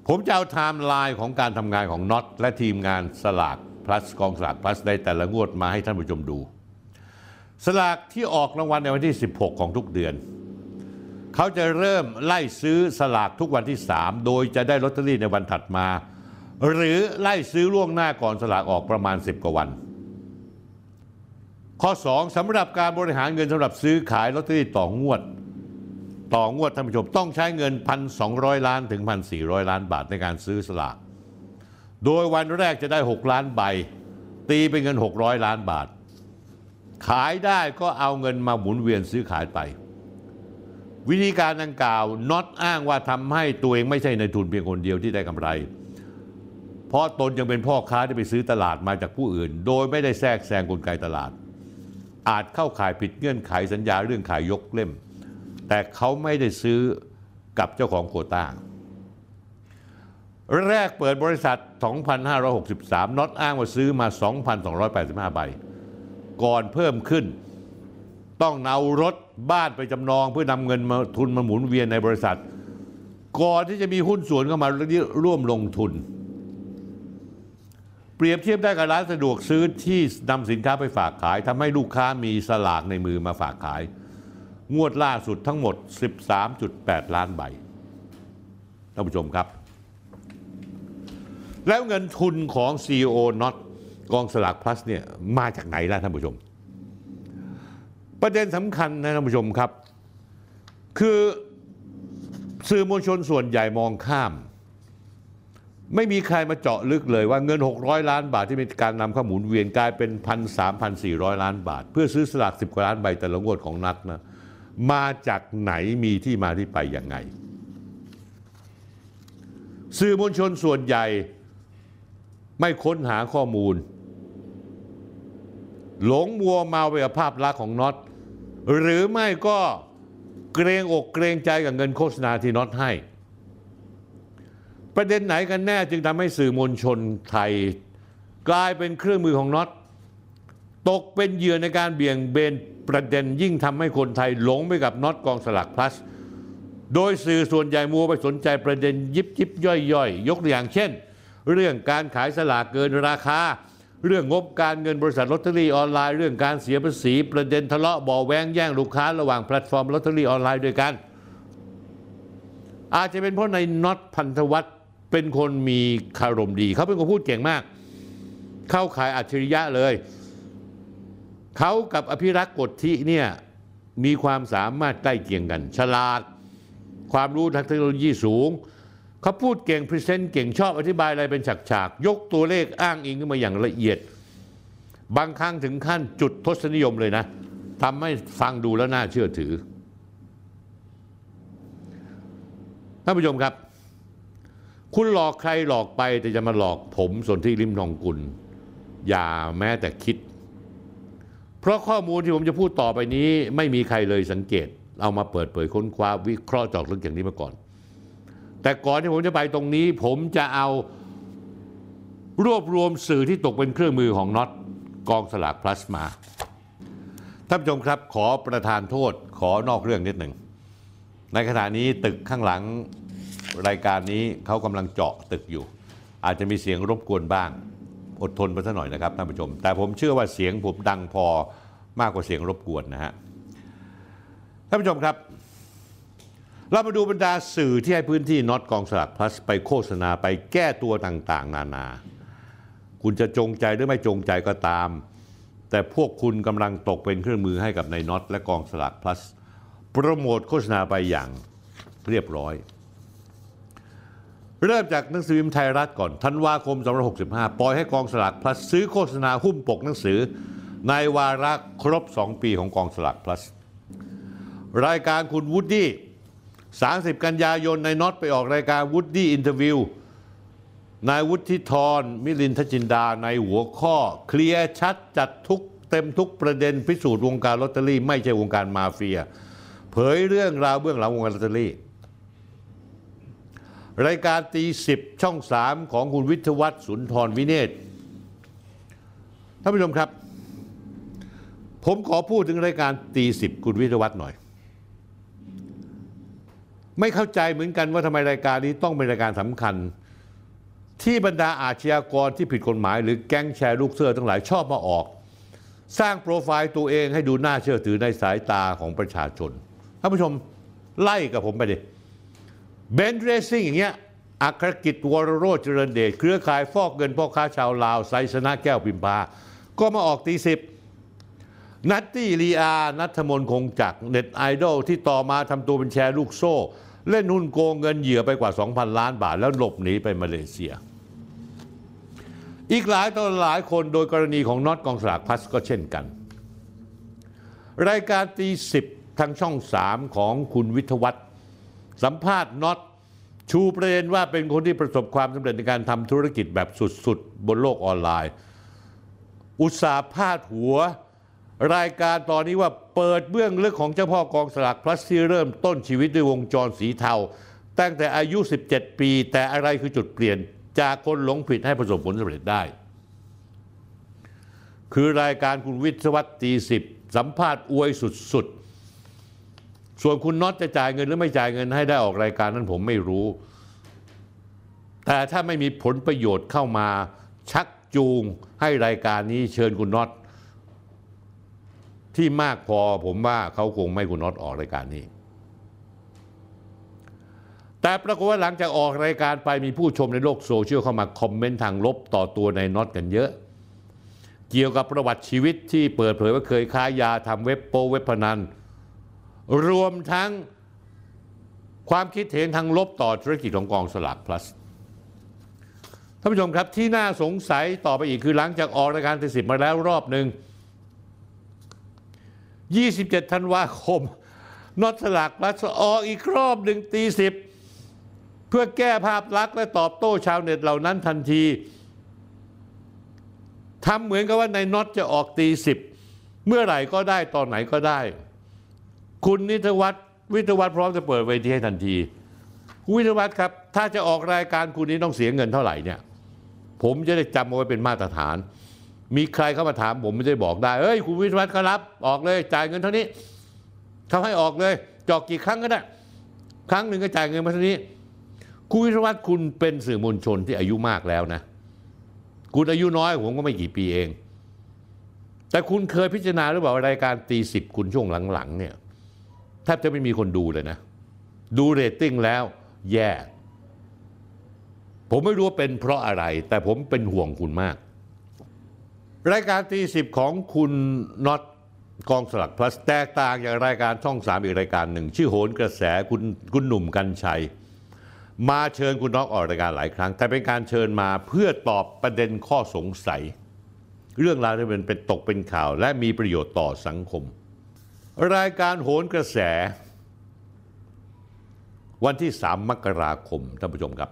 ผมจะเอาไทม์ไลน์ของการทำงานของน็อตและทีมงานสลากพลัสกองสลากพลัสในแต่ละงวดมาให้ท่านผู้ชมดูสลากที่ออกรางวัลในวันที่สิบหกของทุกเดือนเขาจะเริ่มไล่ซื้อสลากทุกวันที่สามโดยจะได้ลอตเตอรี่ในวันถัดมาหรือไล่ซื้อล่วงหน้าก่อนสลากออกประมาณสิบกว่าวันข้อสองสำหรับการบริหารเงินสำหรับซื้อขายลอตเตอรี่ต่องวดต่องวดท่านผู้ชมต้องใช้เงิน หนึ่งพันสองร้อย ล้านถึง หนึ่งพันสี่ร้อย ล้านบาทในการซื้อสลากโดยวันแรกจะได้หกล้านใบตีเป็นเงินหกร้อยล้านบาทขายได้ก็เอาเงินมาหมุนเวียนซื้อขายไปวิธีการดังกล่าวน็อตอ้างว่าทำให้ตัวเองไม่ใช่นายทุนเพียงคนเดียวที่ได้กำไรเพราะตนยังเป็นพ่อค้าที่ไปซื้อตลาดมาจากผู้อื่นโดยไม่ได้แทรกแซงกลไกตลาดอาจเข้าข่ายผิดเงื่อนไขสัญญาเรื่องขายยกเล่มแต่เขาไม่ได้ซื้อกับเจ้าของโควต้าแรกเปิดบริษัท สองพันห้าร้อยหกสิบสาม น็อตอ้างว่าซื้อมา สองพันสองร้อยแปดสิบห้า ใบก่อนเพิ่มขึ้นต้องเอารถบ้านไปจำนองเพื่อนำเงินมาทุนมาหมุนเวียนในบริษัทก่อนที่จะมีหุ้นส่วนเข้ามาร่วมลงทุนเปรียบเทียบได้กับร้านสะดวกซื้อที่นำสินค้าไปฝากขายทำให้ลูกค้ามีสลากในมือมาฝากขายงวดล่าสุดทั้งหมด สิบสามจุดแปด ล้านใบท่านผู้ชมครับแล้วเงินทุนของ ซี อี โอ น็อตกองสลากพลัสเนี่ยมาจากไหนล่ะท่านผู้ชมประเด็นสำคัญนะท่านผู้ชมครับคือสื่อมวลชนส่วนใหญ่มองข้ามไม่มีใครมาเจาะลึกเลยว่าเงินหกร้อยล้านบาทที่มีการนำข้าหมุนเวียนกลายเป็น หนึ่งพันสามพันสี่ร้อย ล้านบาทเพื่อซื้อสลากสิบกว่าล้านใบแต่ละงวดของนักนะมาจากไหนมีที่มาที่ไปอย่างไงสื่อมวลชนส่วนใหญ่ไม่ค้นหาข้อมูลหลงมัวเมาไปกับภาพลักษณ์ของน็อตหรือไม่ก็เกรงอกเกรงใจกับเงินโฆษณาที่น็อตให้ประเด็นไหนกันแน่จึงทำให้สื่อมวลชนไทยกลายเป็นเครื่องมือของน็อตตกเป็นเหยื่อในการเบี่ยงเบนประเด็นยิ่งทำให้คนไทยหลงไปกับน็อตกองสลากพลัสโดยสื่อส่วนใหญ่มัวไปสนใจประเด็นยิบยิบย่อยย่อยยกตัวอย่างเช่นเรื่องการขายสลากเกินราคาเรื่องงบการเงินบริษัทลอตเตอรี่ออนไลน์เรื่องการเสียภาษีประเด็นทะเลาะบ่อแว้งแย่งลูกค้าระหว่างแพลตฟอร์มลอตเตอรี่ออนไลน์ด้วยกันอาจจะเป็นเพราะในน็อตพันธวัฒน์เป็นคนมีคารมดีเขาเป็นคนพูดเก่งมากเข้าขายอัจฉริยะเลยเขากับอภิรักษ์กฎทิเนี่ยมีความสามารถใกล้เคียงกันฉลาดความรู้ทางเทคโนโลยีสูงเขาพูดเก่งพรีเซนต์เก่งชอบอธิบายอะไรเป็นฉากๆยกตัวเลขอ้างอิงขึ้นมาอย่างละเอียดบางครั้งถึงขั้นจุดทศนิยมเลยนะทำให้ฟังดูแล้วน่าเชื่อถือท่านผู้ชมครับคุณหลอกใครหลอกไปแต่จะมาหลอกผมสนธิ ลิ้มทองกุลอย่าแม้แต่คิดเพราะข้อมูลที่ผมจะพูดต่อไปนี้ไม่มีใครเลยสังเกตเอามาเปิดเผยค้นคว้าวิเคราะห์เจาะลึกอย่างนี้มาก่อนแต่ก่อนที่ผมจะไปตรงนี้ผมจะเอารวบรวมสื่อที่ตกเป็นเครื่องมือของน็อตกองสลากพลัสมาท่านผู้ชมครับขอประทานโทษขอนอกเรื่องนิดหนึ่งในขณะนี้ตึกข้างหลังรายการนี้เขากำลังเจาะตึกอยู่อาจจะมีเสียงรบกวนบ้างอดทนไปสักหน่อยนะครับท่านผู้ชมแต่ผมเชื่อว่าเสียงผมดังพอมากกว่าเสียงรบกวนนะฮะท่านผู้ชมครับเรามาดูบรรดาสื่อที่ให้พื้นที่น็อตกองสลากพลัสไปโฆษณาไปแก้ตัวต่างๆนานาคุณจะจงใจหรือไม่จงใจก็ตาม แต่พวกคุณกำลังตกเป็นเครื่องมือให้กับนายน็อตและกองสลากพลัสโปรโมทโฆษณาไปอย่างเรียบร้อยเริ่มจากหนังสือพิมพ์ไทยรัฐก่อนธันวาคมสองพันห้าร้อยหกสิบห้าปล่อยให้กองสลากพลัสซื้อโฆษณาหุ้มปกหนังสือในวาระครบสองปีของกองสลากพลัสรายการคุณวูดดี้สามสิบกันยายนนายน็อตไปออกรายการวูดดี้อินเทอร์วิวนายวุฒิธรมิลินทจินดาในหัวข้อเคลียร์ชัดจัดทุกเต็มทุกประเด็นพิสูจน์วงการลอตเตอรี่ไม่ใช่วงการมาเฟียเผยเรื่องราวเบื้องหลังวงการลอตเตอรี่รายการตีสิบช่องสามของคุณวิทยวัฒน์สุนทรวิเนศท่านผู้ชมครับผมขอพูดถึงรายการตีสิบคุณวิทยวัฒน์หน่อยไม่เข้าใจเหมือนกันว่าทำไมรายการนี้ต้องเป็นรายการสำคัญที่บรรดาอาชญากรที่ผิดกฎหมายหรือแก๊งแชร์ลูกเสื้อทั้งหลายชอบมาออกสร้างโปรไฟล์ตัวเองให้ดูน่าเชื่อถือในสายตาของประชาชนท่านผู้ชมไล่กับผมไปดิเบนซ์เรซิ่งอย่างเงี้ยอัครกิจวรโรจน์เจริญเดชเครือข่ายฟอกเงินพ่อค้าชาวลาวไซสนะแก้วพิมพาก็มาออกตีสิบนัตตี้ลีอานัทมนต์คงจักรเน็ตไอดอลที่ต่อมาทำตัวเป็นแชร์ลูกโซ่เล่นหุ้นโกงเงินเหยื่อไปกว่า สองพันล้านบาทแล้วหลบหนีไปมาเลเซียอีกหลายต่อหลายคนโดยกรณีของน็อตกองสลากพลัสก็เช่นกันรายการตีสิบทางช่องสามของคุณวิทยวัฒน์สัมภาษณ์น็อตชูประเด็นว่าเป็นคนที่ประสบความสำเร็จในการทำธุรกิจแบบสุดๆบนโลกออนไลน์อุตสาห์พาดหัวรายการตอนนี้ว่าเปิดเบื้องลึกของเจ้าพ่อกองสลากพลัสที่เริ่มต้นชีวิตด้วยวงจรสีเทาตั้งแต่อายุสิบเจ็ดปีแต่อะไรคือจุดเปลี่ยนจากคนหลงผิดให้ประสบผลสำเร็จได้คือรายการคุณวิทยวัฒน์ตีสิบสัมภาษณ์อวยสุดๆส่วนคุณน็อตจะจ่ายเงินหรือไม่จ่ายเงินให้ได้ออกรายการนั้นผมไม่รู้แต่ถ้าไม่มีผลประโยชน์เข้ามาชักจูงให้รายการนี้เชิญคุณน็อตที่มากพอผมว่าเขาคงไม่คุณน็อตออกรายการนี้แต่ปรากฏว่าหลังจากออกรายการไปมีผู้ชมในโลกโซเชียลเข้ามาคอมเมนต์ทางลบต่อตัวนายน็อตกันเยอะเกี่ยวกับประวัติชีวิตที่เปิดเผยว่าเคยค้ายาทำเว็บโป้เว็บพนันรวมทั้งความคิดเห็นทางลบต่อธุรกิจของกองสลากพลัสท่านผู้ชมครับที่น่าสงสัยต่อไปอีกคือหลังจากออกรายการที่สิบมาแล้วรอบหนึ่งยี่สิบเจ็ดธันวาคมน็อตสลากพลัสออกอีกรอบหนึ่งตีสิบเพื่อแก้ภาพลักษณ์และตอบโต้ชาวเน็ตเหล่านั้นทันทีทำเหมือนกับว่านายน็อตจะออกตีสิบเมื่อไหร่ก็ได้ตอนไหนก็ได้คุณนิทวัฒน์วิทยวัฒน์พร้อมจะเปิดเวทีให้ทันทีคุณวิทยวัฒน์ครับถ้าจะออกรายการคุณนี้ต้องเสียเงินเท่าไหร่เนี่ยผมจะได้จำเอาไว้เป็นมาตรฐานมีใครเข้ามาถามผมไม่ได้บอกได้เอ้ยคุณวิทยวัฒน์ก็รับออกเลยจ่ายเงินเท่านี้ทำให้ออกเลยจอกกี่ครั้งก็ได้ครั้งหนึ่งก็จ่ายเงินมาเท่านี้คุณวิทยวัฒน์คุณเป็นสื่อมวลชนที่อายุมากแล้วนะคุณอายุน้อยผมก็ไม่กี่ปีเองแต่คุณเคยพิจารณาหรือเปล่ารายการตีสิบคุณช่วงหลังๆเนี่ยแทบจะไม่มีคนดูเลยนะดูเรตติ้งแล้วแย่ผมไม่รู้ว่าเป็นเพราะอะไรแต่ผมเป็นห่วงคุณมากรายการตีสิบของคุณน็อตกองสลักพลัสแตกต่างจากรายการช่องสามอีกรายการหนึ่งชื่อโหนกระแสคุณคุณหนุ่มกัญชัยมาเชิญคุณน็อตออกรายการหลายครั้งแต่เป็นการเชิญมาเพื่อตอบประเด็นข้อสงสัยเรื่องราวที่มันเป็นตกเป็นข่าวและมีประโยชน์ต่อสังคมรายการโหนกระแสวันที่สามมกราคมท่านผู้ชมครับ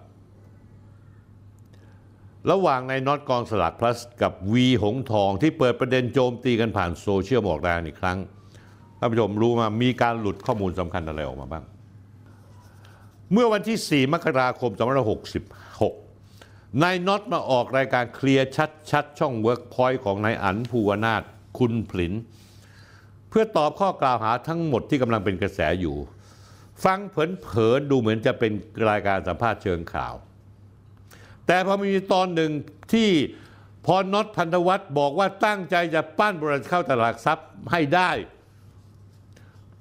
ระหว่างนายน็อตกองสลากพลัสกับวีหงทองที่เปิดประเด็นโจมตีกันผ่านโซเชียลออกรายอีกครั้งท่านผู้ชมรู้มามีการหลุดข้อมูลสำคัญอะไรออกมาบ้างเมื่อวันที่สี่มกราคมสองพันห้าร้อยหกสิบหกนายน็อตมาออกรายการเคลียร์ชัดชัดช่องเวิร์กพอยต์ของนายอั๋นภูวนาถคุณผลินเพื่อตอบข้อกล่าวหาทั้งหมดที่กำลังเป็นกระแสอยู่ฟังเผินๆดูเหมือนจะเป็นรายการสัมภาษณ์เชิงข่าวแต่พอมีตอนหนึ่งที่พอน็อตพันธวัฒน์บอกว่าตั้งใจจะปั้นบริษัทเข้าตลาดทรัพย์ให้ได้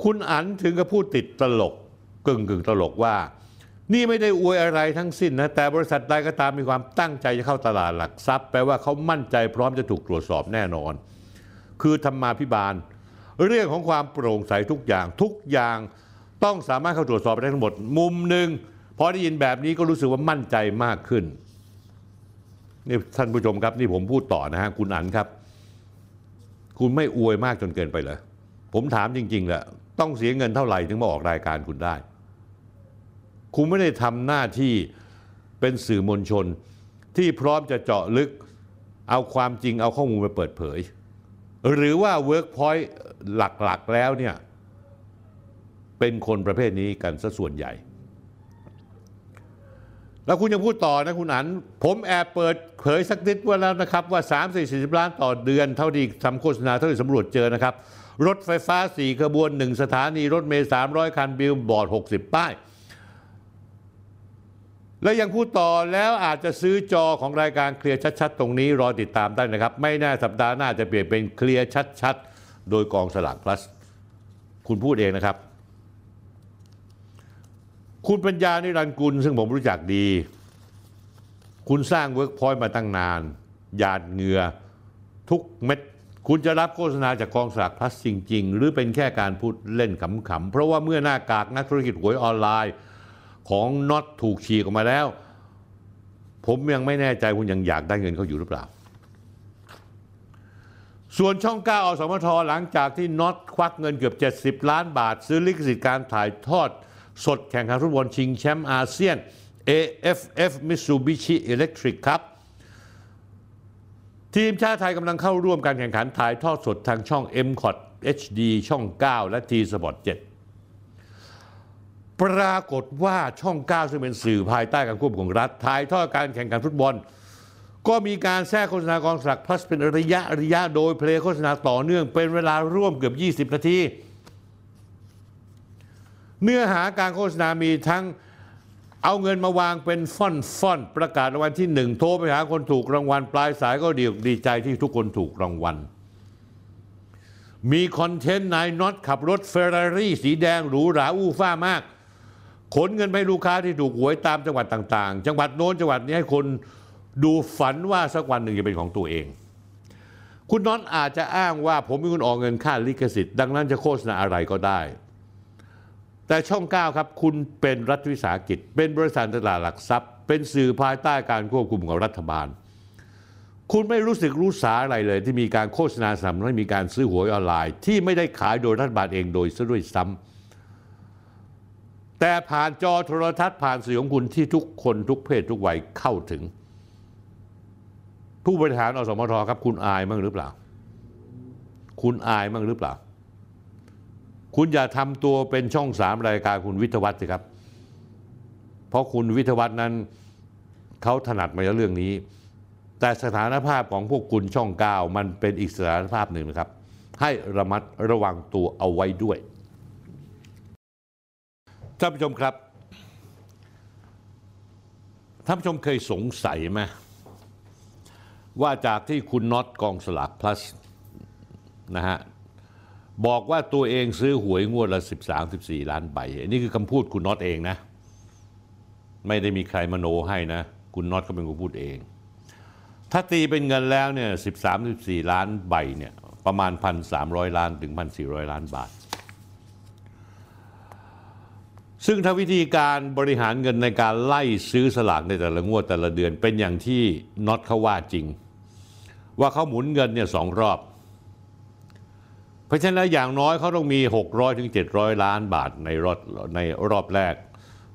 คุณอั๋นถึงกับพูดติดตลกกึ่งกึ่งตลกว่านี่ไม่ได้อวยอะไรทั้งสิ้นนะแต่บริษัทใดก็ตามมีความตั้งใจจะเข้าตลาดหลักทรัพย์แปลว่าเขามั่นใจพร้อมจะถูกตรวจสอบแน่นอน คือธรรมาภิบาลเรื่องของความโปร่งใสทุกอย่างทุกอย่างต้องสามารถเข้าตรวจสอบได้ทั้งหมดมุมหนึ่งพอได้ยินแบบนี้ก็รู้สึกว่ามั่นใจมากขึ้นนี่ท่านผู้ชมครับนี่ผมพูดต่อนะฮะคุณอั๋นครับคุณไม่อวยมากจนเกินไปเหรอผมถามจริงๆแหละต้องเสียเงินเท่าไหร่ถึงมาออกรายการคุณได้คุณไม่ได้ทำหน้าที่เป็นสื่อมวลชนที่พร้อมจะเจาะลึกเอาความจริงเอาข้อมูลมาเปิดเผยหรือว่าเวิร์กพอยต์หลักๆแล้วเนี่ยเป็นคนประเภทนี้กันซะส่วนใหญ่แล้วคุณยังพูดต่อนะคุณอั๋นผมแอบเปิดเผยสักนิดว่าแล้วนะครับว่า สามสิบสี่สิบ ล้านต่อเดือนเท่าที่ทำโฆษณาเท่าที่สำรวจเจอนะครับรถไฟฟ้าสี่ขบวนหนึ่งสถานีรถเมล์สามร้อยคันบิลบอร์ดหกสิบป้ายและยังพูดต่อแล้วอาจจะซื้อจอของรายการเคลียร์ชัดๆตรงนี้รอติดตามได้นะครับไม่แน่สัปดาห์หน้าจะเปลี่ยนเป็นเคลียร์ชัดๆโดยกองสลากพลัสคุณพูดเองนะครับคุณปัญญานิรันดร์กุลซึ่งผมรู้จักดีคุณสร้างเวิร์กพอยต์มาตั้งนานหยาดเหงื่อทุกเม็ดคุณจะรับโฆษณาจากกองสลากพลัสจริงๆหรือเป็นแค่การพูดเล่นขำๆเพราะว่าเมื่อหน้ากากนักธุรกิจหวยออนไลน์ของน็อตถูกฉีกออกมาแล้วผมยังไม่แน่ใจคุณยังอยากได้เงินเขาอยู่หรือเปล่าส่วนช่องเก้าอสมทหลังจากที่น็อตควักเงินเกือบเจ็ดสิบล้านบาทซื้อลิขสิทธิ์การถ่ายทอดสดแข่งขันฟุตบอลชิงแชมป์อาเซียน เอ เอฟ เอฟ Mitsubishi Cup ทีมชาติไทยกำลังเข้าร่วมการแข่งขันถ่ายทอดสดทางช่อง เอ็ม คอท เอช ดี ช่องเก้าและ T Sport เจ็ดปรากฏว่าช่องเก้าซึ่งเป็นสื่อภายใต้การควบคุมของรัฐถ่ายทอดการแข่งขันฟุตบอลก็มีการแทรกโฆษณากองสลากพลัสเป็นระยะระยะโดยเพลย์โฆษณาต่อเนื่องเป็นเวลาร่วมเกือบยี่สิบนาทีเนื้อหาการโฆษณามีทั้งเอาเงินมาวางเป็นฟ่อนๆประกาศรางวัลที่หนึ่งโทรไปหาคนถูกรางวัลปลายสายก็ดีดีใจที่ทุกคนถูกรางวัลมีคอนเทนต์นายน็อตขับรถ Ferrari สีแดงหรูหราอู้ฟ้ามากขนเงินไปลูกค้าที่ถูกหวยตามจังหวัดต่างๆจังหวัดโน้นจังหวัดนี้ให้คนดูฝันว่าสักวันหนึ่งจะเป็นของตัวเองคุณน็อตอาจจะอ้างว่าผมเป็นคนออกเงินค่าลิขสิทธิ์ดังนั้นจะโฆษณาอะไรก็ได้แต่ช่องเก้าครับคุณเป็นรัฐวิสาหกิจเป็นบริษัทตลาดหลักทรัพย์เป็นสื่อภายใต้การควบคุมของรัฐบาลคุณไม่รู้สึกรู้สาอะไรเลยที่มีการโฆษณาสนับสนุนให้มีการซื้อหวยออนไลน์ที่ไม่ได้ขายโดยรัฐบาลเองโดยซะด้วยซ้ำแต่ผ่านจอโทรทัศน์ผ่านสื่อของคุณที่ทุกคนทุกเพศทุกวัยเข้าถึงผู้บริหารอสมทครับคุณอายมั่งหรือเปล่าคุณอายมั่งหรือเปล่าคุณอย่าทำตัวเป็นช่องสามรายการคุณวิทยวัฒน์สิครับเพราะคุณวิทยวัฒน์นั้นเขาถนัดมาเรื่องนี้แต่สถานภาพของพวกคุณช่องเก้ามันเป็นอีกสถานภาพหนึ่งนะครับให้ระมัดระวังตัวเอาไว้ด้วยท่านผู้ชมครับท่านผู้ชมเคยสงสัยไหมว่าจากที่คุณน็อตกองสลากพลัสนะฮะบอกว่าตัวเองซื้อหวยงวดละสิบสาม สิบสี่ล้านใบนี่คือคำพูดคุณน็อตเองนะไม่ได้มีใครมโนให้นะคุณน็อตก็เป็นคนพูดเองถ้าตีเป็นเงินแล้วเนี่ย สิบสาม สิบสี่ ล้านใบเนี่ยประมาณ หนึ่งพันสามร้อย ล้านถึง หนึ่งพันสี่ร้อย ล้านบาทซึ่งถ้าวิธีการบริหารเงินในการไล่ซื้อสลากในแต่ละงวดแต่ละเดือนเป็นอย่างที่น็อตเขาว่าจริงว่าเขาหมุนเงินเนี่ยสองรอบเพราะฉะนั้นอย่างน้อยเขาต้องมีหกร้อยถึงเจ็ดร้อยล้านบาทในรอบในรอบแรก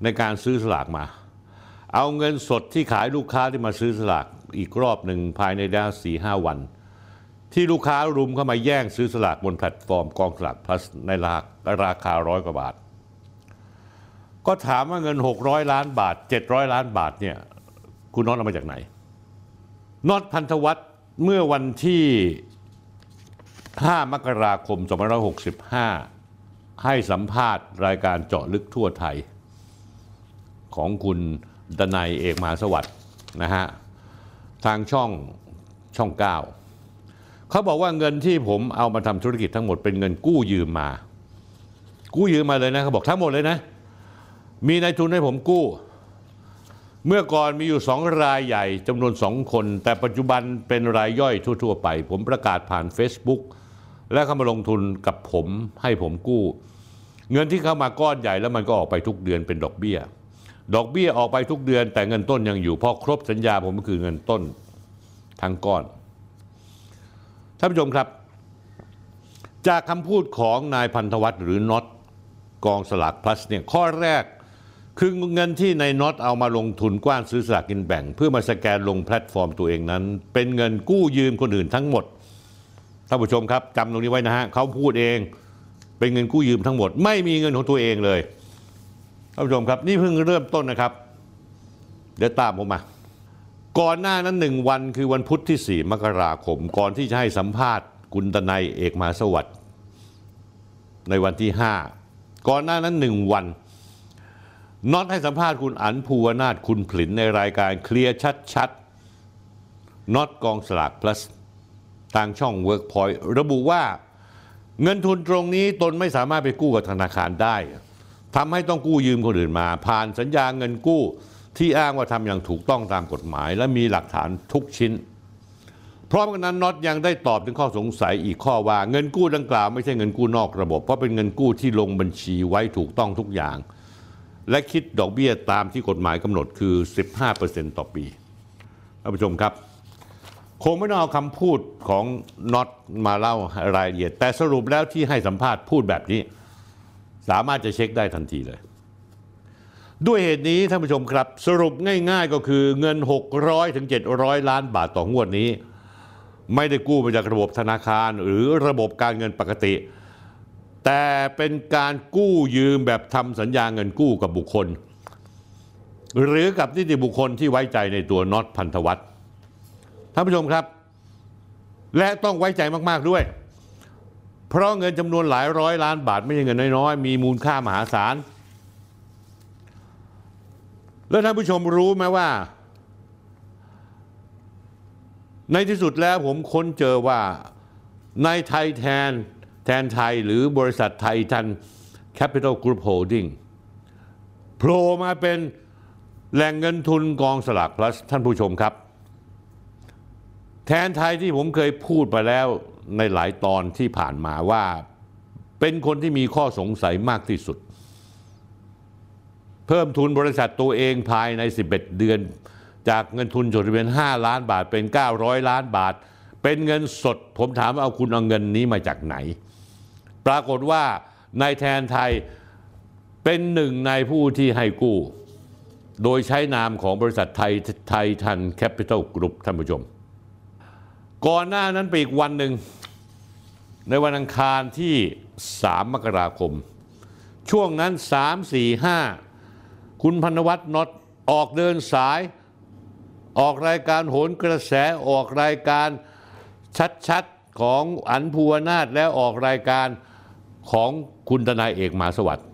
ในการซื้อสลากมาเอาเงินสดที่ขายลูกค้าที่มาซื้อสลากอีกรอบหนึ่งภายในเวลา สี่ถึงห้า วันที่ลูกค้ารุมเข้ามาแย่งซื้อสลากบนแพลตฟอร์มกองสลากพลัสในราคาร้อยกว่าบาทก็ถามว่าเงินหกร้อยล้านบาทเจ็ดร้อยล้านบาทเนี่ยคุณน็อตเอามาจากไหนน็อตพันธวัฒน์เมื่อวันที่ห้ามกราคมสองพันห้าร้อยหกสิบห้าให้สัมภาษณ์รายการเจาะลึกทั่วไทยของคุณดนัยเอกมหาสวัสดิ์นะฮะทางช่องช่องเก้าเขาบอกว่าเงินที่ผมเอามาทำธุรกิจทั้งหมดเป็นเงินกู้ยืมมากู้ยืมมาเลยนะเขาบอกทั้งหมดเลยนะมีนายทุนให้ผมกู้เมื่อก่อนมีอยู่สองรายใหญ่จำนวนสองคนแต่ปัจจุบันเป็นรายย่อยทั่วๆไปผมประกาศผ่าน Facebook และเข้ามาลงทุนกับผมให้ผมกู้เงินที่เข้ามาก้อนใหญ่แล้วมันก็ออกไปทุกเดือนเป็นดอกเบี้ยดอกเบี้ยออกไปทุกเดือนแต่เงินต้นยังอยู่พอครบสัญญาผมก็คือเงินต้นทั้งก้อนท่านผู้ชมครับจากคำพูดของนายพันธวัฒน์หรือน็อตกองสลากพลัสเนี่ยข้อแรกคือเงินที่นายน็อตเอามาลงทุนกว้านซื้อสลากกินแบ่งเพื่อมาสแกนลงแพลตฟอร์มตัวเองนั้นเป็นเงินกู้ยืมคนอื่นทั้งหมดท่านผู้ชมครับจำตรงนี้ไว้นะฮะเขาพูดเองเป็นเงินกู้ยืมทั้งหมดไม่มีเงินของตัวเองเลยท่านผู้ชมครับนี่เพิ่งเริ่มต้นนะครับเดี๋ยวตามผมมาก่อนหน้านั้นหนึ่งวันคือวันพุธที่สี่มกราคมก่อนที่จะให้สัมภาษณ์คุณตนัยเอกมหาสวัสดิ์ในวันที่ห้าก่อนหน้านั้นหนึ่งวันน็อตให้สัมภาษณ์คุณอั๋นภูวนาถคุณผลินในรายการเคลียร์ชัดๆน็อตกองสลาก plus ทางช่อง Workpoint ระบุว่าเงินทุนตรงนี้ตนไม่สามารถไปกู้กับธนาคารได้ทำให้ต้องกู้ยืมคนอื่นมาผ่านสัญญาเงินกู้ที่อ้างว่าทำอย่างถูกต้องตามกฎหมายและมีหลักฐานทุกชิ้นพร้อมกันนั้นน็อตยังได้ตอบถึงข้อสงสัยอีกข้อว่าเงินกู้ดังกล่าวไม่ใช่เงินกู้นอกระบบเพราะเป็นเงินกู้ที่ลงบัญชีไว้ถูกต้องทุกอย่างและคิดดอกเบี้ยตามที่กฎหมายกำหนดคือ สิบห้าเปอร์เซ็นต์ ต่อปีท่านผู้ชมครับคงไม่ต้องเอาคำพูดของน็อตมาเล่ารายละเอียดแต่สรุปแล้วที่ให้สัมภาษณ์พูดแบบนี้สามารถจะเช็คได้ทันทีเลยด้วยเหตุนี้ท่านผู้ชมครับสรุปง่ายๆก็คือเงิน หกร้อยถึงเจ็ดร้อย ล้านบาทต่องวดนี้ไม่ได้กู้มาจากระบบธนาคารหรือระบบการเงินปกติแต่เป็นการกู้ยืมแบบทำสัญญาเงินกู้กับบุคคลหรือกับนิติบุคคลที่ไว้ใจในตัวน็อตพันธวัฒน์ท่านผู้ชมครับและต้องไว้ใจมากๆด้วยเพราะเงินจำนวนหลายร้อยล้านบาทไม่ใช่เงินน้อยๆมีมูลค่ามหาศาลแล้วท่านผู้ชมรู้ไหมว่าในที่สุดแล้วผมค้นเจอว่าในไทยแทนแทนไทยหรือบริษัทไทยทันแคปิตอลกรุ๊ปโฮลดิ้งโผล่มาเป็นแหล่งเงินทุนกองสลาก plus ท่านผู้ชมครับแทนไทยที่ผมเคยพูดไปแล้วในหลายตอนที่ผ่านมาว่าเป็นคนที่มีข้อสงสัยมากที่สุดเพิ่มทุนบริษัทตัวเองภายในสิบเอ็ดเดือนจากเงินทุนจดทะเบียนห้าล้านบาทเป็นเก้าร้อยล้านบาทเป็นเงินสดผมถามว่าเอาคุณเอาเงินนี้มาจากไหนปรากฏว่านายแทนไทยเป็นหนึ่งในผู้ที่ให้กู้โดยใช้นามของบริษัทไทยไทยทันแคปิตอลกรุ๊ปท่านผู้ชมก่อนหน้านั้นไปอีกวันหนึ่งในวันอังคารที่สามมกราคมช่วงนั้นสาม สี่ ห้าคุณพันธวัฒน์น็อตออกเดินสายออกรายการโหนกระแสออกรายการชัดๆของอั๋นภูวนาถแล้วออกรายการของคุณทนายเอกมหาสวัสดิ์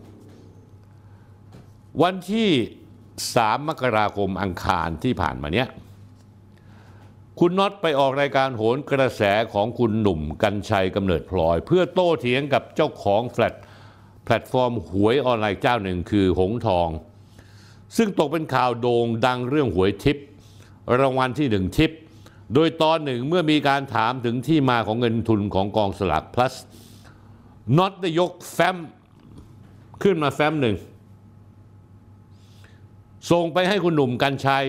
วันที่สามมกราคมอังคารที่ผ่านมาเนี้ยคุณน็อตไปออกรายการโหนกระแสของคุณหนุ่มกัญชัยกำเนิดพลอยเพื่อโต้เถียงกับเจ้าของแฟลตแพลตฟอร์มหวยออนไลน์เจ้าหนึ่งคือหงทองซึ่งตกเป็นข่าวโด่งดังเรื่องหวยทิพย์รางวัลที่หนึ่งทิพย์โดยตอนหนึ่งเมื่อมีการถามถึงที่มาของเงินทุนของกองสลาก plus น็อตได้ยกแฟ้มขึ้นมาแฟ้มหนึ่งส่งไปให้คุณหนุ่มกัญชัย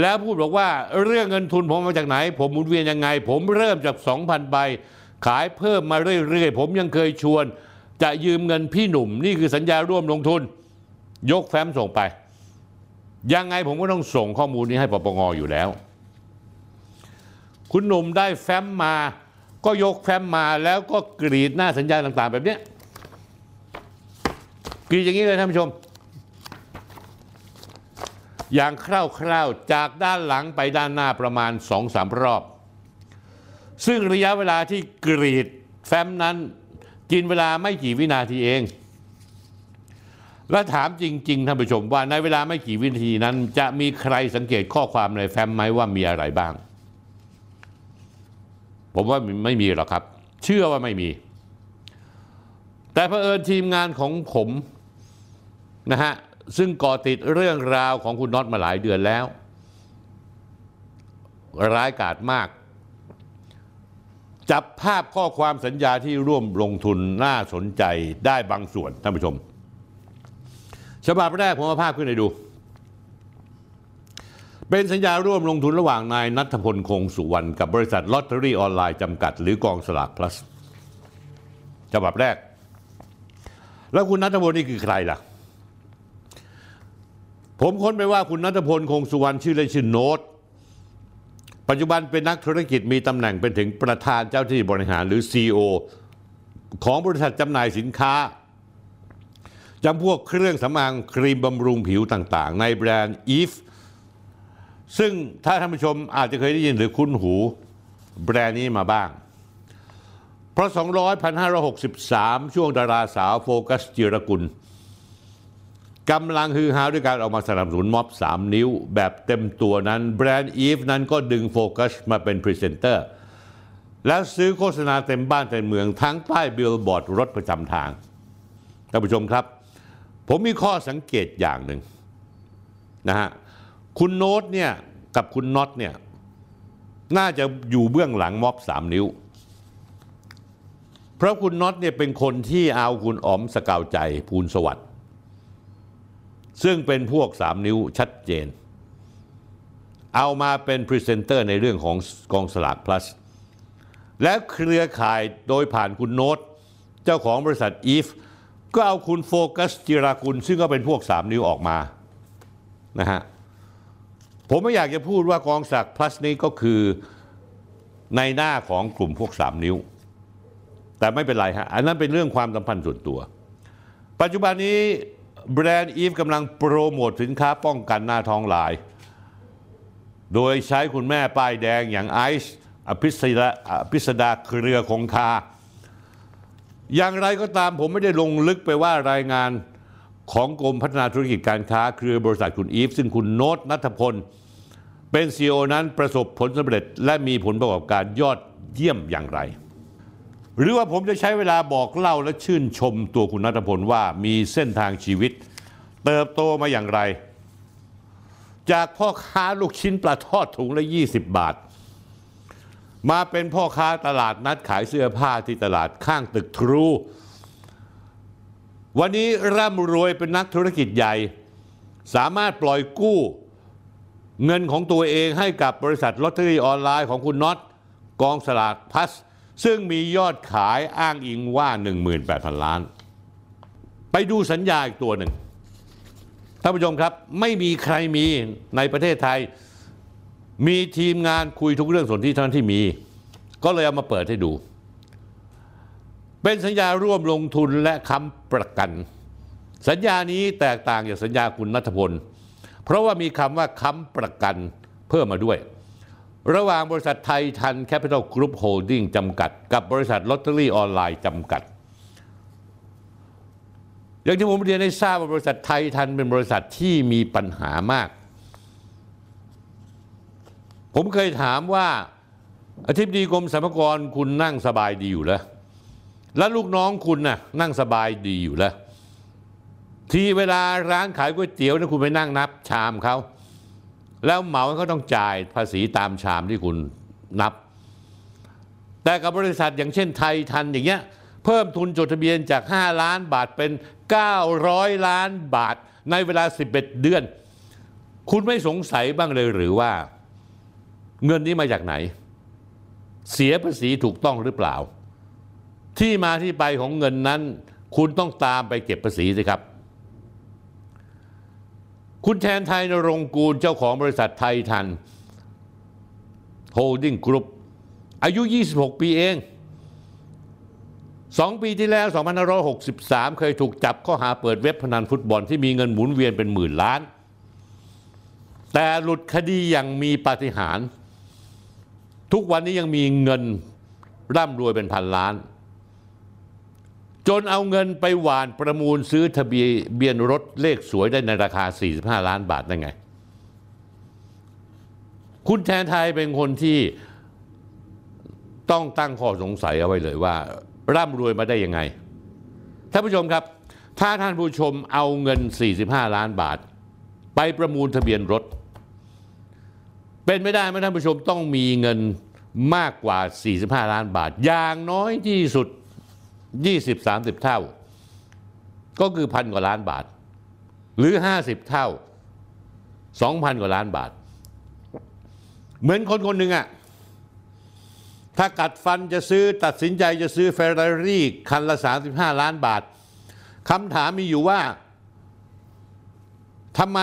แล้วพูดบอกว่าเรื่องเงินทุนผมมาจากไหนผมหมุนเวียนยังไงผมเริ่มจาก สองพัน ใบขายเพิ่มมาเรื่อยๆผมยังเคยชวนจะยืมเงินพี่หนุ่มนี่คือสัญญาร่วมลงทุนยกแฟ้มส่งไปยังไงผมก็ต้องส่งข้อมูลนี้ให้ปปง อยู่แล้วคุณหนุ่มได้แฟ้มมาก็ยกแฟ้มมาแล้วก็กรีดหน้าสัญญาต่างๆแบบนี้กรีดอย่างนี้เลยท่านผู้ชมอย่างคร่าวๆจากด้านหลังไปด้านหน้าประมาณ สองสาม รอบซึ่งระยะเวลาที่กรีดแฟ้มนั้นกินเวลาไม่กี่วินาทีเองและถามจริงๆท่านผู้ชมว่าในเวลาไม่กี่วินาทีนั้นจะมีใครสังเกตข้อความในแฟ้มไหมว่ามีอะไรบ้างผมว่าไม่มีหรอกครับเชื่อว่าไม่มีแต่เผอิญทีมงานของผมนะฮะซึ่งก่อติดเรื่องราวของคุณน็อตมาหลายเดือนแล้วร้ายกาจมาก จับภาพข้อความสัญญาที่ร่วมลงทุนน่าสนใจได้บางส่วนท่านผู้ชมฉบับแรกผมเอาภาพขึ้นให้ดูเป็นสัญญาร่วมลงทุนระหว่างนายณัฐพลคงสุวรรณกับบริษัทลอตเตอรี่ออนไลน์จำกัดหรือกองสลากพลัสฉบับแรกแล้วคุณณัฐพลนี่คือใครล่ะผมค้นไปว่าคุณณัฐพลคงสุวรรณชื่อเล่นชื่อโน้ตปัจจุบันเป็นนักธุรกิจมีตำแหน่งเป็นถึงประธานเจ้าที่บริหารหรือ ซี อี โอ ของบริษัทจำหน่ายสินค้าจำพวกเครื่องสำอางครีมบำรุงผิวต่างๆในแบรนด์อีฟซึ่งถ้าท่านผู้ชมอาจจะเคยได้ยินหรือคุ้นหูแบรนด์นี้มาบ้างเพราะสองพันห้าร้อยหกสิบสามช่วงดาราสาวโฟกัสจิรกุลกำลังฮือฮาด้วยการออกมาสนับสนุนม็อบสามนิ้วแบบเต็มตัวนั้นแบรนด์อีฟนั้นก็ดึงโฟกัสมาเป็นพรีเซนเตอร์และซื้อโฆษณาเต็มบ้านเต็มเมืองทั้งป้ายบิลบอร์ดรถประจำทางท่านผู้ชมครับผมมีข้อสังเกตอย่างหนึ่งนะฮะคุณโน้ตเนี่ยกับคุณน็อตเนี่ยน่าจะอยู่เบื้องหลังม็อบสามนิ้วเพราะคุณน็อตเนี่ยเป็นคนที่เอาคุณอ๋อมสกาวใจภูลสวัสดิ์ซึ่งเป็นพวกสามนิ้วชัดเจนเอามาเป็นพรีเซนเตอร์ในเรื่องของกองสลาก plus และเครือข่ายโดยผ่านคุณโน้ตเจ้าของบริษัทอีฟก็เอาคุณโฟกัสจิรากุลซึ่งก็เป็นพวกสามนิ้วออกมานะฮะผมไม่อยากจะพูดว่ากองสลาก plus นี้ก็คือในหน้าของกลุ่มพวกสามนิ้วแต่ไม่เป็นไรฮะอันนั้นเป็นเรื่องความสัมพันธ์ส่วนตัวปัจจุบันนี้แบรนด์อีฟกำลังโปรโมทสินค้าป้องกันหน้าท้องลายโดยใช้คุณแม่ป้ายแดงอย่างไอซ์อภิสดาเครือคงคาอย่างไรก็ตามผมไม่ได้ลงลึกไปว่ารายงานของกรมพัฒนาธุรกิจการค้าเครือบริษัทคุณอีฟซึ่งคุณโน้ตณัฐพลเป็น ซี อี โอ นั้นประสบผลสำเร็จและมีผลประกอบการยอดเยี่ยมอย่างไรหรือว่าผมจะใช้เวลาบอกเล่าและชื่นชมตัวคุณณัฐพลว่ามีเส้นทางชีวิตเติบโตมาอย่างไรจากพ่อค้าลูกชิ้นปลาทอดถุงละยี่สิบบาทมาเป็นพ่อค้าตลาดนัดขายเสื้อผ้าที่ตลาดข้างตึก True วันนี้ร่ำรวยเป็นนักธุรกิจใหญ่สามารถปล่อยกู้เงินของตัวเองให้กับบริษัทลอตเตอรี่ออนไลน์ของคุณน็อตกองสลากพลัสซึ่งมียอดขายอ้างอิงว่า หนึ่งหมื่นแปดพัน ล้านไปดูสัญญาอีกตัวหนึ่งท่านผู้ชมครับไม่มีใครมีในประเทศไทยมีทีมงานคุยทุกเรื่องส่วนที่เท่านั้นที่มีก็เลยเอามาเปิดให้ดูเป็นสัญญาร่วมลงทุนและค้ำประกันสัญญานี้แตกต่างจากสัญญาคุณณัฐพลเพราะว่ามีคำว่าค้ำประกันเพิ่มมาด้วยระหว่างบริษัทไทยทันแคปิตอลกรุ๊ปโฮลดิ้งจำกัดกับบริษัทลอตเตอรี่ออนไลน์จำกัดอย่างที่ผมเรียนให้ทราบว่าบริษัทไทยทันเป็นบริษัทที่มีปัญหามากผมเคยถามว่าอธิบดีกรมสรรพากรคุณนั่งสบายดีอยู่แล้วและลูกน้องคุณน่ะนั่งสบายดีอยู่แล้วที่เวลาร้านขายก๋วยเตี๋ยวนะคุณไปนั่งนับชามเขาแล้วเหมาเขาต้องจ่ายภาษีตามชามที่คุณนับแต่กับบริษัทอย่างเช่นไทยทันอย่างเงี้ยเพิ่มทุนจดทะเบียนจากห้าล้านบาทเป็นเก้าร้อยล้านบาทในเวลาสิบเอ็ดเดือนคุณไม่สงสัยบ้างเลยหรือว่าเงินนี้มาจากไหนเสียภาษีถูกต้องหรือเปล่าที่มาที่ไปของเงินนั้นคุณต้องตามไปเก็บภาษีสิครับคุณแทนไทยนรงกูลเจ้าของบริษัทไทยทันโฮลดิ้งกรุ๊ปอายุยี่สิบหกปีเองสองปีที่แล้วสองพันห้าร้อยหกสิบสามเคยถูกจับข้อหาเปิดเว็บพนันฟุตบอลที่มีเงินหมุนเวียนเป็นหมื่นล้านแต่หลุดคดีอย่างมีปาฏิหาริย์ทุกวันนี้ยังมีเงินร่ำรวยเป็นพันล้านจนเอาเงินไปหว่านประมูลซื้อทะเบียนรถเลขสวยได้ในราคาสี่สิบห้าล้านบาทได้ไงคุณแทนไทยเป็นคนที่ต้องตั้งข้อสงสัยเอาไว้เลยว่าร่ำรวยมาได้ยังไงท่านผู้ชมครับถ้าท่านผู้ชมเอาเงินสี่สิบห้าล้านบาทไปประมูลทะเบียนรถเป็นไม่ได้ไหมท่านผู้ชมต้องมีเงิน มากกว่าสี่สิบห้าล้านบาทอย่างน้อยที่สุด ยี่สิบถึงสามสิบเท่าก็คือพันกว่าล้านบาทหรือห้าสิบเท่า สองพัน กว่าล้านบาทเหมือนคนคนหนึ่งอะถ้ากัดฟันจะซื้อตัดสินใจจะซื้อ Ferrari คันละสามสิบห้าล้านบาทคำถามมีอยู่ว่าทำไม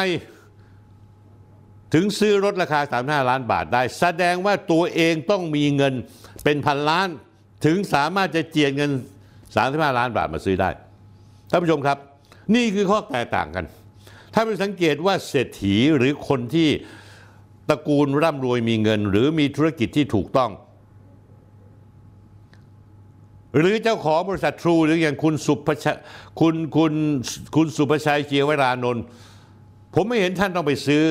ถึงซื้อรถราคาสามสิบห้าล้านบาทได้แสดงว่าตัวเองต้องมีเงินเป็นพันล้านถึงสามารถจะเจียดเงินสามสิบห้าล้านบาทมาซื้อได้ท่านผู้ชมครับนี่คือข้อแตกต่างกันถ้าไปสังเกตว่าเศรษฐีหรือคนที่ตระกูลร่ำรวยมีเงินหรือมีธุรกิจที่ถูกต้องหรือเจ้าของบริษัท True หรืออย่างคุณสุภชัยคุณคุณคุณสุภชัยเจียวรานนท์ผมไม่เห็นท่านต้องไปซื้อ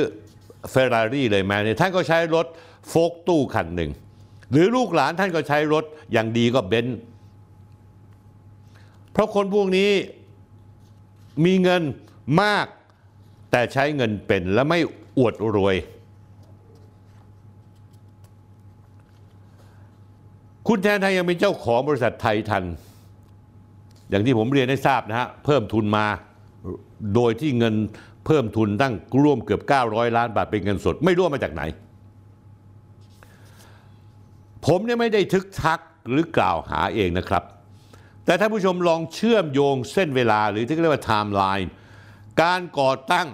Ferrari เลยแม้เนี่ยท่านก็ใช้รถโฟล์คตู้คันหนึ่งหรือลูกหลานท่านก็ใช้รถอย่างดีก็ Benz เพราะคนพวกนี้มีเงินมากแต่ใช้เงินเป็นและไม่อวดรวยคุณแทนไทยยังเป็นเจ้าของบริษัทไทยทันอย่างที่ผมเรียนให้ทราบนะฮะเพิ่มทุนมาโดยที่เงินเพิ่มทุนตั้งร่วมเกือบเก้าร้อยล้านบาทเป็นเงินสดไม่ร่วมมาจากไหนผมเนี่ยไม่ได้ทึกทักหรือกล่าวหาเองนะครับแต่ท่านผู้ชมลองเชื่อมโยงเส้นเวลาหรือที่เรียกว่าไทม์ไลน์การก่อตั้ง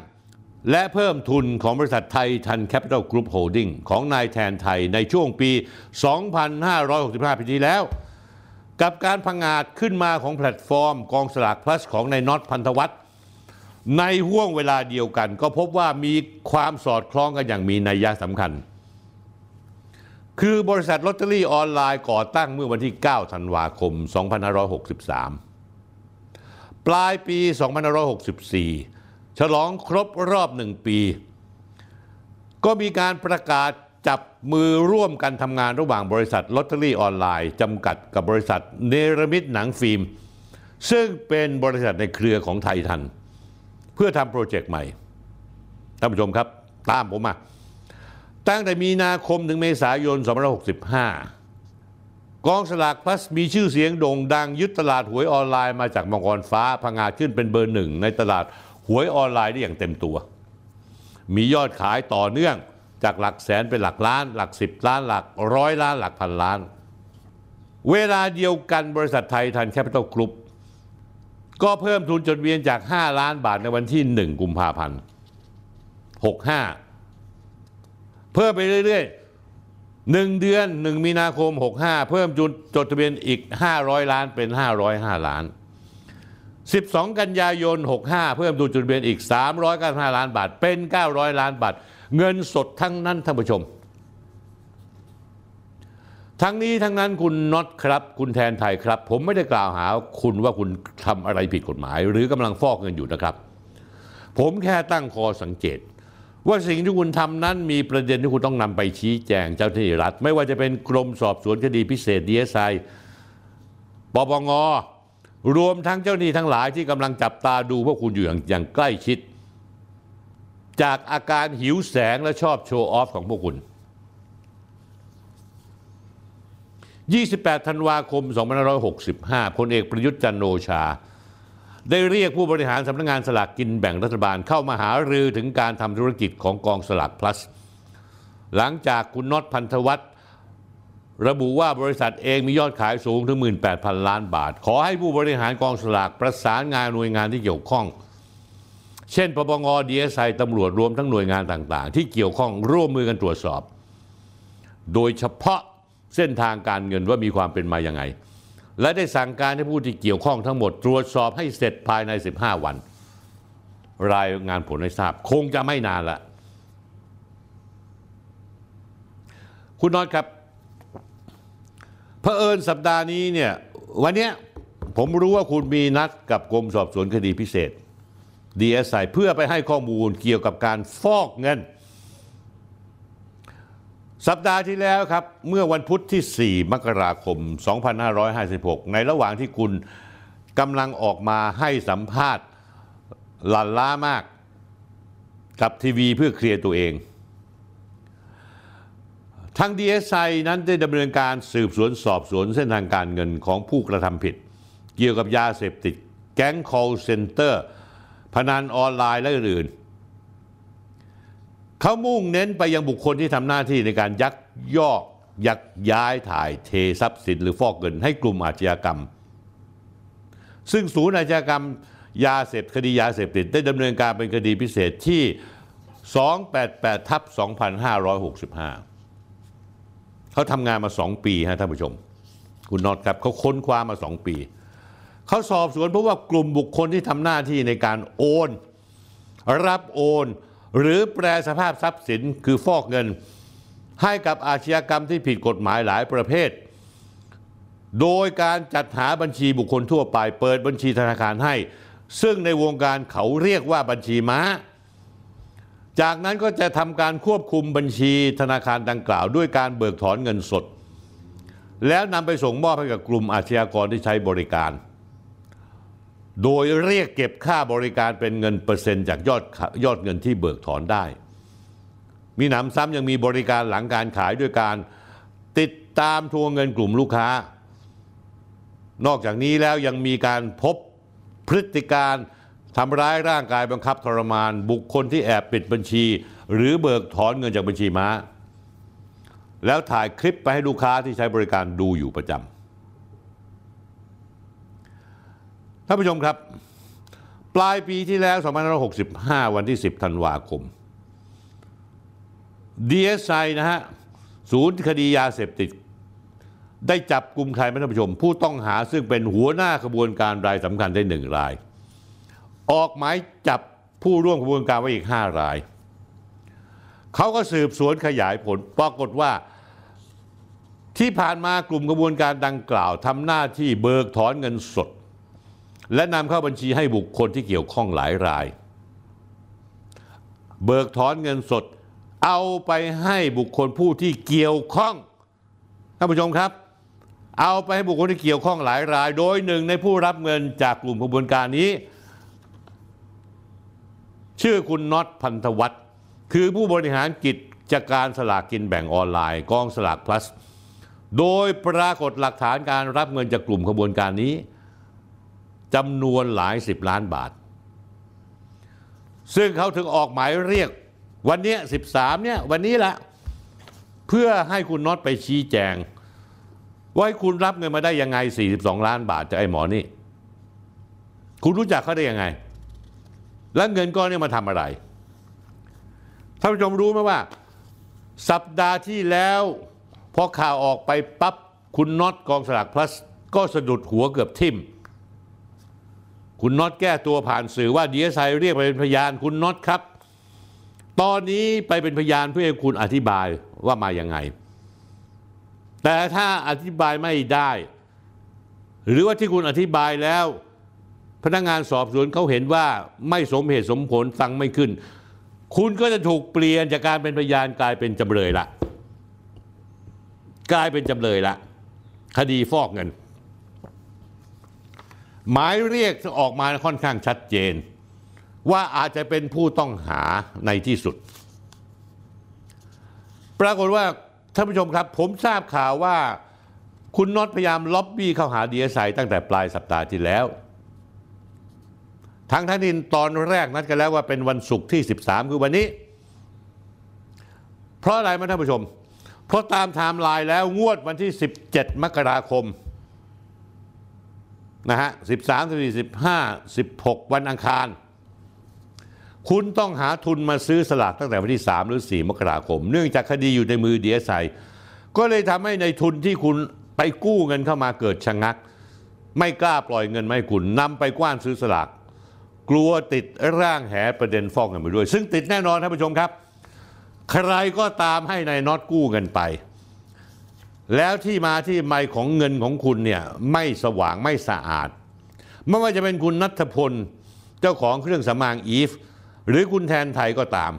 และเพิ่มทุนของบริษัทไทยทันแคปิตอลกรุ๊ปโฮลดิ้งของนายแทนไทยในช่วงปี สองพันห้าร้อยหกสิบห้า ปีที่แล้วกับการพังอาจขึ้นมาของแพลตฟอร์มกองสลากพลัสของนายน็อตพันธวัฒน์ในห่วงเวลาเดียวกันก็พบว่ามีความสอดคล้องกันอย่างมีนัยยะสำคัญคือบริษัทลอตเตอรี่ออนไลน์ก่อตั้งเมื่อวันที่ เก้าธันวาคมสองพันห้าร้อยหกสิบสามปลายปี สองพันห้าร้อยหกสิบสี่ฉลองครบรอบหนึ่งปีก็มีการประกาศจับมือร่วมกันทำงานระหว่างบริษัทลอตเตอรี่ออนไลน์จำกัดกับบริษัทเนรมิตหนังฟิล์มซึ่งเป็นบริษัทในเครือของไทยทันเพื่อทำโปรเจกต์ใหม่ท่านผู้ชมครับตามผมมาตั้งแต่มีนาคมถึงเมษายนสองพันห้าร้อยหกสิบห้ากองสลากพลัสมีชื่อเสียงโด่งดังยึดตลาดหวยออนไลน์มาจากมังกรฟ้าพังอาจขึ้นเป็นเบอร์หนึ่งในตลาดหวยออนไลน์ได้อย่างเต็มตัวมียอดขายต่อเนื่องจากหลักแสนเป็นหลักล้านหลักสิบล้านหลักร้อยล้านหลักพันล้านเวลาเดียวกันบริษัทไทยทันแคปิตอลกรุ๊ปก็เพิ่มทุนจดเวียนจากห้าล้านบาทในวันที่หนึ่งกุมภาพันธ์หกห้าเพิ่มไปเรื่อยๆหนึ่งเดือนหนึ่งมีนาคมหกห้าเพิ่มจุดจดทะเบียนอีกห้าร้อยล้านเป็นห้าร้อยห้าล้านสิบสองกันยายนหกห้าเพิ่มจุดจดทะเบียนอีกสามร้อยเก้าสิบห้าล้านบาทเป็นเก้าร้อยล้านบาทเงินสดทั้งนั้นท่านผู้ชมทั้งนี้ทั้งนั้นคุณน็อตครับคุณแทนไทยครับผมไม่ได้กล่าวหาคุณว่าคุณทำอะไรผิดกฎหมายหรือกำลังฟอกเงินอยู่นะครับผมแค่ตั้งข้อสังเกตว่าสิ่งที่คุณทำนั้นมีประเด็นที่คุณต้องนำไปชี้แจงเจ้าหน้าที่รัฐไม่ว่าจะเป็นกรมสอบสวนคดีพิเศษ ดี เอส ไอ ปปง.รวมทั้งเจ้าหน้าที่ทั้งหลายที่กำลังจับตาดูพวกคุณอยู่อย่างใกล้ชิดจากอาการหิวแสงและชอบโชว์ออฟของพวกคุณยี่สิบแปดธันวาคมสองพันห้าร้อยหกสิบห้าพลเอกประยุทธ์จันทร์โอชาได้เรียกผู้บริหารสำนักงานสลากกินแบ่งรัฐบาลเข้ามาหารือถึงการทำธุรกิจของกองสลากพลัสหลังจากคุณน็อตพันธวัฒน์ระบุว่าบริษัทเองมียอดขายสูงถึง หนึ่งหมื่นแปดพันล้านบาทขอให้ผู้บริหารกองสลากประสานงานหน่วยงานที่เกี่ยวข้องเช่นปปง ดี เอส ไอ ตำรวจรวมทั้งหน่วยงานต่างๆที่เกี่ยวข้องร่วมมือกันตรวจสอบโดยเฉพาะเส้นทางการเงินว่ามีความเป็นมาอย่างไรและได้สั่งการให้ผู้ที่เกี่ยวข้องทั้งหมดตรวจสอบให้เสร็จภายในสิบห้าวันรายงานผลให้ทราบคงจะไม่นานละคุณน็อตครับเผอิญสัปดาห์นี้เนี่ยวันเนี้ยผมรู้ว่าคุณมีนัดกับกรมสอบสวนคดีพิเศษ ดี เอส ไอ เพื่อไปให้ข้อมูลเกี่ยวกับการฟอกเงินสัปดาห์ที่แล้วครับเมื่อวันพุธที่สี่มกราคมสองพันห้าร้อยห้าสิบหกในระหว่างที่คุณกำลังออกมาให้สัมภาษณ์หลั่นล้ามากกับทีวีเพื่อเคลียร์ตัวเอง ทาง ดี เอส ไอ นั้นได้ดำเนินการสืบสวนสอบสวนเส้นทางการเงินของผู้กระทำผิดเกี่ยวกับยาเสพติดแก๊ง call center พนันออนไลน์และอื่นๆเขามุ่งเน้นไปยังบุคคลที่ทำหน้าที่ในการยักยอกยักย้ายถ่ายเททรัพย์สินหรือฟอกเงินให้กลุ่มอาชญากรรมซึ่งศูนย์อาชญากรรมยาเสพคดียาเสพติดได้ดำเนินการเป็นคดีพิเศษที่ สองแปดแปดทับสองห้าหกห้า เขาทำงานมาสองปีฮะท่านผู้ชมคุณน็อตครับเขาค้นคว้ามาสองปีเขาสอบสวนเพราะว่ากลุ่มบุคคลที่ทำหน้าที่ในการโอนรับโอนหรือแปรสภาพทรัพย์สินคือฟอกเงินให้กับอาชญากรรมที่ผิดกฎหมายหลายประเภทโดยการจัดหาบัญชีบุคคลทั่วไปเปิดบัญชีธนาคารให้ซึ่งในวงการเขาเรียกว่าบัญชีม้าจากนั้นก็จะทำการควบคุมบัญชีธนาคารดังกล่าวด้วยการเบิกถอนเงินสดแล้วนำไปส่งมอบให้กับกลุ่มอาชญากรที่ใช้บริการโดยเรียกเก็บค่าบริการเป็นเงินเปอร์เซ็นต์จากยอดยอดเงินที่เบิกถอนได้มีหนำซ้ำยังมีบริการหลังการขายด้วยการติดตามทวงเงินกลุ่มลูกค้านอกจากนี้แล้วยังมีการพบพฤติการทำร้ายร่างกายบังคับทรมานบุคคลที่แอบปิดบัญชีหรือเบิกถอนเงินจากบัญชีม้าแล้วถ่ายคลิปไปให้ลูกค้าที่ใช้บริการดูอยู่ประจำท่านผู้ชมครับปลายปีที่แล้วสองพันห้าร้อยหกสิบห้าวันที่สิบธันวาคม ดี เอส ไอ นะฮะศูนย์คดียาเสพติดได้จับกลุ่มใครไหมท่านผู้ชมผู้ต้องหาซึ่งเป็นหัวหน้าขบวนการรายสำคัญได้หนึ่งรายออกหมายจับผู้ร่วมขบวนการไว้อีกห้ารายเขาก็สืบสวนขยายผลปรากฏว่าที่ผ่านมากลุ่มขบวนการดังกล่าวทำหน้าที่เบิกถอนเงินสดและนำเข้าบัญชีให้บุคคลที่เกี่ยวข้องหลายรายเบิกถอนเงินสดเอาไปให้บุคคลผู้ที่เกี่ยวข้องท่านผู้ชมครับเอาไปให้บุคคลที่เกี่ยวข้องหลายรายโดยหนึ่งในผู้รับเงินจากกลุ่มขบวนการนี้ชื่อคุณน็อตพันธวัฒน์คือผู้บริหารกิจการสลากกินแบ่งออนไลน์กองสลากพลัสโดยปรากฏหลักฐานการรับเงินจากกลุ่มขบวนการนี้จำนวนหลายสิบล้านบาทซึ่งเขาถึงออกหมายเรียกวันนี้สิบสามเนี่ยวันนี้ละเพื่อให้คุณน็อตไปชี้แจงว่าให้คุณรับเงินมาได้ยังไงสี่สิบสองล้านบาทจากไอ้หมอนี่คุณรู้จักเขาได้ยังไงแล้วเงินก้อนนี้มาทำอะไรท่านผู้ชมรู้ไหมว่าสัปดาห์ที่แล้วพอข่าวออกไปปั๊บคุณน็อตกองสลากพลัสก็สะดุดหัวเกือบทิ่มคุณน็อตแก้ตัวผ่านสื่อว่าดีเอสไอเรียกไปเป็นพยานคุณน็อตครับตอนนี้ไปเป็นพยานเพื่อให้คุณอธิบายว่ามาอย่างไงแต่ถ้าอธิบายไม่ได้หรือว่าที่คุณอธิบายแล้วพนักงานสอบสวนเขาเห็นว่าไม่สมเหตุสมผลฟังไม่ขึ้นคุณก็จะถูกเปลี่ยนจากการเป็นพยานกลายเป็นจำเลยละกลายเป็นจำเลยละคดีฟอกเงินหมายเรียกออกมาค่อนข้างชัดเจนว่าอาจจะเป็นผู้ต้องหาในที่สุดปรากฏว่าท่านผู้ชมครับผมทราบข่าวว่าคุณน็อตพยายามล็อบบี้เข้าหาดีเอสไอตั้งแต่ปลายสัปดาห์ที่แล้วทั้งท่านนินตอนแรกนัดกันแล้วว่าเป็นวันศุกร์ที่สิบสามคือวันนี้เพราะอะไรมาท่านผู้ชมเพราะตามไทม์ไลน์แล้วงวดวันที่สิบเจ็ดมกราคมนะฮะสิบสาม สิบสี่ สิบห้า สิบหกวันอังคารคุณต้องหาทุนมาซื้อสลากตั้งแต่วันที่สามหรือสี่มกราคมเนื่องจากคดีอยู่ในมือ ดี เอส ไอ ก็เลยทำให้ในทุนที่คุณไปกู้เงินเข้ามาเกิดชะงักไม่กล้าปล่อยเงินไม่คุณนำไปกว้านซื้อสลากกลัวติดร่างแหประเด็นฟอกเงินไปด้วยซึ่งติดแน่นอนท่านผู้ชมครับใครก็ตามให้นายน็อตกู้เงินไปแล้วที่มาที่ไปของเงินของคุณเนี่ยไม่สว่างไม่สะอาดไม่ว่าจะเป็นคุณณัฐพลเจ้าของเครื่องสำอางอีฟหรือคุณแทนไทยก็ตาม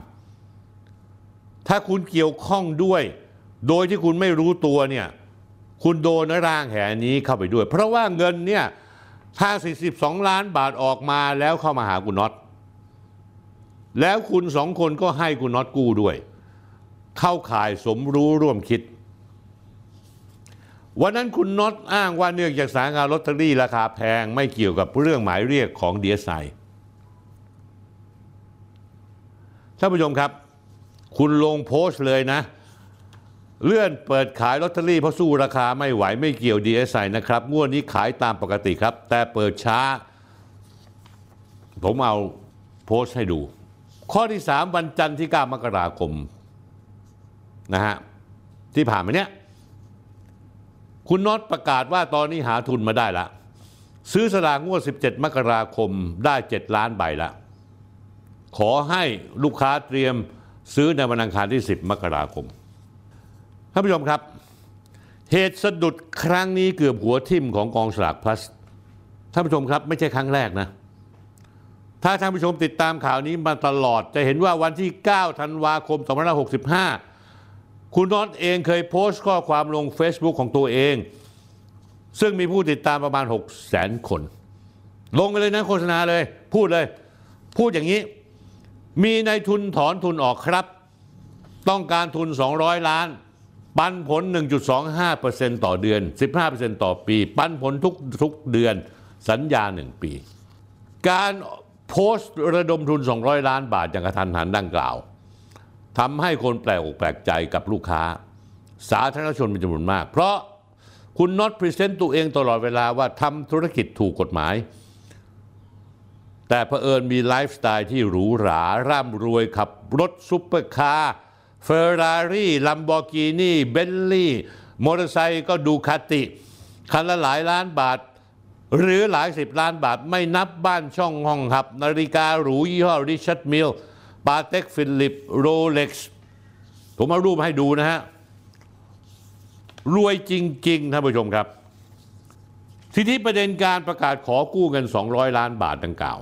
ถ้าคุณเกี่ยวข้องด้วยโดยที่คุณไม่รู้ตัวเนี่ยคุณโดนร่างแหนี้เข้าไปด้วยเพราะว่าเงินเนี่ยถ้าสี่สิบสองล้านบาทออกมาแล้วเข้ามาหาคุณน็อตแล้วคุณสองคนก็ให้คุณน็อตกู้ด้วย เข้าข่ายสมรู้ร่วมคิดวันนั้นคุณน็อตอ้างว่าเนื่องจากสายงานลอตเตอรี่ราคาแพงไม่เกี่ยวกับเรื่องหมายเรียกของ ดี เอส ไอ ท่านผู้ชมครับคุณลงโพสต์เลยนะเลื่อนเปิดขายลอตเตอรี่เพราะสู้ราคาไม่ไหวไม่เกี่ยว ดี เอส ไอ นะครับงวดนี้ขายตามปกติครับแต่เปิดช้าผมเอาโพสต์ให้ดูข้อที่สามวันจันทร์ที่เก้ามกราคมนะฮะที่ผ่านมาเนี้ยคุณน็อตประกาศว่าตอนนี้หาทุนมาได้ละซื้อสลากงวดสิบเจ็ดมกราคมได้เจ็ดล้านใบละขอให้ลูกค้าเตรียมซื้อในวันอังคารที่สิบมกราคมท่านผู้ชมครับเหตุสะดุดครั้งนี้เกือบหัวทิ่มของกองสลากพลัสท่านผู้ชมครับไม่ใช่ครั้งแรกนะถ้าท่านผู้ชมติดตามข่าวนี้มาตลอดจะเห็นว่าวันที่เก้าธันวาคมสองพันห้าร้อยหกสิบห้าคุณน็อตเองเคยโพสต์ข้อความลง Facebook ของตัวเองซึ่งมีผู้ติดตามประมาณหกแสนคนลงเลยนะโฆษณาเลยพูดเลยพูดอย่างนี้มีนายทุนถอนทุนออกครับต้องการทุนสองร้อยล้านปันผล หนึ่งจุดสองห้าเปอร์เซ็นต์ ต่อเดือน สิบห้าเปอร์เซ็นต์ ต่อปีปันผลทุกทุกเดือนสัญญาหนึ่งปีการโพสต์ระดมทุนสองร้อยล้านบาทอย่างกระทันหันดังกล่าวทำให้คนแปลกอกแปลกใจกับลูกค้าสาธารณชนเป็นจำนวนมากเพราะคุณน็อตพรีเซนต์ตัวเองตลอดเวลาว่าทำธุรกิจถูกกฎหมายแต่เผอิญมีไลฟ์สไตล์ที่หรูหราร่ำรวยขับรถซุปเปอร์คาร์ Ferrari, Lamborghini, Bentley มอเตอร์ไซค์ก็ดูคาติคันละหลายล้านบาทหรือหลายสิบล้านบาทไม่นับบ้านช่องห้องหับนาฬิกาหรูยี่ห้อ Richard Mille ปาเต็กฟิลิปโรเล็กซ์ผมเอารูปให้ดูนะฮะรวยจริงๆท่านผู้ชมครับทีนี้ประเด็นการประกาศขอกู้เงินสองร้อยล้านบาทดังกล่าว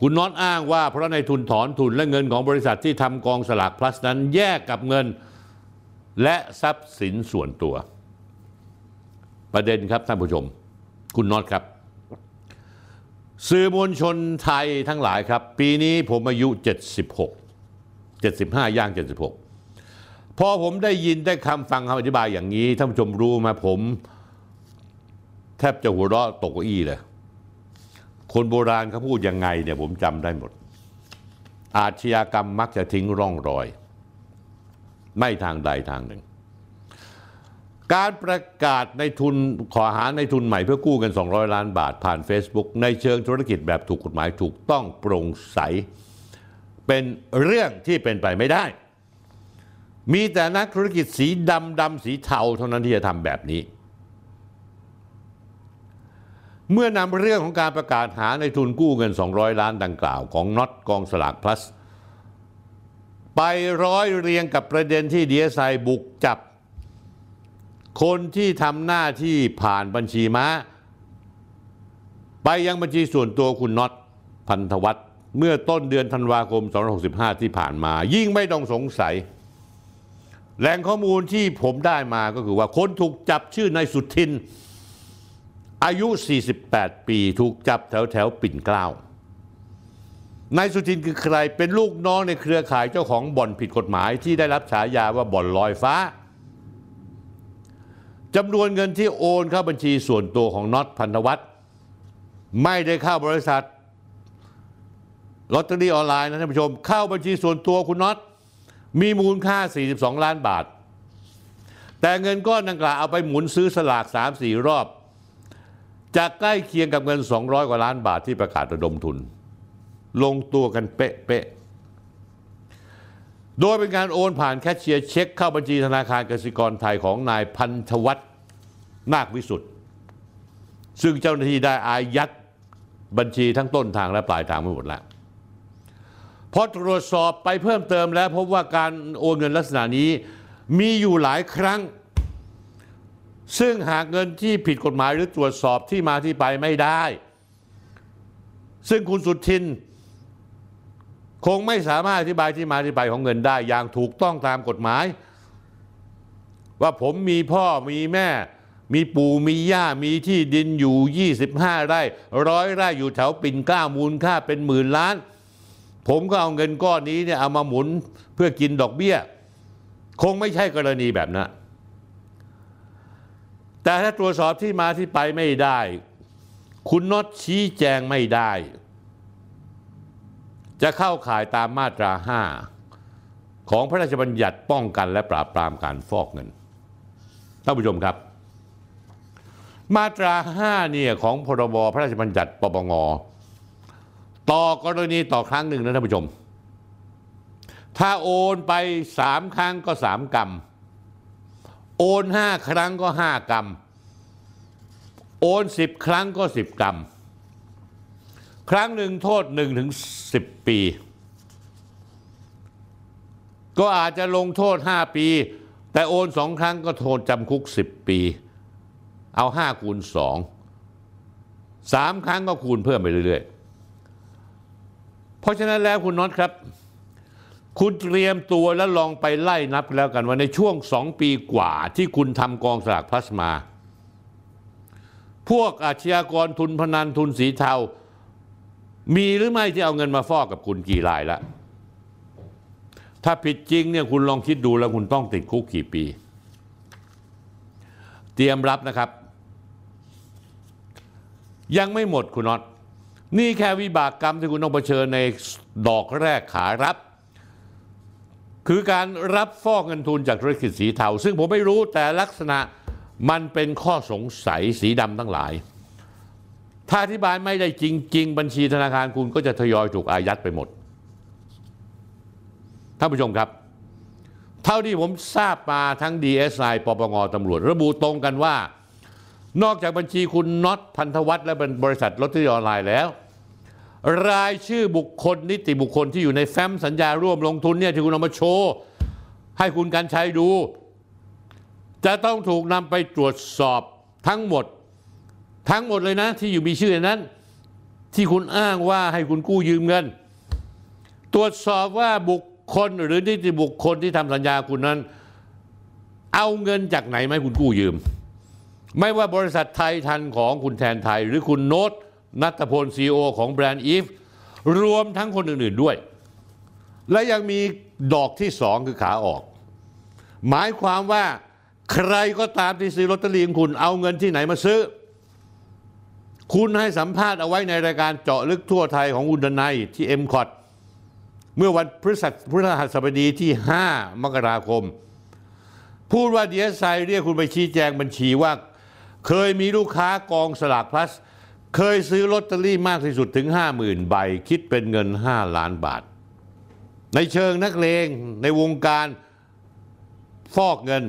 คุณน็อตอ้างว่าเพราะในทุนถอนทุนและเงินของบริษัทที่ทำกองสลากพลัสนั้นแยกกับเงินและทรัพย์สินส่วนตัวประเด็นครับท่านผู้ชมคุณน็อตครับสื่อมวลชนไทยทั้งหลายครับปีนี้ผมอายุเจ็ดสิบหก เจ็ดสิบห้าย่างเจ็ดสิบหกพอผมได้ยินได้คำฟังคำอธิบายอย่างนี้ท่านผู้ชมรู้ไหมผมแทบจะหัวเราะตกเก้าอี้เลยคนโบราณเขาพูดยังไงเนี่ยผมจำได้หมดอาชญากรรมมักจะทิ้งร่องรอยไม่ทางใดทางหนึ่งการประกาศในทุนขอหาในทุนใหม่เพื่อกู้เงินสองร้อยล้านบาทผ่าน Facebook ในเชิงธุรกิจแบบถูกกฎหมายถูกต้องโปร่งใสเป็นเรื่องที่เป็นไปไม่ได้มีแต่นักธุรกิจสีดำดำสีเทาเท่านั้นที่จะทำแบบนี้เมื่อนำเรื่องของการประกาศหาในทุนกู้เงินสองร้อยล้านดังกล่าวของน็อตกองสลากพลัสไปร้อยเรียงกับประเด็นที่ ดี เอส ไอ บุกจับคนที่ทำหน้าที่ผ่านบัญชีม้าไปยังบัญชีส่วนตัวคุณน็อตพันธวัฒน์เมื่อต้นเดือนธันวาคมสองพันห้าร้อยหกสิบห้าที่ผ่านมายิ่งไม่ต้องสงสัยแหล่งข้อมูลที่ผมได้มาก็คือว่าคนถูกจับชื่อนายสุทินอายุสี่สิบแปดปีถูกจับแถวแถวปิ่นเกล้านายสุทินคือใครเป็นลูกน้องในเครือข่ายเจ้าของบ่อนผิดกฎหมายที่ได้รับฉายาว่าบ่อนลอยฟ้าจำนวนเงินที่โอนเข้าบัญชีส่วนตัวของน็อตพันธวัฒน์ไม่ได้เข้าบริษัทลอตเตอรี่ออนไลน์นะท่านผู้ชมเข้าบัญชีส่วนตัวคุณน็อตมีมูลค่าสี่สิบสองล้านบาทแต่เงินก้อนดังกล่าวเอาไปหมุนซื้อสลาก สามสี่รอบจะใกล้เคียงกับเงินสองร้อยกว่าล้านบาทที่ประกาศระดมทุนลงตัวกันเป๊ะโดยเป็นการโอนผ่านแคชเชียร์เช็คเข้าบัญชีธนาคารกสิกรไทยของนายพันธวัฒน์นาควิสุทธิ์ซึ่งเจ้าหน้าที่ได้อายัดบัญชีทั้งต้นทางและปลายทางไปหมดแล้วพอตรวจสอบไปเพิ่มเติมแล้วพบว่าการโอนเงินลักษณะนี้มีอยู่หลายครั้งซึ่งหากเงินที่ผิดกฎหมายหรือตรวจสอบที่มาที่ไปไม่ได้ซึ่งคุณสุทินคงไม่สามารถอธิบายที่มาที่ไปของเงินได้อย่างถูกต้องตามกฎหมายว่าผมมีพ่อมีแม่มีปู่มีย่ามีที่ดินอยู่ยี่สิบห้าไร่ร้อยไร่อยู่แถวปิ่นเกล้ามูลค่าเป็นหมื่นล้าน ผมก็เอาเงินก้อนนี้เนี่ยเอามาหมุนเพื่อกินดอกเบี้ยคงไม่ใช่กรณีแบบนั้นแต่ถ้าตรวจสอบที่มาที่ไปไม่ได้คุณน็อตชี้แจงไม่ได้จะเข้าข่ายตามมาตราห้าของพระราชบัญญัติป้องกันและปราบปรามการฟอกเงินท่านผู้ชมครับมาตราห้าเนี่ยของพรบพระราชบัญญัติปปงต่อกรณีต่อครั้งหนึ่งนะท่านผู้ชมถ้าโอนไปสามครั้งก็สามกรัมโอนห้าครั้งก็ห้ากรัมโอนสิบครั้งก็สิบกรัมครั้งหนึ่งโทษหนึ่งถึงสิบปีก็อาจจะลงโทษห้าปีแต่โอนสองครั้งก็โทษจำคุกสิบปีเอาห้าคูณสอง สามครั้งก็คูณเพิ่มไปเรื่อยๆเพราะฉะนั้นแล้วคุณน็อตครับคุณเตรียมตัวแล้วลองไปไล่นับแล้วกันว่าในช่วงสองปีกว่าที่คุณทำกองสลากพลัสมาพวกอาชญากรทุนพนันทุนสีเทามีหรือไม่ที่เอาเงินมาฟอกกับคุณกี่รายละถ้าผิดจริงเนี่ยคุณลองคิดดูแล้วคุณต้องติดคุกกี่ปีเตรียมรับนะครับยังไม่หมดคุณน็อตนี่แค่วิบากกรรมที่คุณต้องเผชิญในดอกแรกขารับคือการรับฟอกเงินทุนจากธุรกิจสีเทาซึ่งผมไม่รู้แต่ลักษณะมันเป็นข้อสงสัยสีดำทั้งหลายถ้าอธิบายไม่ได้จริงๆบัญชีธนาคารคุณก็จะทยอยถูกอายัดไปหมดท่านผู้ชมครับเท่าที่ผมทราบมาทั้ง ดี เอส ไอ ปปงตำรวจระบุตรงกันว่านอกจากบัญชีคุณน็อตพันธวัฒน์และบริษัทลอตเตอรี่ออนไลน์แล้วรายชื่อบุคคลนิติบุคคลที่อยู่ในแฟ้มสัญญาร่วมลงทุนเนี่ยที่คุณเอามาโชว์ให้คุณกันชัยดูจะต้องถูกนำไปตรวจสอบทั้งหมดทั้งหมดเลยนะที่อยู่มีชื่อในนั้นที่คุณอ้างว่าให้คุณกู้ยืมเงินตรวจสอบว่าบุคคลหรือนิติบุคคลที่ทำสัญญาคุณนั้นเอาเงินจากไหนไหมคุณกู้ยืมไม่ว่าบริษัทไทยทันของคุณแทนไทยหรือคุณโน้ตณัฐพล ซี อี โอ ของแบรนด์อีฟรวมทั้งคนอื่นๆด้วยและยังมีดอกที่สองคือขาออกหมายความว่าใครก็ตามที่ซื้อลอตเตอรี่ของคุณเอาเงินที่ไหนมาซื้อคุณให้สัมภาษณ์เอาไว้ในรายการเจาะลึกทั่วไทยของคุณดนัยที่ เอ็ม คอท เมื่อวันพฤหัสบดีที่ห้ามกราคมพูดว่า ดี เอส ไอ เรียกคุณไปชี้แจงบัญชีว่าเคยมีลูกค้ากองสลากพลัสเคยซื้อลอตเตอรี่มากที่สุดถึง ห้าหมื่น ใบคิดเป็นเงิน ห้า ล้านบาทในเชิงนักเลงในวงการฟอกเงิน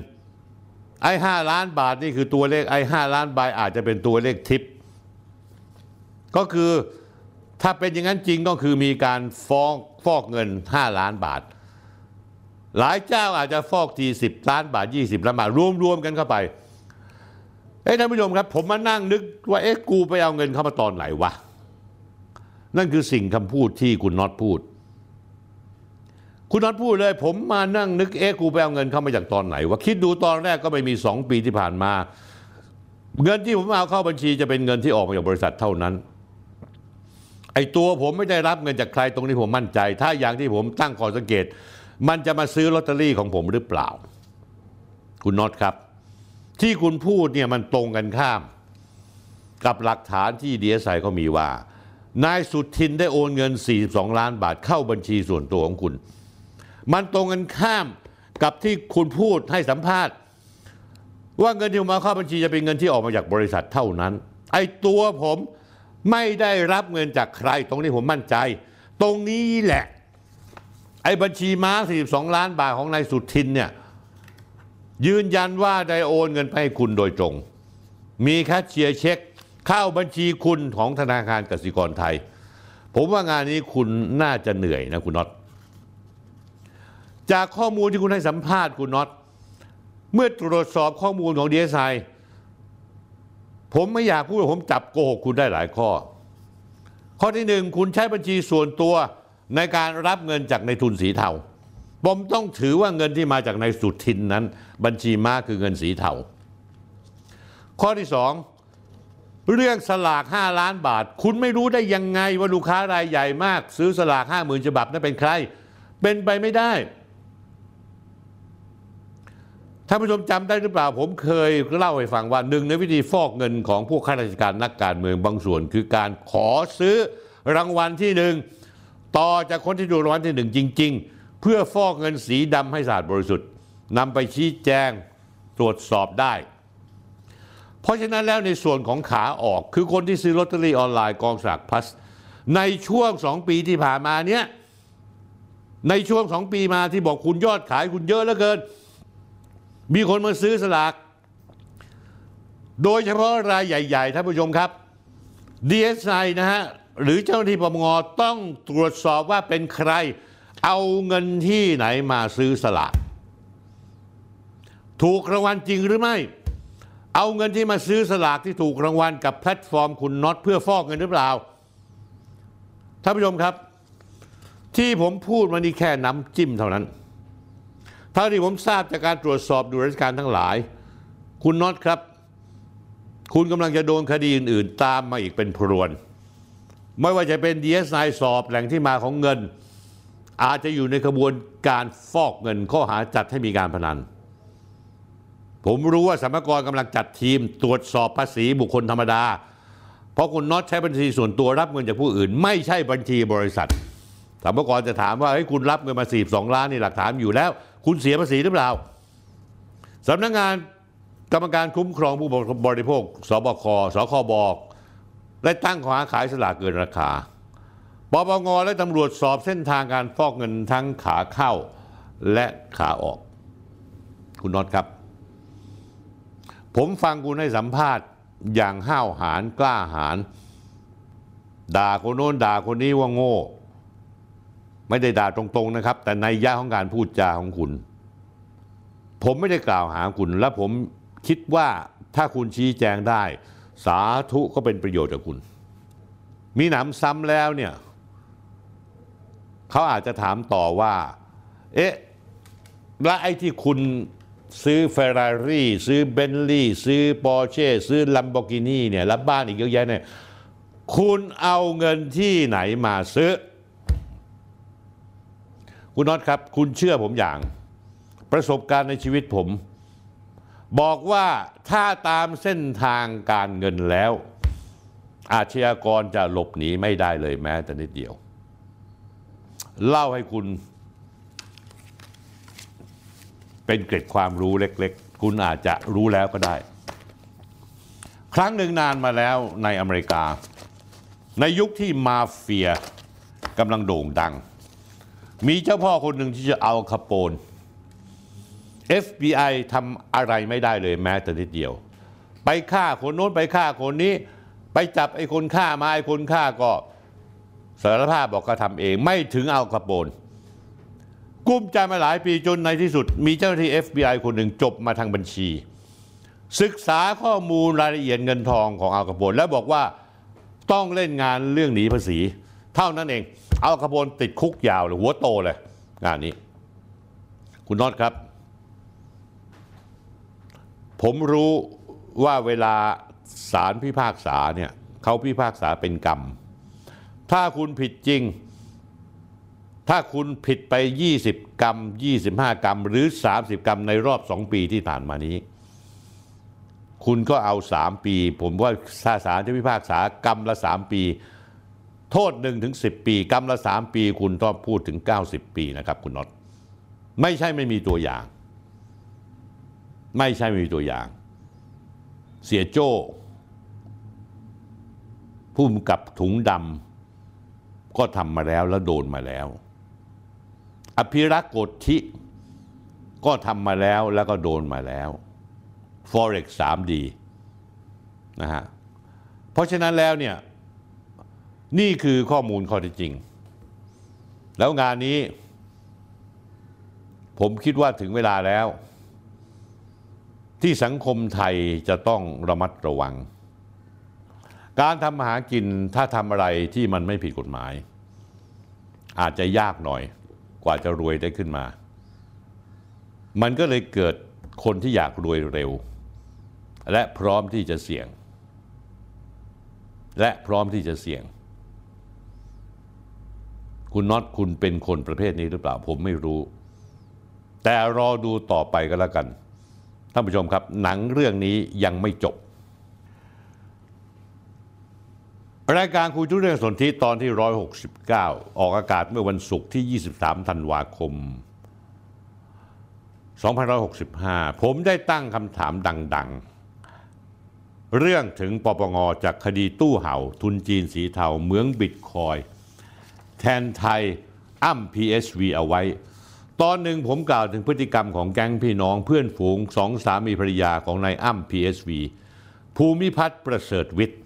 ไอ้ ห้า ล้านบาทนี่คือตัวเลขไอ้ ห้า ล้านใบอาจจะเป็นตัวเลขทิปก็คือถ้าเป็นอย่างนั้นจริงก็คือมีการฟ้องฟอกเงินห้าล้านบาทหลายเจ้าอาจจะฟอกทีสิบล้านบาทยี่สิบล้านบาทรวมๆกันเข้าไปเอ้ท่านผู้ชมครับผมมานั่งนึกว่าเอ๊ะกูไปเอาเงินเข้ามาตอนไหนวะนั่นคือสิ่งคำพูดที่คุณน็อตพูดคุณน็อตพูดเลยผมมานั่งนึกเอ๊ะกูไปเอาเงินเข้ามาจากตอนไหนวะคิดดูตอนแรกก็ไม่มีสองปีที่ผ่านมาเงินที่ผมเอาเข้าบัญชีจะเป็นเงินที่ออกมาจากบริษัทเท่านั้นไอ้ตัวผมไม่ได้รับเงินจากใครตรงนี้ผมมั่นใจถ้าอย่างที่ผมตั้งข้อสังเกตมันจะมาซื้อลอตเตอรี่ของผมหรือเปล่าคุณน็อตครับที่คุณพูดเนี่ยมันตรงกันข้ามกับหลักฐานที่ ดี เอส ไอ เขามีว่านายสุทินได้โอนเงินสี่สิบสองล้านบาทเข้าบัญชีส่วนตัวของคุณมันตรงกันข้ามกับที่คุณพูดให้สัมภาษณ์ว่าเงินที่มาเข้าบัญชีจะเป็นเงินที่ออกมาจากบริษัทเท่านั้นไอ้ตัวผมไม่ได้รับเงินจากใครตรงนี้ผมมั่นใจตรงนี้แหละไอ้บัญชีม้าสี่สิบสองล้านบาทของนายสุทินเนี่ยยืนยันว่าได้โอนเงินไปให้คุณโดยตรงมีแคชเชียร์เช็คเข้าบัญชีคุณของธนาคารกสิกรไทยผมว่างานนี้คุณน่าจะเหนื่อยนะคุณน็อตจากข้อมูลที่คุณให้สัมภาษณ์คุณน็อตเมื่อตรวจสอบข้อมูลของ ดี เอส ไอ ผมไม่อยากพูดผมจับโกหกคุณได้หลายข้อข้อที่หนึ่งคุณใช้บัญชีส่วนตัวในการรับเงินจากในทุนสีเทาผมต้องถือว่าเงินที่มาจากนายสุทินนั้นบัญชีม้าคือเงินสีเทาข้อที่สอง เรื่องสลากห้าล้านบาทคุณไม่รู้ได้ยังไงว่าลูกค้ารายใหญ่มากซื้อสลาก ห้าหมื่น ฉบับนั้นเป็นใครเป็นไปไม่ได้ท่านผู้ชมจำได้หรือเปล่าผมเคยเล่าให้ฟังว่าหนึ่งในวิธีฟอกเงินของพวกข้าราชการนักการเมืองบางส่วนคือการขอซื้อรางวัลที่หนึ่งต่อจากคนที่ถูกรางวัลที่หนึ่งจริงๆเพื่อฟอกเงินสีดำให้สะอาดบริสุทธิ์นำไปชี้แจงตรวจสอบได้เพราะฉะนั้นแล้วในส่วนของขาออกคือคนที่ซื้อลอตเตอรี่ออนไลน์กองสลากพลัสในช่วงสองปีที่ผ่านมาเนี้ยในช่วงสองปีมาที่บอกคุณยอดขายคุณเยอะเหลือเกินมีคนมาซื้อสลากโดยเฉพาะรายใหญ่ๆท่านผู้ชมครับ ดี เอส ไอ นะฮะหรือเจ้าหน้าที่ปปงต้องตรวจสอบว่าเป็นใครเอาเงินที่ไหนมาซื้อสลากถูกรางวัลจริงหรือไม่เอาเงินที่มาซื้อสลากที่ถูกรางวัลกับแพลตฟอร์มคุณน็อตเพื่อฟอกเงินหรือเปล่าท่านผู้ชมครับที่ผมพูดมานี่แค่น้ำจิ้มเท่านั้นเท่าที่ผมทราบจากการตรวจสอบดูราชการทั้งหลายคุณน็อตครับคุณกำลังจะโดนคดีอื่นๆตามมาอีกเป็นพรวนไม่ว่าจะเป็น ดี เอส ไอ สอบแหล่งที่มาของเงินอาจจะอยู่ในกระบวนการฟอกเงินข้อหาจัดให้มีการพนันผมรู้ว่าสรรพากรกำลังจัดทีมตรวจสอบภาษีบุคคลธรรมดาเพราะคุณน็อตใช้บัญชีส่วนตัวรับเงินจากผู้อื่นไม่ใช่บัญชีบริษัทสรรพากรจะถามว่าเฮ้ยคุณรับเงินมาสี่สิบสองล้านนี่หลักฐานอยู่แล้วคุณเสียภาษีหรือเปล่าสำนักงานกรรมการคุ้มครองผู้บริโภคสบคสคบได้ตั้งข้อหาขายสลากเกินราคาปปงและตำรวจสอบเส้นทางการฟอกเงินทั้งขาเข้าและขาออกคุณน็อตครับผมฟังคุณให้สัมภาษณ์อย่างห้าวหาญกล้าหาญด่าคนโน้นด่าคนนี้ว่าโง่ไม่ได้ด่าตรงๆนะครับแต่ในย่าของการพูดจาของคุณผมไม่ได้กล่าวหาคุณและผมคิดว่าถ้าคุณชี้แจงได้สาธุก็เป็นประโยชน์กับคุณมีหนำซ้ำแล้วเนี่ยเขาอาจจะถามต่อว่าเอ๊ะและไอ้ที่คุณซื้อ Ferrari ซื้อ Bentley ซื้อ Porsche ซื้อ Lamborghini เนี่ยรับบ้านอีกเยอะแยะเนี่ยคุณเอาเงินที่ไหนมาซื้อคุณน็อตครับคุณเชื่อผมอย่างประสบการณ์ในชีวิตผมบอกว่าถ้าตามเส้นทางการเงินแล้วอาชญากรจะหลบหนีไม่ได้เลยแม้แต่นิดเดียวเล่าให้คุณเป็นเกร็ดความรู้เล็กๆคุณอาจจะรู้แล้วก็ได้ครั้งหนึ่งนานมาแล้วในอเมริกาในยุคที่มาเฟียกำลังโด่งดังมีเจ้าพ่อคนหนึ่งที่จะเอาคาโปน เอฟ บี ไอ ทำอะไรไม่ได้เลยแม้แต่นิดเดียวไปฆ่าคนโน้นไปฆ่าคนนี้ไปจับไอ้คนฆ่ามาไอ้คนฆ่าก็สารภาพบอกก็ทำเองไม่ถึงเอาคาโปนกุ้มใจมาหลายปีจนในที่สุดมีเจ้าหน้าที่ เอฟ บี ไอ คนหนึ่งจบมาทางบัญชีศึกษาข้อมูลรายละเอียดเงินทองของอัลคาโปนแล้วบอกว่าต้องเล่นงานเรื่องหนีภาษีเท่านั้นเองอัลคาโปนติดคุกยาวเลยหัวโตเลยงานนี้คุณน็อตครับผมรู้ว่าเวลาศาลพิพากษาเนี่ยเขาพิพากษาเป็นกรรมถ้าคุณผิดจริงถ้าคุณผิดไปยี่สิบกรัมยี่สิบห้ากรัมหรือสามสิบกรัมในรอบสองปีที่ผ่านมานี้คุณก็เอาสามปีผมว่าถ้าศาลจะพิพากษากรัมละสามปีโทษหนึ่งถึงสิบปีกรัมละสามปีคุณต้องพูดถึงเก้าสิบปีนะครับคุณน็อตไม่ใช่ไม่มีตัวอย่างไม่ใช่ไม่มีตัวอย่างเสียโจ้ผู้กำกับถุงดำก็ทำมาแล้วและโดนมาแล้วอภิรักษ์โกธิก็ทำมาแล้วแล้วก็โดนมาแล้ว Forex ทรี ดี นะฮะเพราะฉะนั้นแล้วเนี่ยนี่คือข้อมูลข้อเท็จจริงแล้วงานนี้ผมคิดว่าถึงเวลาแล้วที่สังคมไทยจะต้องระมัดระวังการทำหากินถ้าทำอะไรที่มันไม่ผิดกฎหมายอาจจะยากหน่อยกว่าจะรวยได้ขึ้นมามันก็เลยเกิดคนที่อยากรวยเร็วและพร้อมที่จะเสี่ยง และพร้อมที่จะเสี่ยงคุณน็อตคุณเป็นคนประเภทนี้หรือเปล่าผมไม่รู้แต่รอดูต่อไปก็แล้วกันท่านผู้ชมครับหนังเรื่องนี้ยังไม่จบรายการคุยทุกเรื่องสนธิตอนที่หนึ่งร้อยหกสิบเก้าออกอากาศเมื่อวันศุกร์ที่ยี่สิบสามธันวาคมสองพันห้าร้อยหกสิบห้าผมได้ตั้งคำถามดังๆเรื่องถึงปปงจากคดีตู้เห่าทุนจีนสีเทาเหมืองบิตคอยแทนไทยอ้ำ พี เอส วี เอาไว้ตอนหนึ่งผมกล่าวถึงพฤติกรรมของแก๊งพี่น้องเพื่อนฝูงสองสามีภรรยาของนายอ้ำ พี เอส วี ภูมิพัฒน์ประเสริฐวิทย์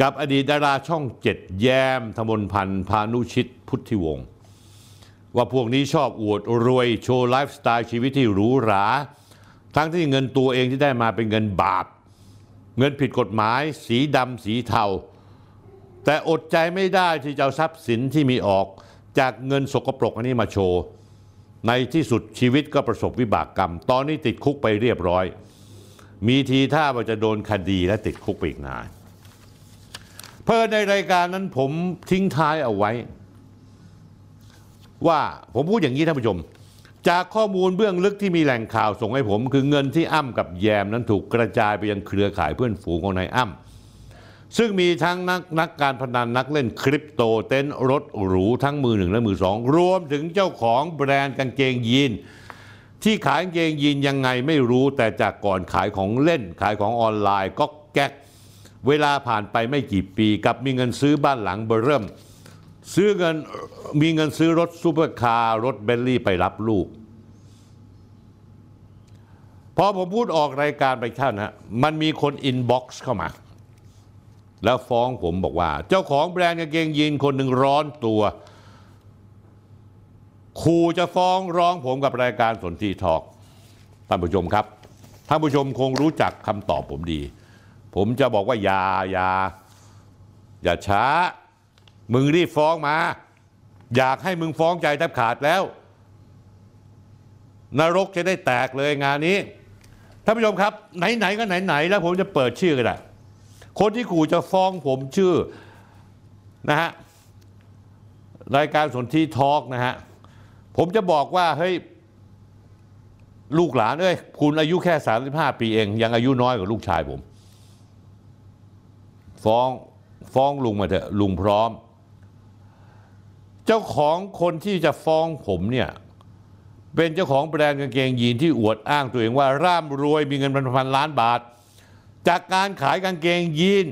กับอดีตดาราช่องเจ็ดแย้มธมนพันธ์พานุชิตพุทธิวงศ์ว่าพวกนี้ชอบอวดรวยโชว์ไลฟ์สไตล์ชีวิตที่หรูหราทั้งที่เงินตัวเองที่ได้มาเป็นเงินบาปเงินผิดกฎหมายสีดำสีเทาแต่อดใจไม่ได้ที่จะเอาทรัพย์สินที่มีออกจากเงินสกปรกอันนี้มาโชว์ในที่สุดชีวิตก็ประสบวิบากกรรมตอนนี้ติดคุกไปเรียบร้อยมีทีท่าว่าจะโดนคดีและติดคุกไปอีกนานเพื่อในรายการนั้นผมทิ้งท้ายเอาไว้ว่าผมพูดอย่างนี้ท่านผู้ชมจากข้อมูลเบื้องลึกที่มีแหล่งข่าวส่งให้ผมคือเงินที่อ้ำกับแยมนั้นถูกกระจายไปยังเครือข่ายเพื่อนฝูงของนายอ้ำซึ่งมีทั้งนักนักการพนันนักเล่นคริปโตเต้นรถหรูทั้งมือหนึ่งและมือสองรวมถึงเจ้าของแบรนด์กางเกงยีนที่ขายกางเกงยีนยังไงไม่รู้แต่จากก่อนขายของเล่นขายของออนไลน์ก็แก๊กเวลาผ่านไปไม่กี่ปีกับมีเงินซื้อบ้านหลังเบอร์เริ่มซื้อเงินมีเงินซื้อรถซูเปอร์คาร์รถ Bentley ไปรับลูกพอผมพูดออกรายการไปเท่านั้นมันมีคนอินบ็อกซ์เข้ามาแล้วฟ้องผมบอกว่าเจ้าของแบรนด์กางเกงยีนคนหนึ่งร้อนตัวขู่จะฟ้องร้องผมกับรายการสนธิทอล์กท่านผู้ชมครับท่านผู้ชมคงรู้จักคำตอบผมดีผมจะบอกว่าอย่าอย่าอย่าช้ามึงรีบฟ้องมาอยากให้มึงฟ้องใจแทบขาดแล้วนรกจะได้แตกเลยงานนี้ท่านผู้ชมครับไหนๆก็ไหนๆแล้วผมจะเปิดชื่อกันละคนที่ขู่จะฟ้องผมชื่อนะฮะรายการสนธิทอล์กนะฮะผมจะบอกว่าเฮ้ยลูกหลานเอ้ยคุณอายุแค่สามสิบห้าปีเองยังอายุน้อยกว่าลูกชายผมฟ้องฟ้องลุงมาเถอะลุงพร้อมเจ้าของคนที่จะฟ้องผมเนี่ยเป็นเจ้าของแบรนด์กางเกงยีนที่อวดอ้างตัวเองว่าร่ำรวยมีเงินพันล้านบาทจากการขายกางเกงยีน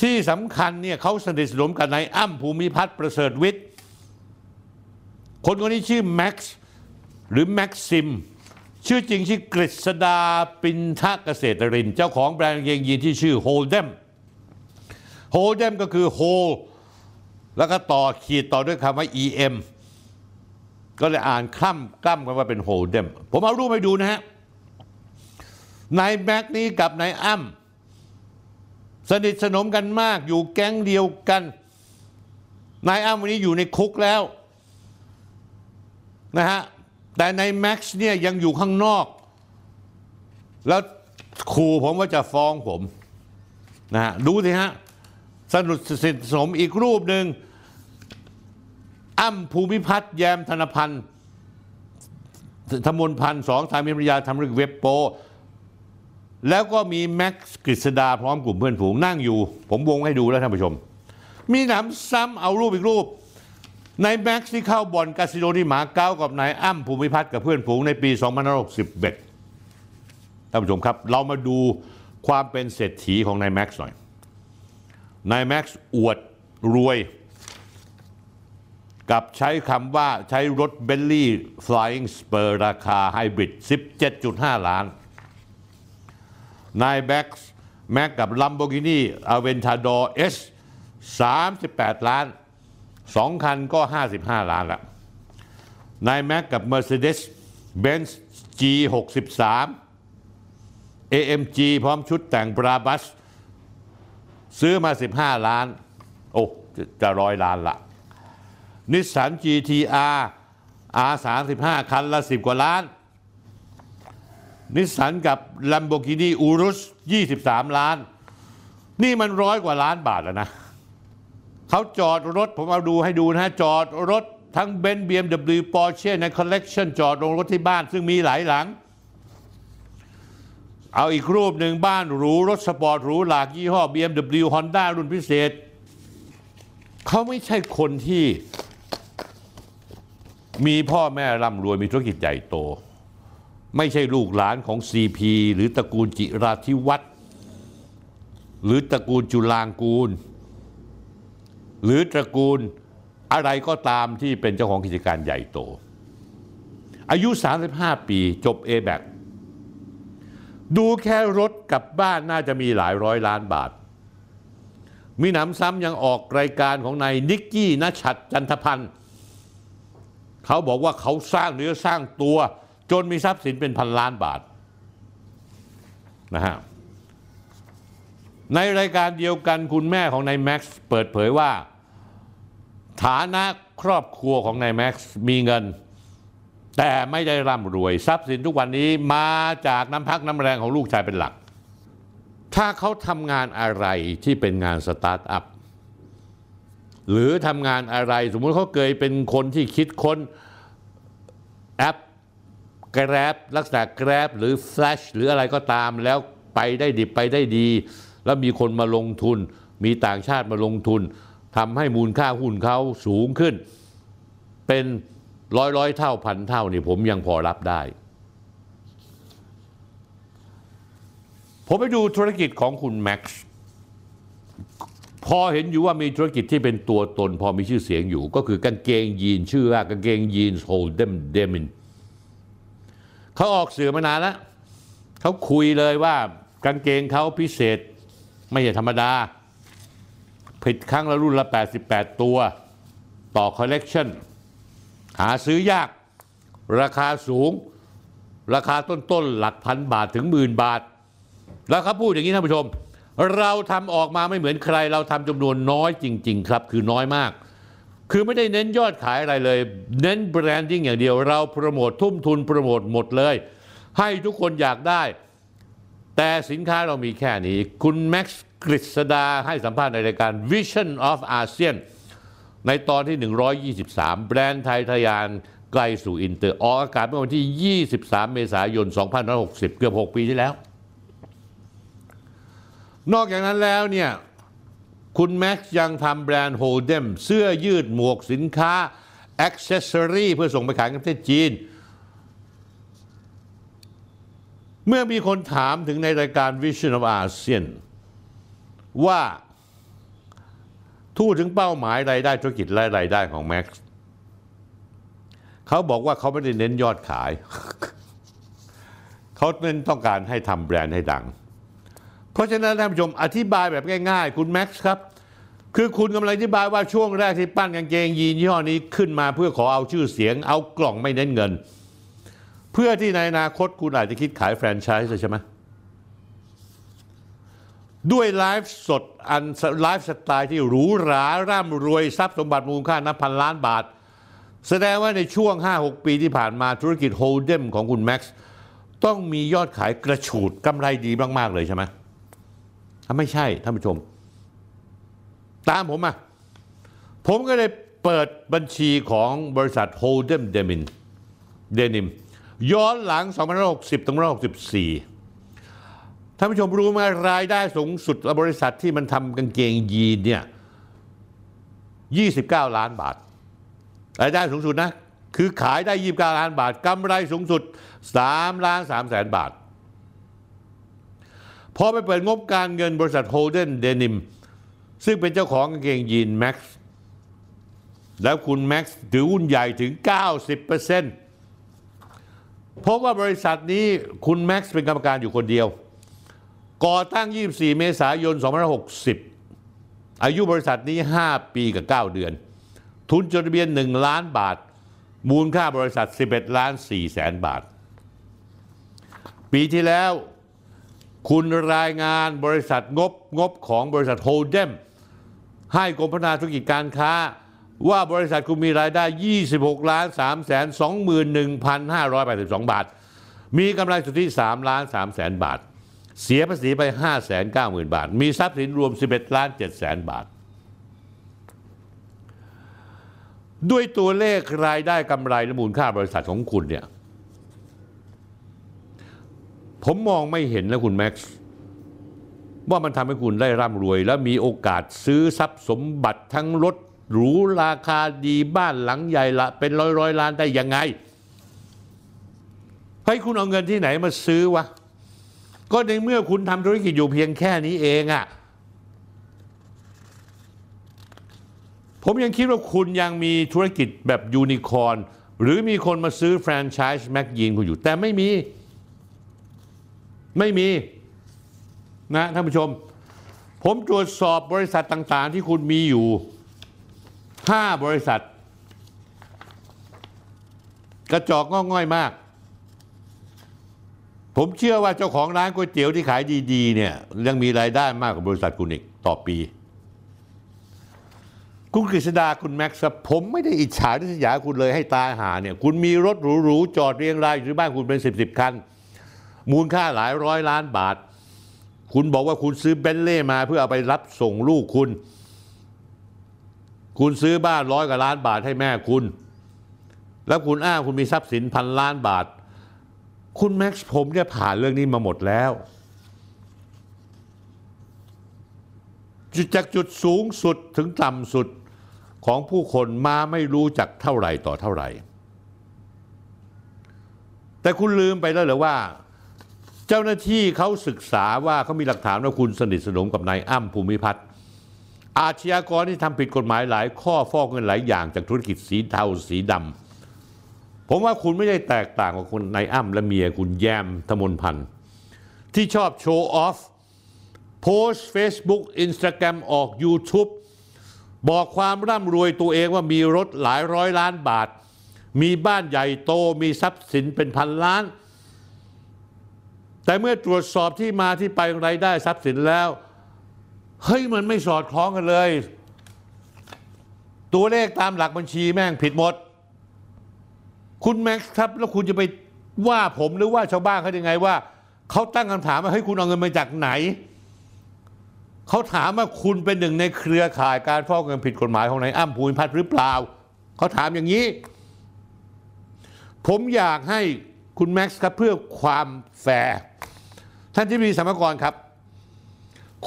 ที่สำคัญเนี่ยเขาสนิทสนมกับนายอ้ำภูมิพัฒน์ประเสริฐวิทย์คนคนนี้ชื่อแม็กซ์หรือแม็กซิมชื่อจริงชื่อกฤษดาปินทะเกษตรินเจ้าของแบรนด์กางเกงยีนที่ชื่อโฮลเดมโฮลเดมก็คือโฮลแล้วก็ต่อขีดต่อด้วยคำว่า อี เอ็ม ก็เลยอ่านคล่ำกล้ำกันว่าเป็นโฮลเดมผมเอารูปให้ดูนะฮะนายแม็กนี้กับนายอ้ำสนิทสนมกันมากอยู่แก๊งเดียวกันนายอ้ำวันนี้อยู่ในคุกแล้วนะฮะแต่นายแม็กซ์เนี่ยยังอยู่ข้างนอกแล้วขู่ผมว่าจะฟ้องผมนะฮะดูสิฮะสนุกสนิทสนมอีกรูปหนึ่งอ้ำภูมิพัฒน์แยมธนพันธ์ธมนพันธ์สองสามีภรรยาทำเรื่องเว็บโปแล้วก็มีแม็กซ์กฤษดาพร้อมกลุ่มเพื่อนฝูงนั่งอยู่ผมวงให้ดูแล้วท่านผู้ชมมีหนำซ้ำเอารูปอีกรูปนายแม็กซ์ที่เข้าบ่อนคาสิโนที่หมาเก๊ากับนายอ้ำภูมิพัฒน์กับเพื่อนฝูงในปีสองพันห้าร้อยหกสิบเอ็ดท่านผู้ชมครับเรามาดูความเป็นเศรษฐีของนายแม็กซ์หน่อยนายแม็กซ์อวดรวยกับใช้คำว่าใช้รถ Bentley Flying Spur ราคาไฮบริด สิบเจ็ดจุดห้า ล้านนายแม็กซ์แม็กกับ Lamborghini Aventador เอส สามสิบแปด ล้านสองคันก็ห้าสิบห้าล้านละนายแม็กกับ Mercedes Benz จี หกสิบสาม เอ เอ็ม จี พร้อมชุดแต่งบราบัสซื้อมาสิบห้าล้านโอ้จะร้อยล้านละ Nissan จี ที อาร์ อาร์ สามสิบห้า คันละสิบกว่าล้าน Nissan กับ Lamborghini Urus ยี่สิบสาม ล้าน นี่มันร้อยกว่าล้านบาทแล้วนะเขาจอดรถผมเอาดูให้ดูนะฮะจอดรถทั้ง Benz บี เอ็ม ดับเบิลยู Porsche ใน Collection จอดลงรถที่บ้านซึ่งมีหลายหลังเอาอีกรูปหนึ่งบ้านหรูรถสปอร์ตหรูหลากยี่ห้อ บี เอ็ม ดับเบิลยู Honda รุ่นพิเศษเขาไม่ใช่คนที่มีพ่อแม่ร่ำรวยมีธุรกิจใหญ่โตไม่ใช่ลูกหลานของ ซี พี หรือตระกูลจิราธิวัฒน์หรือตระกูลจุฬางกูลหรือตระกูลอะไรก็ตามที่เป็นเจ้าของกิจการใหญ่โตอายุสามสิบห้าปีจบ เอ แบ็ค ดูแค่รถกับบ้านน่าจะมีหลายร้อยล้านบาทมีหนำซ้ำยังออกรายการของนายนิกกี้ณฉัตรจันทพันธ์เขาบอกว่าเขาสร้างเนื้อสร้างตัวจนมีทรัพย์สินเป็นพันล้านบาทนะฮะในรายการเดียวกันคุณแม่ของนายแม็กซ์เปิดเผยว่าฐานะครอบครัวของนายแม็กซ์มีเงินแต่ไม่ได้ร่ำรวยทรัพย์สินทุกวันนี้มาจากน้ำพักน้ำแรงของลูกชายเป็นหลักถ้าเขาทำงานอะไรที่เป็นงานสตาร์ทอัพหรือทำงานอะไรสมมุติเขาเคยเป็นคนที่คิดค้นแอปแกร็บลักษณะแกร็บหรือแฟลชหรืออะไรก็ตามแล้วไปได้ดีไปได้ดีแล้วมีคนมาลงทุนมีต่างชาติมาลงทุนทำให้มูลค่าหุ้นเขาสูงขึ้นเป็นร้อยร้อยเท่าพันเท่านี่ผมยังพอรับได้ผมไปดูธุรกิจของคุณแม็กซ์พอเห็นอยู่ว่ามีธุรกิจที่เป็นตัวตนพอมีชื่อเสียงอยู่ก็คือกางเกงยีนชื่อว่ากางเกงยีนโฮลเดมเดมินเขาออกสื่อมานานแล้วเขาคุยเลยว่ากางเกงเขาพิเศษไม่ใช่ธรรมดาผลิตครั้งละรุ่นละแปดสิบแปดตัวต่อคอลเลกชันหาซื้อยากราคาสูงราคาต้นๆหลักพันบาทถึงหมื่นบาทแล้วเขาพูดอย่างนี้ท่านผู้ชมเราทำออกมาไม่เหมือนใครเราทำจำนวนน้อยจริงๆครับคือน้อยมากคือไม่ได้เน้นยอดขายอะไรเลยเน้นแบรนดิ้งอย่างเดียวเราโปรโมททุ่มทุนโปรโมทหมดเลยให้ทุกคนอยากได้แต่สินค้าเรามีแค่นี้คุณแม็กซ์กฤษดาให้สัมภาษณ์ในรายการ Vision of ASEAN ในตอนที่ หนึ่งร้อยยี่สิบสามแบรนด์ไทยทะยานไกลสู่อินเตอร์ออกอากาศเมื่อวันที่ ยี่สิบสาม เมษายน สองพันห้าร้อยหกสิบเกือบหกปีที่แล้วนอกจากนั้นแล้วเนี่ยคุณแม็กซ์ยังทำแบรนด์โฮลเดมเสื้อยืดหมวกสินค้าแอ็อกเซสซอรี่เพื่อส่งไปขายในประเทศจีนเมื่อมีคนถามถึงในรายการ Vision of ASEAN ว่าทู่ถึงเป้าหมายรายได้ธุรกิจและรายได้ของแม็กซ์เขาบอกว่าเขาไม่ได้เน้นยอดขาย เขาเน้นต้องการให้ทำแบรนด์ให้ดังเพราะฉะนั้นท่านผู้ชมอธิบายแบบง่ายๆคุณแม็กซ์ครับคือคุณกำลังอธิบายว่าช่วงแรกที่ปั้นกางเกงยีนยี่ห้อนี้ขึ้นมาเพื่อขอเอาชื่อเสียงเอากล่องไม่เน้นเงินเพื่อที่ในอนาคตคุณอาจจะคิดขายแฟรนไชส์ใช่ไหมด้วยไลฟ์สดอันไลฟ์สไตล์ที่หรูหราร่ำรวยทรัพย์สมบัติมูลค่านับพันล้านบาทแสดงว่าในช่วง ห้าหก ปีที่ผ่านมาธุรกิจโฮลเดมของคุณแม็กซ์ต้องมียอดขายกระฉูดกำไรดีมากๆเลยใช่ไหมไม่ใช่ท่านผู้ชมตามผมมาผมก็เลยเปิดบัญชีของบริษัทโฮลเดมเดนิมเดนิมย้อนหลัง สองพันห้าร้อยหกสิบ ถึง สองพันห้าร้อยหกสิบสี่ท่านผู้ชมรู้ไหมรายได้สูงสุดบริษัทที่มันทำกางเกงยีนเนี่ยยี่สิบเก้าล้านบาทรายได้สูงสุดนะคือขายได้ยี่สิบเก้าล้านบาทกำไรสูงสุดสามล้านสามแสนบาทพอไปเปิดงบการเงินบริษัทโฮลเดมเดนิมซึ่งเป็นเจ้าของกางเกงยีนแม็กซ์แล้วคุณแม็กซ์ถือหุ้นใหญ่ถึง เก้าสิบเปอร์เซ็นต์ เพราะว่าบริษัทนี้คุณแม็กซ์เป็นกรรมการอยู่คนเดียวก่อตั้ง ยี่สิบสี่ เมษายน สองพันห้าร้อยหกสิบ อายุบริษัทนี้ ห้า ปีกับ เก้า เดือนทุนจดทะเบียน หนึ่ง ล้านบาทมูลค่าบริษัท สิบเอ็ด ล้าน สี่ แสนบาทปีที่แล้วคุณรายงานบริษัทงบงบของบริษัทโฮลเดมให้กรมพัฒนาธุรกิจการค้าว่าบริษัทคุณมีรายได้ ยี่สิบหก ล้าน สาม แสน สองหมื่น หนึ่งพัน ห้าร้อย แปดสิบสอง บาทมีกำไรสุทธิ สาม ล้าน สาม แสน บาท เสียภาษีไป ห้าแสนเก้าหมื่น บาทมีทรัพย์สินรวม สิบเอ็ดล้านเจ็ดแสน บาทด้วยตัวเลขรายได้กำไรและมูลค่าบริษัทของคุณเนี่ยผมมองไม่เห็นนะคุณแม็กซ์ว่ามันทำให้คุณได้ร่ำรวยและมีโอกาสซื้อทรัพย์สมบัติทั้งรถหรูราคาดีบ้านหลังใหญ่ละเป็นร้อยร้อยล้านได้ยังไงให้คุณเอาเงินที่ไหนมาซื้อวะก็ในเมื่อคุณทำธุรกิจอยู่เพียงแค่นี้เองอะผมยังคิดว่าคุณยังมีธุรกิจแบบยูนิคอร์นหรือมีคนมาซื้อแฟรนไชส์แม็กยีนคุณอยู่แต่ไม่มีไม่มีนะท่านผู้ชมผมตรวจสอบบริษัทต่างๆที่คุณมีอยู่ห้าบริษัทกระจอกง่อง่อยมากผมเชื่อว่าเจ้าของร้านก๋วยเตี๋ยวที่ขายดีๆเนี่ยยังมีรายได้มากกว่าบริษัทคุณอีกต่อปีคุณกฤษดาคุณแม็กซ์ผมไม่ได้อิจฉาริษยาคุณเลยให้ตาหาเนี่ยคุณมีรถหรูๆจอดเรียงรายอยู่ที่บ้านคุณเป็นสิบๆคันมูลค่าหลายร้อยล้านบาทคุณบอกว่าคุณซื้อ Bentley มาเพื่อเอาไปรับส่งลูกคุณคุณซื้อบ้านร้อยกว่าล้านบาทให้แม่คุณแล้วคุณอ้างคุณมีทรัพย์สินพันล้านบาทคุณแม็กซ์ผมเนี่ยผ่านเรื่องนี้มาหมดแล้วจากจุดสูงสุดถึงต่ำสุดของผู้คนมาไม่รู้จักเท่าไหร่ต่อเท่าไหร่แต่คุณลืมไปแล้วเหรอว่าเจ้าหน้าที่เขาศึกษาว่าเขามีหลักฐานว่าคุณสนิทสนมกับนายอ้ำภูมิพัฒน์อาชญากรที่ทำผิดกฎหมายหลายข้อฟอกเงินหลายอย่างจากธุรกิจสีเทาสีดำผมว่าคุณไม่ได้แตกต่างกับคนนายอ้ำและเมียคุณแยมธมนพันธ์ที่ชอบโชว์ออฟโพสต์ Facebook Instagram ออก YouTube บอกความร่ำรวยตัวเองว่ามีรถหลายร้อยล้านบาทมีบ้านใหญ่โตมีทรัพย์สินเป็นพันล้านแต่เมื่อตรวจสอบที่มาที่ไปรายได้ทรัพย์สินแล้วเฮ้ยมันไม่สอดคล้องกันเลยตัวเลขตามหลักบัญชีแม่งผิดหมดคุณแม็กซ์ครับแล้วคุณจะไปว่าผมหรือว่าชาวบ้านเขายังไงว่าเขาตั้งคำถามว่าเฮ้ยคุณเอาเงินมาจากไหนเขาถามว่าคุณเป็นหนึ่งในเครือข่ายการฟอกเงินผิดกฎหมายของนายอ้ำภูมิพัฒน์หรือเปล่าเขาถามอย่างนี้ผมอยากให้คุณแม็กซ์ครับเพื่อความแฟร์ท่านที่มีสมรกรครับ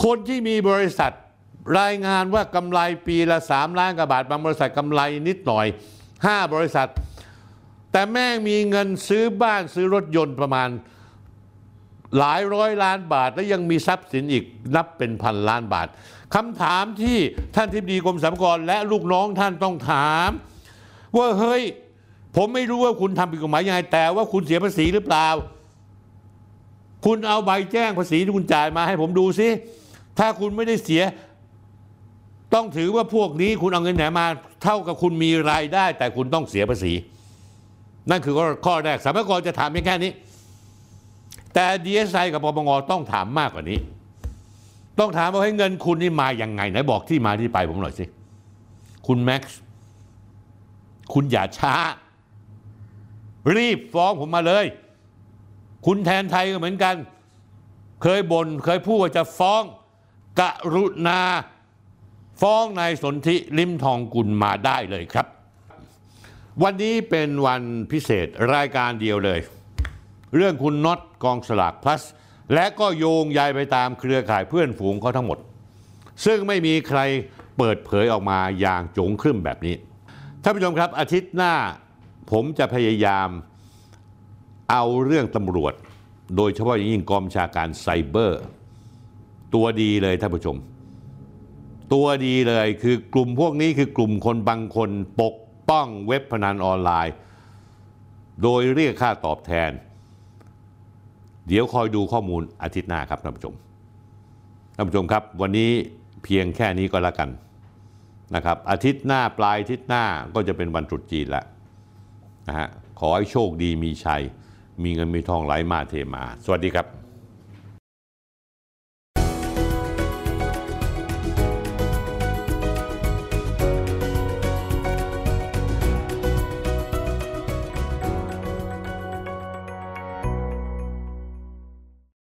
คนที่มีบริษัทรายงานว่ากำไรปีละสามล้านกว่าบาทบางบริษัทกำไรนิดหน่อยห้าบริษัทแต่แม่งมีเงินซื้อบ้านซื้อรถยนต์ประมาณหลายร้อยล้านบาทและยังมีทรัพย์สินอีกนับเป็นพันล้านบาทคำถามที่ท่านทิพดีกรมสรรพากรและลูกน้องท่านต้องถามว่าเฮ้ยผมไม่รู้ว่าคุณทำผิดกฎหมายยังไงแต่ว่าคุณเสียภาษีหรือเปล่าคุณเอาใบแจ้งภาษีที่คุณจ่ายมาให้ผมดูสิถ้าคุณไม่ได้เสียต้องถือว่าพวกนี้คุณเอาเงินไหนมาเท่ากับคุณมีรายได้แต่คุณต้องเสียภาษีนั่นคือข้อแรกสรรพากรจะถามเพียงแค่นี้แต่ ดี เอส ไอ กับปปงต้องถามมากกว่านี้ต้องถามว่าให้เงินคุณนี่มาอย่างไงไหนบอกที่มาที่ไปผมหน่อยสิคุณแม็กซ์คุณอย่าช้ารีบฟ้องผมมาเลยคุณแทนไทยก็เหมือนกันเคยบ่นเคยพูดว่าจะฟ้องกรุณาฟ้องนายสนธิลิ้มทองกุลมาได้เลยครับวันนี้เป็นวันพิเศษรายการเดียวเลยเรื่องคุณน็อตกองสลากพลัสและก็โยงใยไปตามเครือข่ายเพื่อนฝูงเขาทั้งหมดซึ่งไม่มีใครเปิดเผยออกมาอย่างโจ๋งครึ่มแบบนี้ท่านผู้ชมครับอาทิตย์หน้าผมจะพยายามเอาเรื่องตำรวจโดยเฉพาะอย่างยิ่งกองบัญชาการไซเบอร์ตัวดีเลยท่านผู้ชมตัวดีเลยคือกลุ่มพวกนี้คือกลุ่มคนบางคนปกป้องเว็บพนันออนไลน์โดยเรียกค่าตอบแทนเดี๋ยวคอยดูข้อมูลอาทิตย์หน้าครับท่านผู้ชมท่านผู้ชมครับวันนี้เพียงแค่นี้ก็แล้วกันนะครับอาทิตย์หน้าปลายอาทิตย์หน้าก็จะเป็นวันตรุษจีนแล้วนะฮะขอให้โชคดีมีชัยมีเงินมีทองไหลมาเทมาสวัสดีครับ